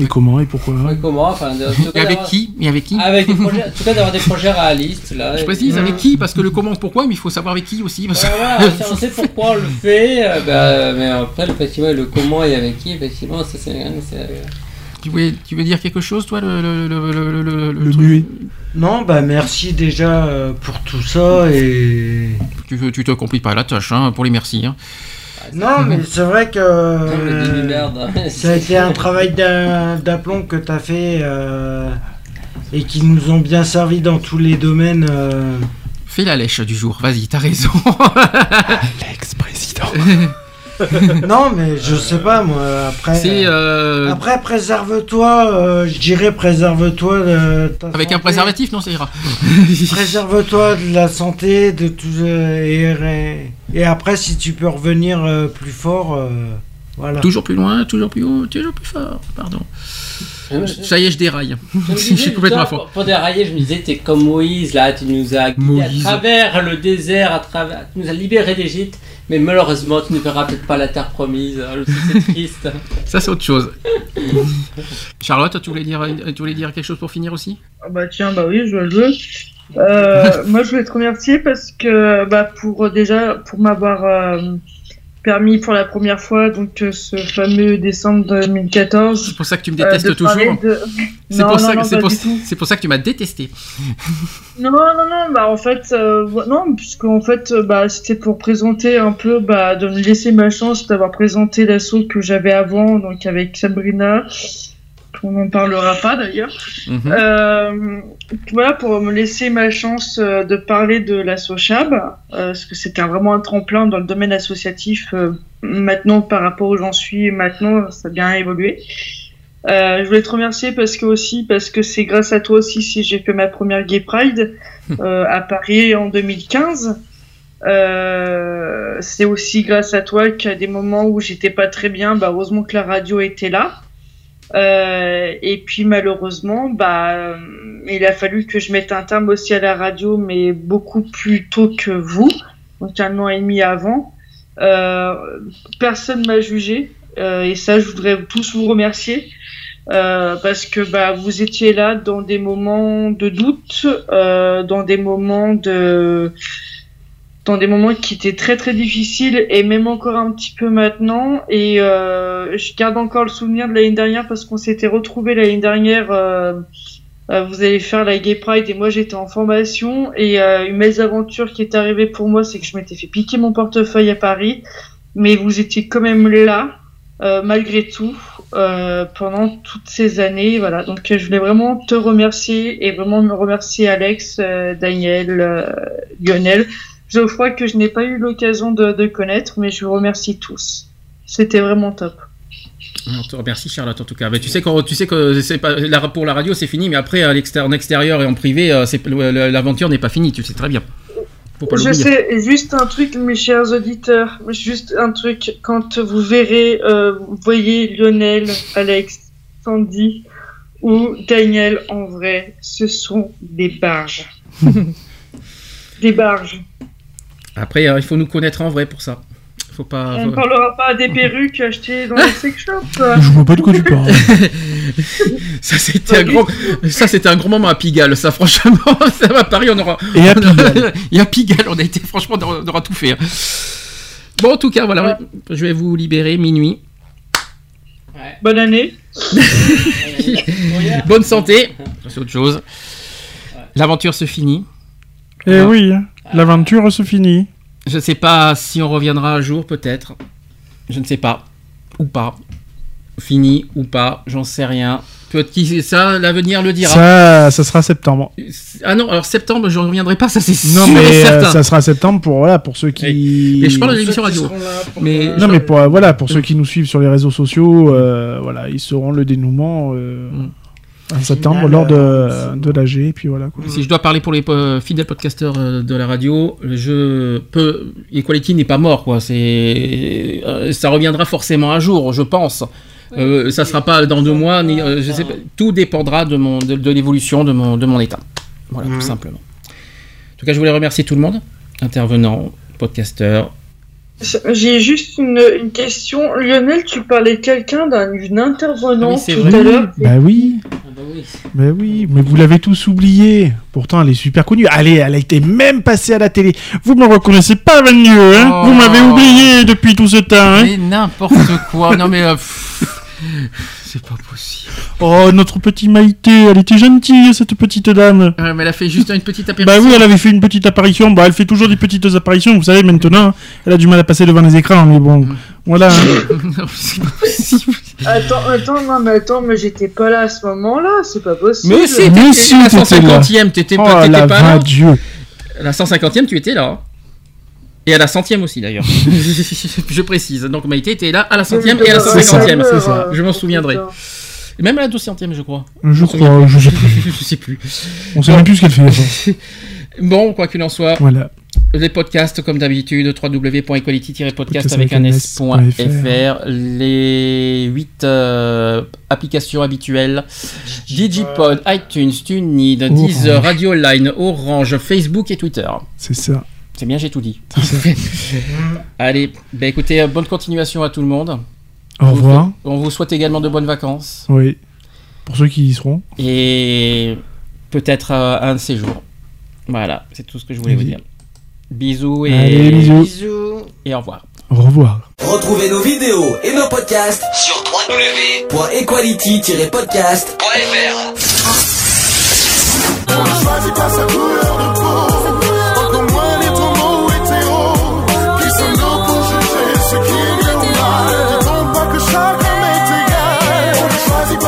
Et comment et pourquoi? Et avec qui? Avec des projets, en tout cas d'avoir des projets réalistes là. Je précise avec qui, parce que le comment pourquoi, mais il faut savoir avec qui aussi. Parce on sait pourquoi on le fait, mais après effectivement le comment et avec qui, effectivement ça c'est. Tu veux dire quelque chose toi le truc? Non, merci déjà pour tout ça et. Tu te compliques pas la tâche, hein, pour les merci. Hein. Non, mais c'est vrai que ça a été un travail d'aplomb que tu as fait et qui nous ont bien servi dans tous les domaines. Fais la lèche du jour, vas-y, t'as raison. L'ex-président. Non, mais je sais pas, moi, après... Après, préserve-toi, je dirais préserve-toi... Avec santé. Un préservatif, non, ça ira. Préserve-toi de la santé, de tout... et après, si tu peux revenir plus fort... Voilà. Toujours plus loin, toujours plus haut, toujours plus fort, pardon. Ça y est, je déraille. C'est complètement faux. Pour dérailler, je me disais, t'es comme Moïse, là, tu nous as guidés à travers le désert, tu nous as libérés d'Égypte, mais malheureusement, tu ne verras peut-être pas la terre promise. C'est triste. Ça, c'est autre chose. Charlotte, tu voulais dire quelque chose pour finir aussi ? Ah bah tiens, bah oui, je le veux. Moi, je voulais te remercier parce que, pour m'avoir... permis pour la première fois, donc ce fameux décembre 2014. C'est pour ça que tu me détestes toujours. C'est pour ça que tu m'as détesté. Non, bah en fait, c'était pour présenter un peu, de me laisser ma chance d'avoir présenté l'assaut que j'avais avant, donc avec Sabrina. On n'en parlera pas d'ailleurs. Mmh. Voilà, pour me laisser ma chance de parler de l'asso Chab, parce que c'était vraiment un tremplin dans le domaine associatif. Maintenant, par rapport où j'en suis maintenant, ça a bien évolué. Je voulais te remercier parce que c'est grâce à toi aussi si j'ai fait ma première Gay Pride à Paris en 2015. C'est aussi grâce à toi qu'à des moments où j'étais pas très bien, heureusement que la radio était là. Et puis malheureusement, il a fallu que je mette un terme aussi à la radio, mais beaucoup plus tôt que vous, donc 1 an et demi avant. Personne m'a jugé, et ça, je voudrais tous vous remercier parce que vous étiez là dans des moments de doute, dans des moments qui étaient très très difficiles et même encore un petit peu maintenant, et je garde encore le souvenir de l'année dernière parce qu'on s'était retrouvés l'année dernière, vous allez faire la Gay Pride et moi j'étais en formation, et une mésaventure qui est arrivée pour moi, c'est que je m'étais fait piquer mon portefeuille à Paris, mais vous étiez quand même là malgré tout pendant toutes ces années, voilà, donc je voulais vraiment te remercier et vraiment me remercier Alex, Daniel, Lionel, Geoffroy, que je n'ai pas eu l'occasion de connaître, mais je vous remercie tous. C'était vraiment top. On te remercie, Charlotte, en tout cas. Mais tu sais que c'est pas, pour la radio, c'est fini, mais après, en extérieur et en privé, l'aventure n'est pas finie, tu le sais très bien. Faut pas l'oublier. Je sais juste un truc, mes chers auditeurs, juste un truc. Quand vous verrez, vous voyez Lionel, Alex, Sandy ou Daniel en vrai, ce sont des barges. Des barges. Après, il faut nous connaître en vrai pour ça. Faut pas. On ne parlera pas des perruques achetées dans les sex shops. Je vois pas du coup du corps. Ça c'était un grand moment à Pigalle. Ça franchement, ça va à Paris, on aura. Et à Pigalle. On a été franchement, on aura tout fait. Bon, en tout cas, voilà. Je vais vous libérer minuit. Ouais. Bonne année. Bonne santé. C'est autre chose. L'aventure se finit. Eh oui, l'aventure se finit. Je ne sais pas si on reviendra un jour, peut-être. Je ne sais pas. Ou pas. Fini ou pas, j'en sais rien. Peut-être ça, l'avenir le dira. Ça sera septembre. Ah non, alors septembre, je ne reviendrai pas, ça c'est sûr. Non, mais ça sera septembre pour ceux qui... Mais je parle de l'émission radio. Pour ceux qui nous suivent sur les réseaux sociaux, ils sauront le dénouement... En septembre, lors de l'AG, et puis voilà. Quoi. Si je dois parler pour les fidèles podcasteurs de la radio, Equality n'est pas mort, quoi. Ça reviendra forcément un jour, je pense. Oui, ça sera pas dans 2 mois, ni, je sais pas. Tout dépendra de l'évolution de mon état. Voilà, tout simplement. En tout cas, je voulais remercier tout le monde, intervenants, podcasteurs. J'ai juste une question. Lionel, tu parlais de quelqu'un, d'une intervenante tout à l'heure. Bah oui, mais vous l'avez tous oublié. Pourtant, elle est super connue. Elle a été même passée à la télé. Vous ne me reconnaissez pas, Manuel, hein ? Vous m'avez oublié depuis tout ce temps. Mais n'importe quoi. Non, mais... c'est pas possible. Oh, notre petite Maïté, elle était gentille, cette petite dame. Ouais, mais elle a fait juste une petite apparition. Bah oui, elle avait fait une petite apparition. Elle fait toujours des petites apparitions, vous savez, maintenant. Elle a du mal à passer devant les écrans, mais bon. Voilà. Non, c'est pas possible. Attends, mais j'étais pas là à ce moment-là, c'est pas possible. Mais si, la 150e, t'étais pas là. Oh la Dieu. La 150e, tu étais là. Et à la 100e aussi d'ailleurs. Je précise. Donc Maïté était là à la 100e et à la 150e. C'est ça. Je m'en souviendrai. Et même à la 200e, je crois. Je sais plus. On sait même plus ce qu'elle fait. Bon, quoi qu'il en soit. Voilà. Les podcasts, comme d'habitude, www.equality-podcast avec un s.fr. Les 8 applications habituelles: Digipod, iTunes, TuneIn, Deezer, Radio Line, Orange, Facebook et Twitter. C'est ça. C'est bien, j'ai tout dit. Allez, bah écoutez, bonne continuation à tout le monde. Au revoir. On vous souhaite également de bonnes vacances. Oui. Pour ceux qui y seront. Et peut-être un de ces jours. Voilà, c'est tout ce que je voulais vous dire. Bisous et... Allez, bisous. Et au revoir. Au revoir. Retrouvez nos vidéos et nos podcasts sur www.equality-podcast.fr. On ne choisit pas sa couleur de peau.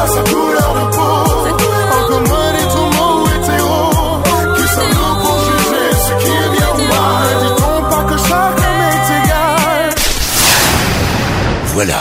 Sa couleur de peau, encore moins des tourments ou hétéros, qui sommes-nous pour juger ce qui est bien ou mal? Dit-on pas que chacun est égal? Voilà,